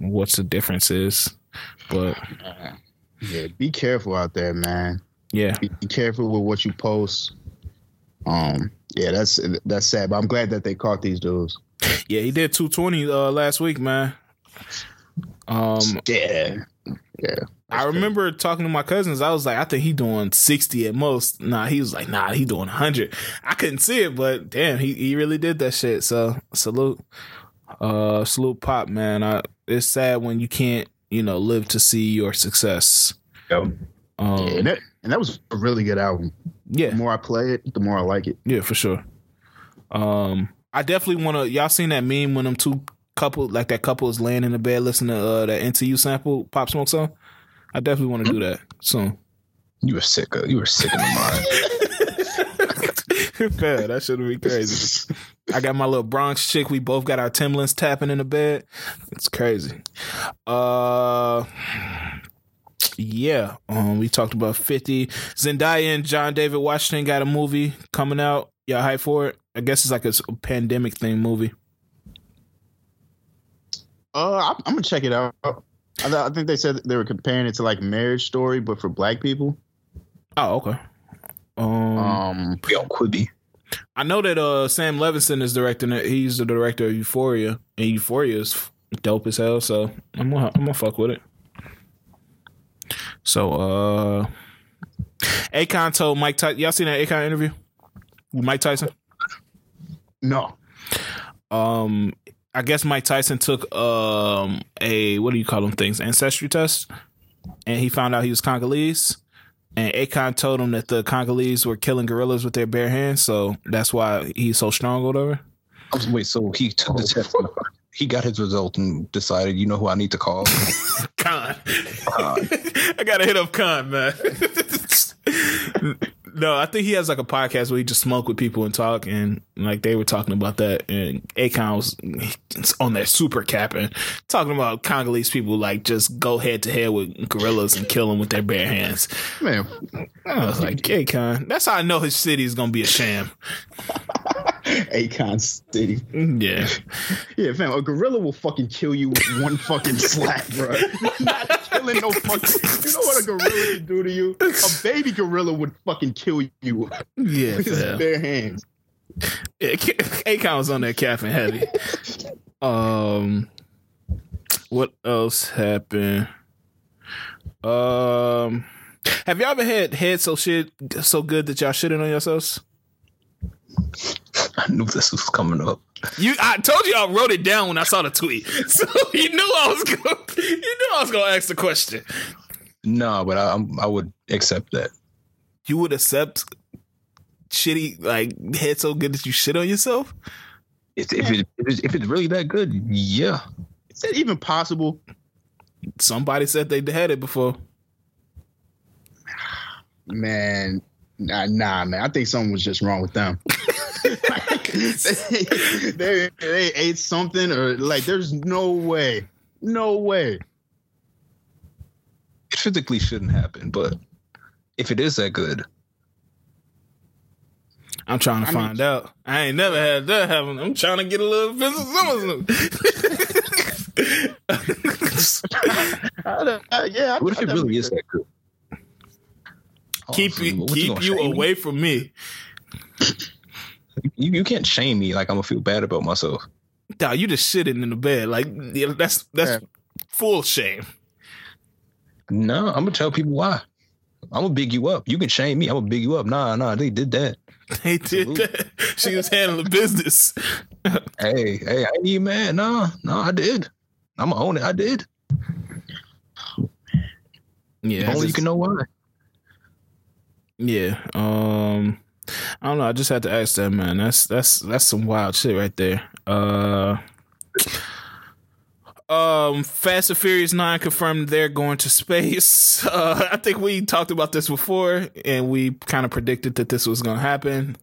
what the difference is, but yeah, be careful out there, man. Yeah, be careful with what you post. Yeah, that's sad, but I'm glad that they caught these dudes. Yeah, he did 220 last week, man. Yeah. I remember talking to my cousins. I was like, I think he doing 60 at most. Nah, he was like, nah, he doing 100. I couldn't see it, but damn, he really did that shit. So salute Pop, man. It's sad when you can't, live to see your success. Yep. Yeah, and that was a really good album. Yeah. The more I play it, the more I like it. Yeah, for sure. I definitely want to... Y'all seen that meme when them two couple... Like that couple is laying in the bed listening to that NTU sample, Pop Smoke song? I definitely want to do that soon. You were sick in the mind. Man, that should be crazy. I got my little Bronx chick. We both got our Timberlands tapping in the bed. It's crazy. Yeah, we talked about 50. Zendaya and John David Washington got a movie coming out. Y'all hype for it? I guess it's like a pandemic thing movie. I'm gonna check it out. I think they said they were comparing it to like Marriage Story, but for black people. Oh, okay. Quibi. I know that Sam Levinson is directing it. He's the director of Euphoria, and Euphoria is dope as hell. So I'm gonna fuck with it. So, Akon told Mike Tyson. Y'all seen that Akon interview with Mike Tyson? No. I guess Mike Tyson took a ancestry test, and he found out he was Congolese. And Akon told him that the Congolese were killing gorillas with their bare hands, so that's why he's so strong or whatever. Wait, so he took the test. He got his result and decided, you know who I need to call? Khan. I gotta hit up Khan, man. No, I think he has like a podcast where he just smoke with people and talk, and like they were talking about that, and Akon was on that super capping, talking about Congolese people like just go head to head with gorillas and kill them with their bare hands. Man, I was like, Akon, that's how I know his city is gonna be a sham. Akon City. Yeah. Yeah, fam, a gorilla will fucking kill you with one fucking slap, bro. Not killing no fucking... You know what a gorilla can do to you? A baby gorilla would fucking kill you. Yeah, with his bare hands. Yeah, Akon was on that caffeine heavy. What else happened? Have y'all ever had head so good that y'all shitting on yourselves? I knew this was coming up. I told you I wrote it down when I saw the tweet, so you knew I was gonna ask the question. No, but I would accept that. You would accept shitty, like head so good that you shit on yourself? If it's really that good, yeah. Is that even possible? Somebody said they had it before. Man. Nah, man. I think something was just wrong with them. Like, they ate something, or like, there's no way. It physically shouldn't happen, but if it is that good, I'm trying to find out. I ain't never had that happen. I'm trying to get a little yeah. What if it really is that good? Keep you away from me. You can't shame me. Like, I'm gonna feel bad about myself. Nah, you just shitting in the bed. Like, yeah, that's full shame. No, I'm gonna tell people why. I'm gonna big you up. You can shame me. I'm gonna big you up. Nah, they did that. They did that. She was handling business. Hey, I ain't even mad. Nah, I did. I'm gonna own it. I did. Yeah. Only you can know why. Yeah, I don't know. I just had to ask that, man. That's some wild shit right there. Fast and Furious 9 confirmed they're going to space. I think we talked about this before, and we kind of predicted that this was going to happen.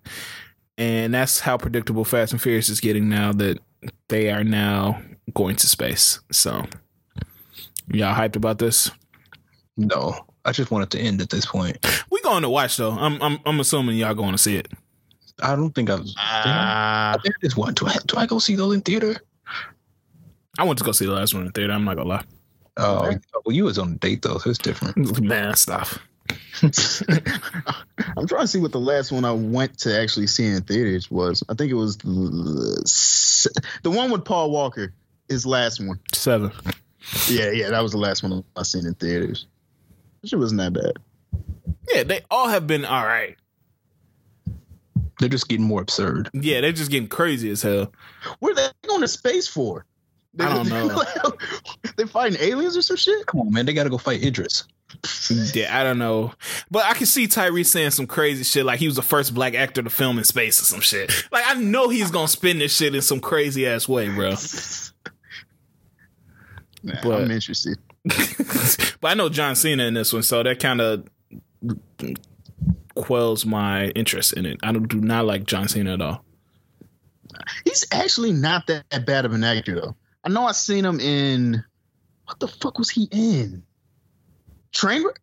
And that's how predictable Fast and Furious is getting now, that they are now going to space. So, y'all hyped about this? No. I just want it to end at this point. We going to watch though. I'm assuming y'all going to see it. I don't think I just want to. Do I go see those in theater? I went to go see the last one in theater. I'm not gonna lie. Oh, well, you was on a date though, so it's different. Man, stop. I'm trying to see what the last one I went to actually see in theaters was. I think it was the one with Paul Walker. His last one. 7. Yeah, that was the last one I seen in theaters. It wasn't that bad. Yeah, they all have been all right. They're just getting more absurd. Yeah, they're just getting crazy as hell. What are they going to space for? I don't know. Like, they're fighting aliens or some shit? Come on, man. They got to go fight Idris. Yeah, I don't know. But I can see Tyrese saying some crazy shit, like he was the first black actor to film in space or some shit. Like, I know he's going to spin this shit in some crazy-ass way, bro. Nah, but I'm interested. But I know John Cena in this one, so that kind of quells my interest in it. I do not like John Cena at all. He's actually not that bad of an actor, though. I know I seen him in... What the fuck was he in? Trainwreck?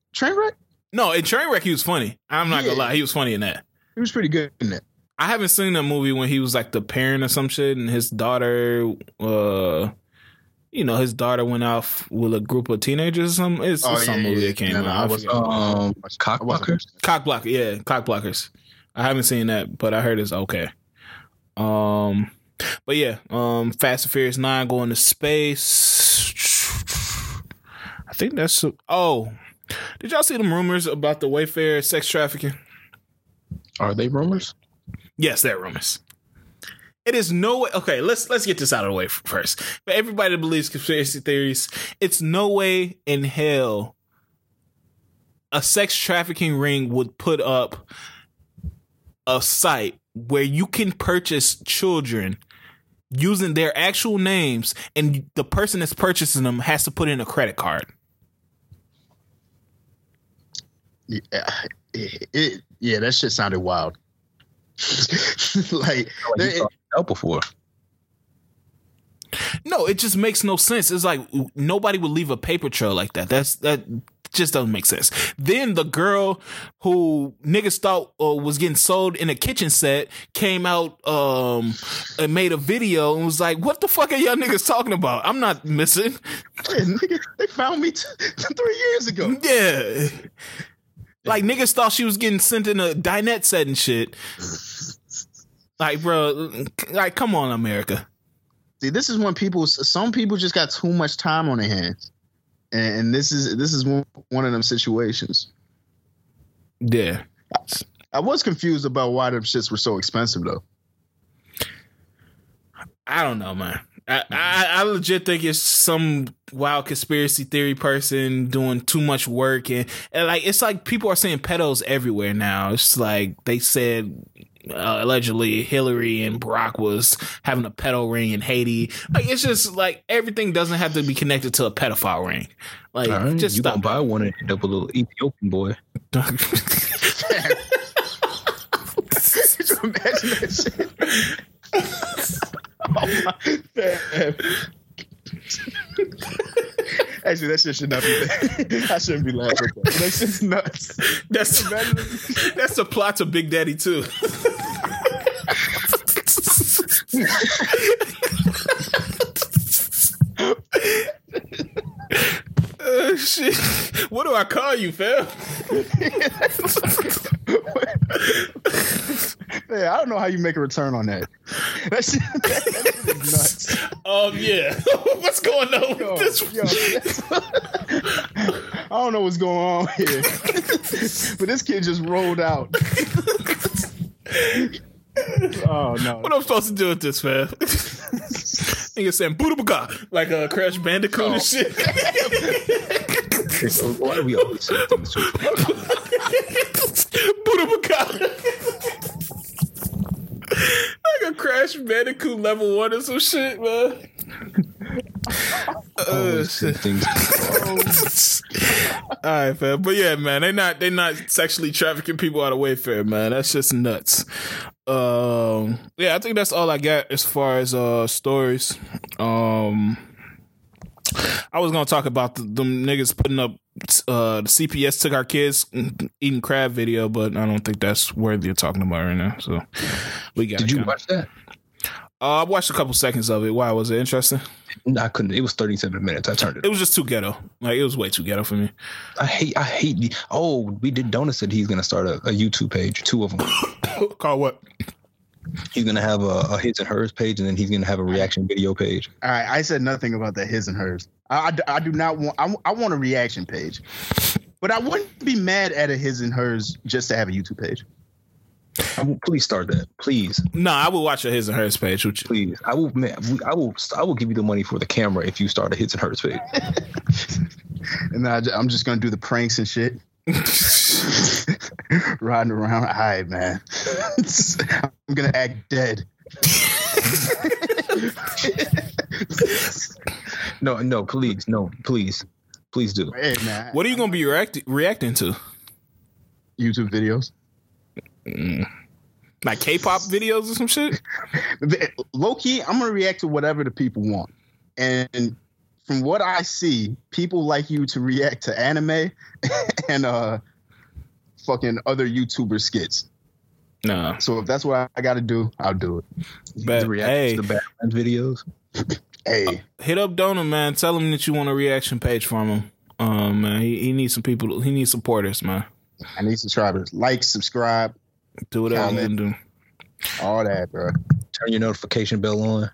No, in Trainwreck, he was funny. I'm not gonna lie. He was funny in that. He was pretty good in that. I haven't seen that movie when he was like the parent or some shit, and his daughter... his daughter went off with a group of teenagers or something. It's some movie that came out. Cockblockers? Cockblockers. I haven't seen that, but I heard it's okay. But yeah, Fast and Furious 9 going to space. I think that's... did y'all see them rumors about the Wayfair sex trafficking? Are they rumors? Yes, they're rumors. It is no way. Okay, let's get this out of the way first. For everybody that believes conspiracy theories, it's no way in hell a sex trafficking ring would put up a site where you can purchase children using their actual names, and the person that's purchasing them has to put in a credit card. Yeah, that shit sounded wild. Before. No, it just makes no sense. It's like nobody would leave a paper trail like that. That just doesn't make sense. Then the girl who niggas thought was getting sold in a kitchen set came out and made a video and was like, "What the fuck are y'all niggas talking about? I'm not missing. Yeah, nigga, they found me 3 years ago." Yeah. Like, niggas thought she was getting sent in a dinette set and shit. Like, bro, like, come on, America. See, this is when some people just got too much time on their hands. And this is one of them situations. Yeah. I was confused about why them shits were so expensive, though. I don't know, man. I legit think it's some wild conspiracy theory person doing too much work. And like, it's like people are saying pedos everywhere now. It's like they said allegedly Hillary and Barack was having a pedo ring in Haiti. Like, it's just like everything doesn't have to be connected to a pedophile ring. Like, right, just you gonna buy one and end up a little Ethiopian boy. Could you imagine that shit? Oh my damn. Actually, that shit should not be bad. I shouldn't be laughing at that. That shit's nuts. That's the plot to Big Daddy too. Shit. What do I call you, fam? Yeah, I don't know how you make a return on that. That shit is nuts. Yeah. What's going on with this? I don't know what's going on here. But this kid just rolled out. Oh, no. What am I supposed to do with this, man? Nigga saying bootabaka like a Crash Bandicoot and shit. Why do we always say things? Bootabaka. Like a Crash Bandicoot level 1 or some shit, man. Alright, fam. But yeah, man, they not sexually trafficking people out of Wayfair, man. That's just nuts. Yeah, I think that's all I got as far as stories. I was gonna talk about them niggas putting up the CPS took our kids eating crab video, but I don't think that's worthy of talking about right now. So we got. Did you watch that? I watched a couple seconds of it. Why was it interesting? No, I couldn't. It was 37 minutes. I turned it. It was just too ghetto. Like, it was way too ghetto for me. I hate. Donna said he's gonna start a YouTube page. Two of them. Called what? He's gonna have a his and hers page, and then he's gonna have a reaction video page. All right, I said nothing about that his and hers. I do not want. I want a reaction page, but I wouldn't be mad at a his and hers just to have a YouTube page. Please start that, please. No, I will watch a his and hers page. Which, please, I will. Man, I will give you the money for the camera if you start a his and hers page. And I'm just gonna do the pranks and shit. Riding around, all right, man. I'm gonna act dead. No, please do. Hey, man. What are you gonna be reacting to? YouTube videos, like K-pop videos or some shit. Low key, I'm gonna react to whatever the people want, and from what I see, people like you to react to anime and fucking other YouTuber skits. Nah. So if that's what I got to do, I'll do it. To the Batman videos. Hey, hit up Donut, man. Tell him that you want a reaction page from him. Man, he needs some people. He needs supporters, man. I need subscribers. Like, subscribe, do whatever you can do. All that, bro. Turn your notification bell on. All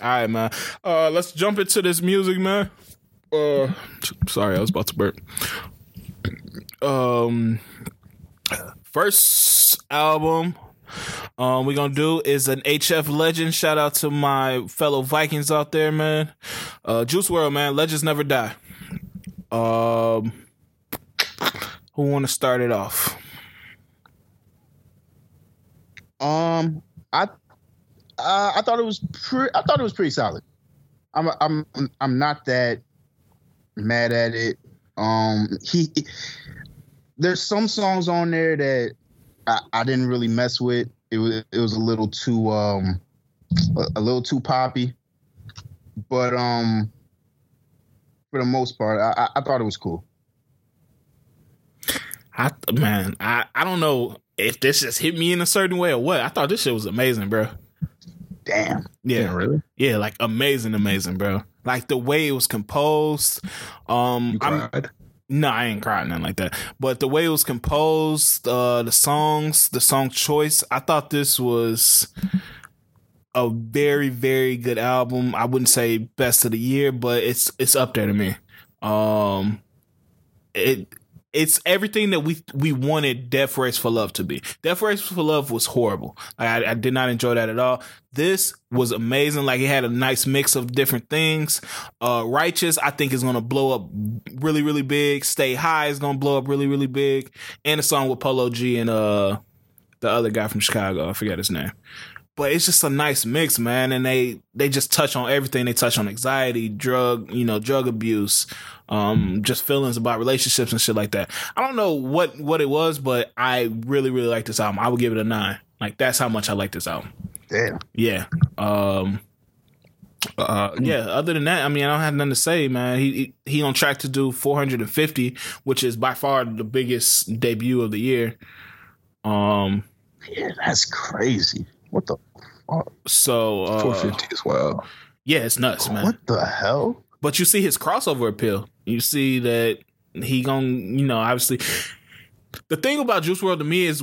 right, man. Let's jump into this music, man. Sorry, I was about to burp. First album we're gonna do is an HF legend. Shout out to my fellow Vikings out there, man. Juice WRLD, man. Legends never die. Who want to start it off? I thought it was pretty. I thought it was pretty solid. I'm not that mad at it. There's some songs on there that I didn't really mess with. It was a little too poppy, but for the most part, I thought it was cool. I don't know if this just hit me in a certain way or what. I thought this shit was amazing, bro. Damn. Yeah, really? Yeah, like amazing, bro. Like the way it was composed. You cried? No, I ain't crying, nothing like that. But the way it was composed, the song choice, I thought this was a very, very good album. I wouldn't say best of the year, but it's up there to me. It's everything that we wanted Death Race for Love to be. Death Race for Love was horrible. I did not enjoy that at all. This was amazing. Like, it had a nice mix of different things. Righteous, I think, is going to blow up really, really big. Stay High is going to blow up really, really big. And a song with Polo G and the other guy from Chicago. I forget his name. But it's just a nice mix, man. And they just touch on everything. They touch on anxiety, drug abuse, just feelings about relationships and shit like that. I don't know what it was, but I really, really like this album. I would give it a 9. Like, that's how much I like this album. Damn. Yeah. Yeah. Other than that, I mean, I don't have nothing to say, man. He on track to do 450, which is by far the biggest debut of the year. Yeah, that's crazy. What the fuck? So 450 as well. Yeah, it's nuts, man. What the hell? But you see his crossover appeal. You see that he gon', obviously. The thing about Juice WRLD to me is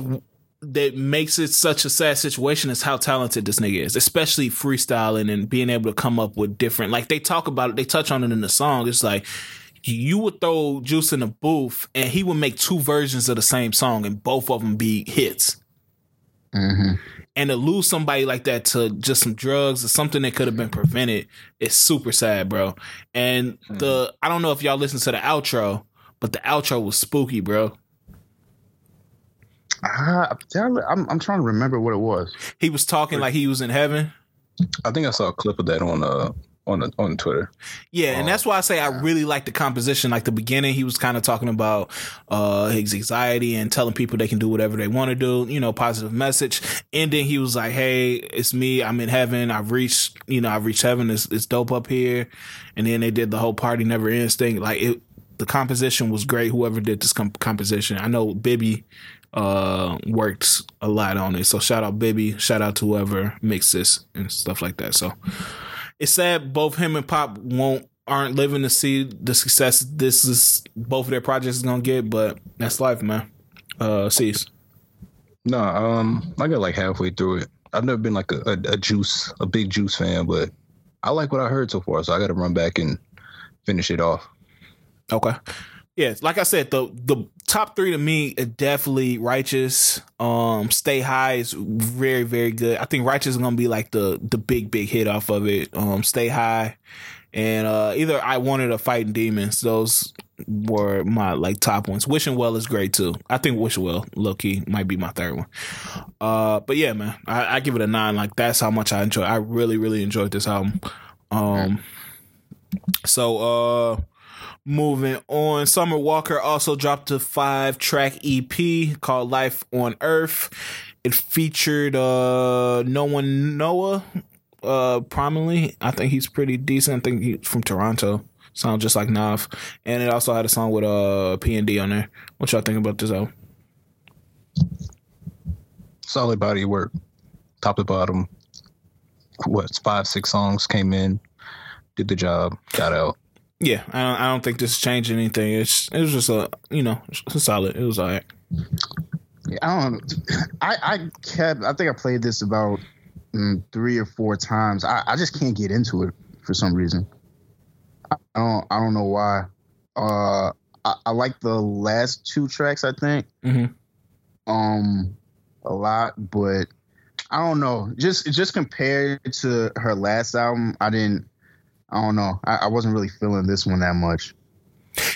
that makes it such a sad situation is how talented this nigga is, especially freestyling and being able to come up with different. Like, they talk about it, they touch on it in the song. It's like, you would throw Juice in a booth and he would make two versions of the same song and both of them be hits. Mm-hmm. And to lose somebody like that to just some drugs or something that could have been prevented is super sad, bro. And I don't know if y'all listen to the outro, but the outro was spooky, bro. I'm trying to remember what it was. He was talking like he was in heaven. I think I saw a clip of that on Twitter. Yeah, and that's why I say I really like the composition. Like, the beginning, he was kind of talking about his anxiety and telling people they can do whatever they want to do, positive message. Ending, he was like, hey, it's me, I'm in heaven, I've reached heaven, it's dope up here. And then they did the whole Party Never Ends thing. Like, the composition was great, whoever did this composition. I know Bibby worked a lot on it, so shout out Bibby, shout out to whoever makes this and stuff like that. So it's sad both him and Pop aren't living to see the success this is both of their projects is gonna get, but that's life, man. Cease. No, I got like halfway through it. I've never been like a big Juice fan, but I like what I heard so far, so I gotta run back and finish it off. Okay. Yeah, like I said, the top three to me are definitely Righteous. Stay High is very, very good. I think Righteous is going to be like the big hit off of it. Stay High. And either I Wanted or Fighting Demons. Those were my like top ones. Wishing Well is great too. I think Wishing Well, low-key, might be my third one. But yeah, man, I give it a 9. Like, that's how much I enjoy. I really, really enjoyed this album. So moving on, Summer Walker also dropped a 5-track EP called Life on Earth. It featured No One Noah prominently. I think he's pretty decent. I think he's from Toronto. Sounds just like Nav. And it also had a song with P&D on there. What y'all think about this album? Solid body work, top to bottom. 5-6 songs came in, did the job, got out. Yeah, I don't think this is changing anything. It was just a solid. It was all right. Yeah, I think I played this about 3 or 4 times. I just can't get into it for some reason. I don't know why. I like the last 2 tracks, I think. Mm-hmm. A lot, but I don't know. Just compared to her last album, I don't know. I wasn't really feeling this one that much.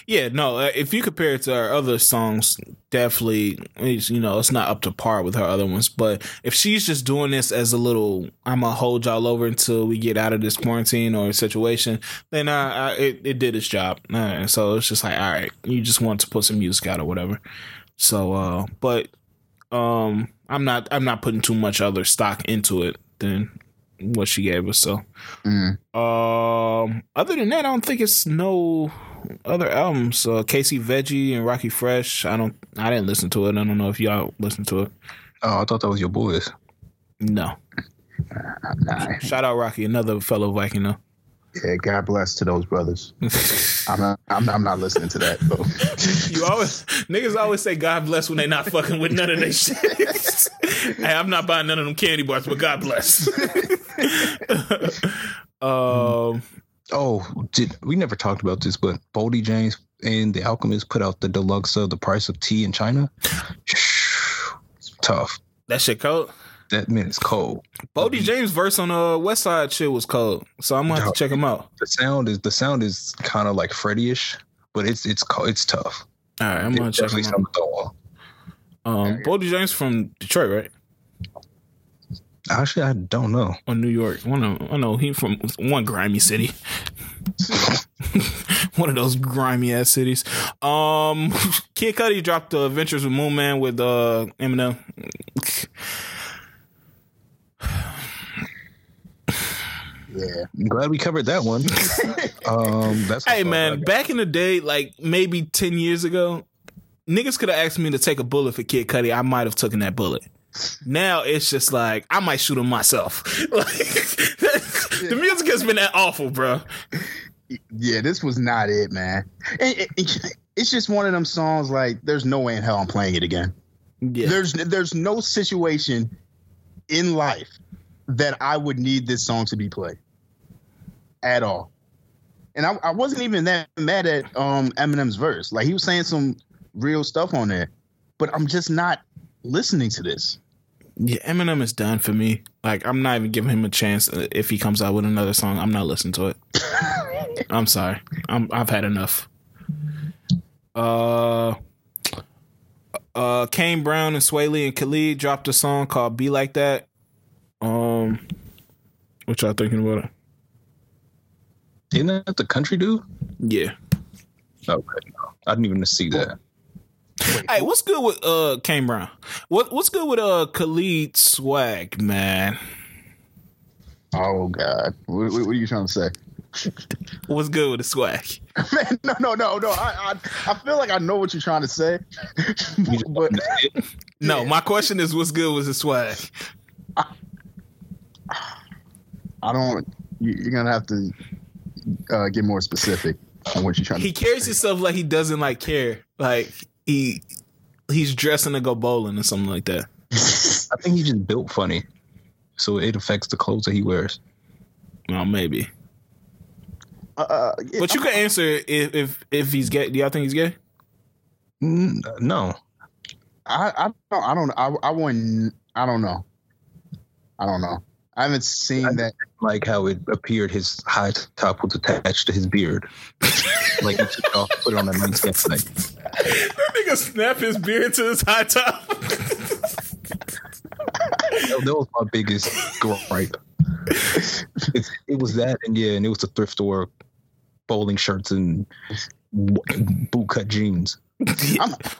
Yeah, no, if you compare it to her other songs, definitely, you know, it's not up to par with her other ones. But if she's just doing this as a little, I'm going to hold y'all over until we get out of this quarantine or situation, then it did its job. And so it's just like, all right, you just want to put some music out or whatever. So, but I'm not putting too much other stock into it than what she gave us. So, other than that, I don't think it's no other albums. Casey Veggie and Rocky Fresh. I didn't listen to it. I don't know if y'all listened to it. Oh, I thought that was your boys. No. Nah. Shout out Rocky, another fellow Viking though. Yeah, God bless to those brothers. I'm not listening to that. Bro. You always niggas always say God bless when they not fucking with none of that shit. Hey, I'm not buying none of them candy bars, but God bless. We never talked about this, but Boldy James and The Alchemist put out the deluxe of The Price of Tea in China. It's tough. That shit cold. That man is cold. Boldy James verse on West Side shit was cold, so I'm gonna have to check him out. The sound is kind of like Freddy-ish, but it's tough. All right, I'm gonna check him out. Boldy James from Detroit, right? Actually, I don't know. Or New York. I know he from one grimy city. One of those grimy ass cities. Kid Cudi dropped the Adventures with Moon Man with Eminem. Yeah, I'm glad we covered that one. Hey man, back in the day, like maybe 10 years ago, niggas could have asked me to take a bullet for Kid Cudi. I might have taken that bullet. Now it's just like I might shoot him myself. Like, the music has been that awful, bro. Yeah, this was not it, man. It's just one of them songs. Like, there's no way in hell I'm playing it again. Yeah. There's no situation in life that I would need this song to be played at all. And I wasn't even that mad at Eminem's verse. Like, he was saying some real stuff on there, but I'm just not listening to this. Yeah, Eminem is done for me. Like, I'm not even giving him a chance. If he comes out with another song, I'm not listening to it. I'm sorry. I've had enough. Kane Brown and Swae Lee and Khalid dropped a song called Be Like That. What y'all thinking about it? Isn't that the country dude? Yeah. Okay, no. I didn't even see that. Wait. Hey, what's good with Kane Brown? What's good with Khalid Swag, man? Oh God, what are you trying to say? What's good with the swag? Man, no. I feel like I know what you're trying to say. But, no, my question is, what's good with the swag? I don't. You're gonna have to get more specific on what you're trying to. He carries himself like he doesn't care. Like he's dressing to go bowling or something like that. I think he just built funny, so it affects the clothes that he wears. Well, maybe. Yeah, but you can answer if he's gay. Do y'all think he's gay? No. I don't know. I haven't seen that. Like how it appeared, his high top was attached to his beard. Like he took off, put it on a nightstand. That nigga snapped his beard to his high top. That was my biggest gripe. It was that, and it was the thrift store bowling shirts and bootcut jeans.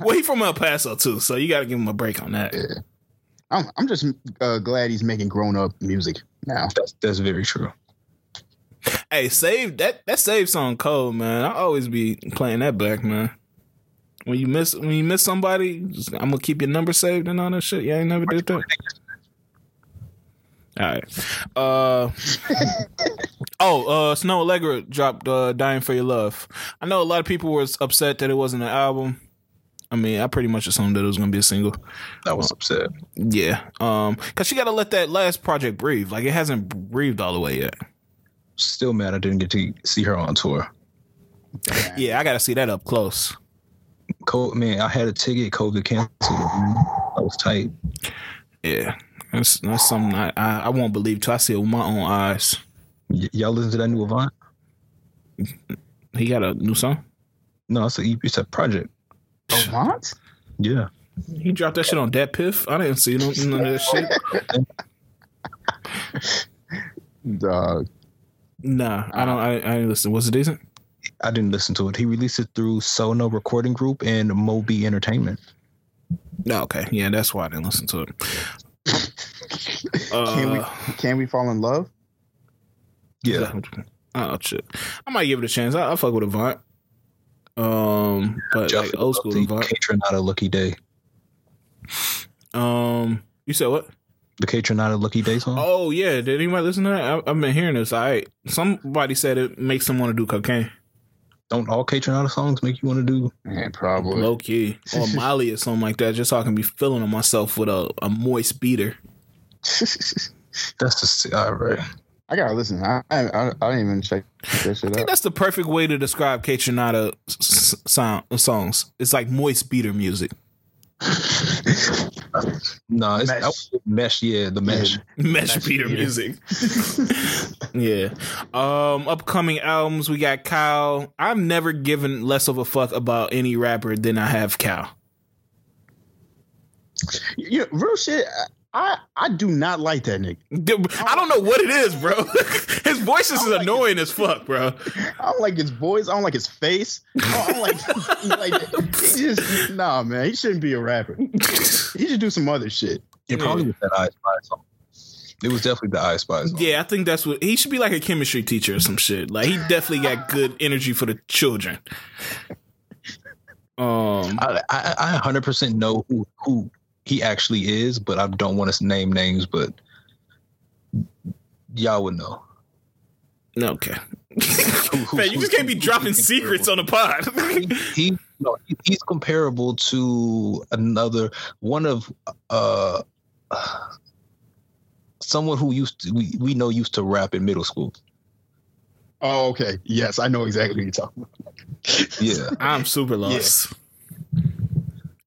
Well, he from El Paso too, so you got to give him a break on that. Yeah. I'm just glad he's making grown-up music now. That's very true. Hey, save that save song cold, man. I'll always be playing that back, man. When you miss somebody, I'm gonna keep your number saved and all that shit. You ain't never did that. All right. Snow Allegra dropped "Dying for Your Love." I know a lot of people were upset that it wasn't an album. I mean, I pretty much assumed that it was going to be a single. I was upset. Yeah. Because you got to let that last project breathe. Like, it hasn't breathed all the way yet. Still mad I didn't get to see her on tour. Yeah, I got to see that up close. Man, I had a ticket. COVID canceled. I was tight. Yeah. That's something I won't believe till I see it with my own eyes. Y'all listen to that new Avant? He got a new song? No, it's an EP. It's a project. Oh, what? Yeah. He dropped that shit on Dat Piff. I didn't see none of that shit. Dog. Nah, I didn't listen. Was it decent? I didn't listen to it. He released it through Sono Recording Group and Moby Entertainment. No, okay. Yeah, that's why I didn't listen to it. Can we fall in love? Yeah. Oh shit. I might give it a chance. I fuck with Avant. But like old school Avant. Not a Lucky Day. You said what? The K-Tronada Lucky Day song? Oh, yeah. Did anybody listen to that? I've been hearing this. All right. Somebody said it makes them want to do cocaine. Don't all K-Tronada songs make you want to do? Yeah, probably. Low key. Or Molly or something like that, just so I can be feeling on myself with a moist beater. That's just... All right. I gotta listen. I didn't even check that shit out. I think that's the perfect way to describe K-Tronada songs. It's like moist beater music. No, it's mesh. Yeah, the mesh Peter music. Yeah. Upcoming albums, we got Kyle. I've never given less of a fuck about any rapper than I have Kyle. Yeah, real shit. I do not like that nigga. I don't know what it is, bro. His voice is annoying as fuck, bro. I don't like his voice. I don't like his face. I don't like just, nah, man. He shouldn't be a rapper. He should do some other shit. It probably was that I Spy song. It was definitely the I Spy song. Yeah, I think that's what he should be, like a chemistry teacher or some shit. Like, he definitely got good energy for the children. I 100% know who he actually is, but I don't want to name names, but y'all would know. Okay. Man, you just can't be dropping secrets on the pod. He's comparable to someone who used to rap in middle school. Oh, okay. Yes, I know exactly who you're talking about. Yeah. I'm super lost. Yeah.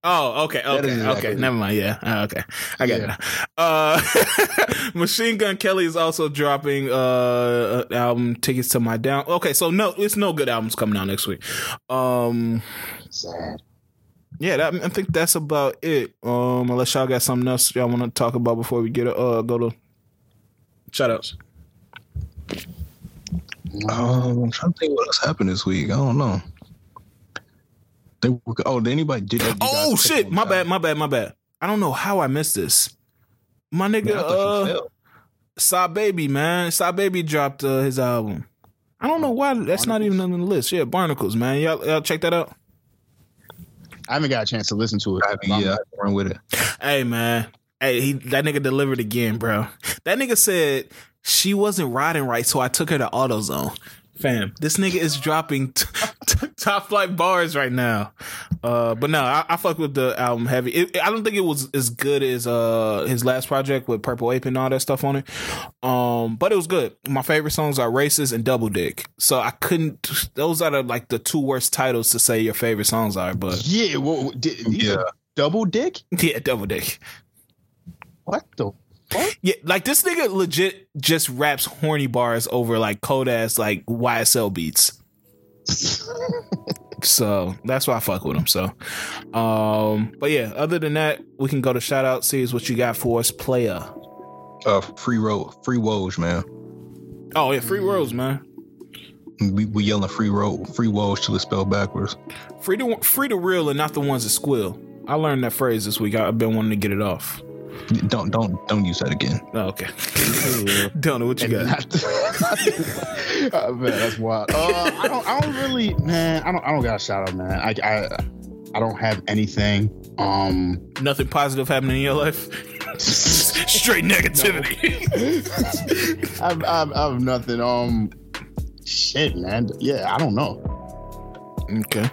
Oh, okay. Never mind. Yeah. Okay. I got it. Machine Gun Kelly is also dropping an album, Tickets to My Down. Okay, so no, it's no good albums coming out next week. Sad. Yeah, I think that's about it. Unless y'all got something else y'all want to talk about before we get go to shoutouts. I'm trying to think what else happened this week. I don't know. Shit! My bad. I don't know how I missed this. My nigga, Sa Baby, man. Sa Baby dropped his album. I don't know why that's Barnacles. Not even on the list. Yeah, Barnacles, man. Y'all check that out. I haven't got a chance to listen to it. I run with it. Hey, man. Hey, that nigga delivered again, bro. That nigga said she wasn't riding right, so I took her to AutoZone. Fam, this nigga is dropping top flight bars right now. But no, I fuck with the album heavy. I don't think it was as good as his last project with Purple Ape and all that stuff on it. But it was good. My favorite songs are Racist and Double Dick. So I couldn't. Those are the two worst titles to say your favorite songs are. But yeah, Double Dick. Yeah, Double Dick. What the. What? Yeah, this nigga legit just raps horny bars over cold ass YSL beats. So that's why I fuck with him. So, but yeah, other than that, we can go to shout out. See what you got for us, player. Free Woj, man. Oh yeah, Free Woj, man. We yelling Free Woj till it's spelled backwards. Free the real and not the ones that squill. I learned that phrase this week. I've been wanting to get it off. Don't use that again. Oh, okay. Don't know what you got. Oh, man, that's wild. I don't got a shout out, man. I don't have anything. Nothing positive happening in your life. Straight negativity. I have nothing. Shit, man. Yeah, I don't know. Okay.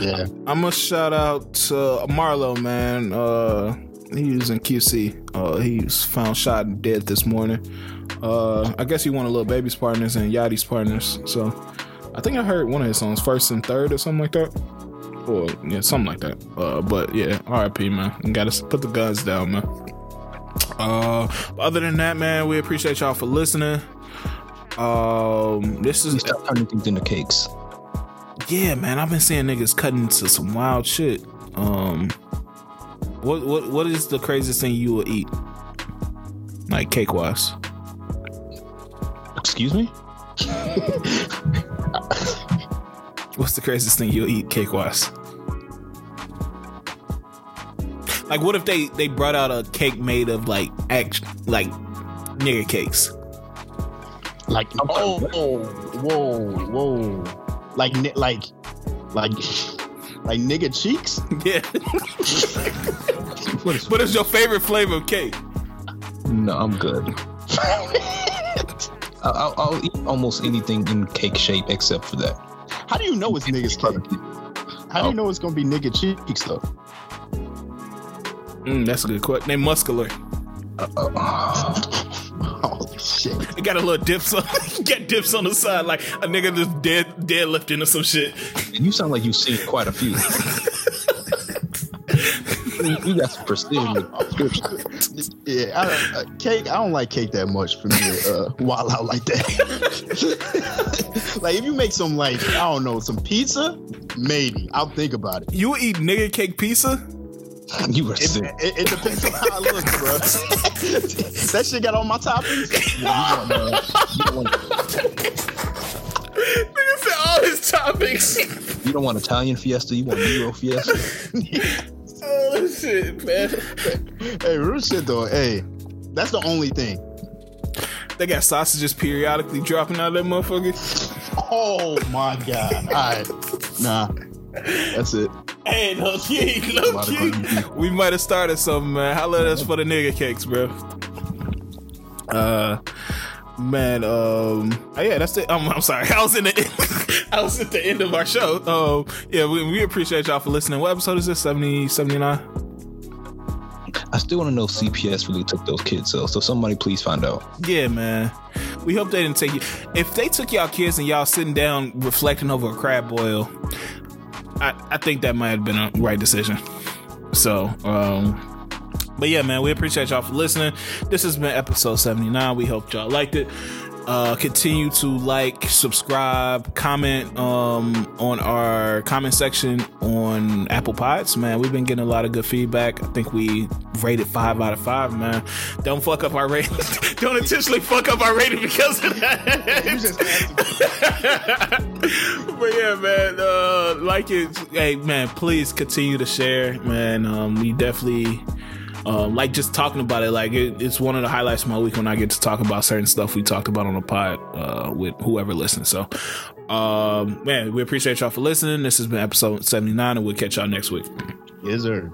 Yeah. I'm gonna shout out to Marlo, man. He was in QC. He was found shot and dead this morning. I guess he won a Lil Baby's partners and Yachty's partners. So I think I heard one of his songs, First and Third or something like that. Or yeah, something like that. But yeah, R.I.P. man. You gotta put the guns down, man. Other than that, man, we appreciate y'all for listening. This is stop turning things into cakes. yeah, man, I've been seeing niggas cutting to some wild shit. What is the craziest thing you will eat? Like cake wise. Excuse me? What's the craziest thing you'll eat cake wise? Like, what if they brought out a cake made of like nigga cakes? Like, whoa, like nigga cheeks? Yeah. What is your favorite flavor of cake? No, I'm good. I'll eat almost anything in cake shape except for that. How do you know it's niggas cake? How do you know it's gonna be nigga cheeks though? That's a good question. They muscular. Oh shit! It got a little dips on. Got dips on the side, like a nigga just deadlifting or some shit. You sound like you've seen quite a few. You got some prestige. Yeah, cake. I don't like cake that much for me to wild out like that. Like if you make some, like, I don't know, some pizza, maybe I'll think about it. You eat nigga cake pizza? You were sick. It depends on how it looks, bro. That shit got on my toppings. Yeah, nigga said all his toppings. You don't want Italian fiesta. You want Euro fiesta. Oh shit, man. Hey, real shit though. Hey, that's the only thing. They got sausages periodically dropping out of that motherfucker. Oh my god. All right, nah, that's it. Hey, low key. We might have started something, man. Holla at us for the nigga cakes, bro. Yeah, that's it. I'm sorry. I was at the end of our show. Yeah, we appreciate y'all for listening. What episode is this? 70, 79? I still want to know if CPS really took those kids' cells, so somebody please find out. Yeah, man. We hope they didn't take you. If they took y'all kids and y'all sitting down reflecting over a crab boil, I think that might have been a right decision. So, but yeah, man, we appreciate y'all for listening. This has been episode 79. We hope y'all liked it. Continue to like, subscribe, comment on our comment section on Apple Pods, man. We've been getting a lot of good feedback. I think we rated 5 out of 5, man. Don't fuck up our rating. Don't intentionally fuck up our rating because of that. You just but yeah, man, like it. Hey, man, please continue to share, man. We definitely. Like just talking about it, like it's one of the highlights of my week when I get to talk about certain stuff we talked about on the pod with whoever listens. So man, we appreciate y'all for listening. This has been episode 79 and we'll catch y'all next week. Yes sir.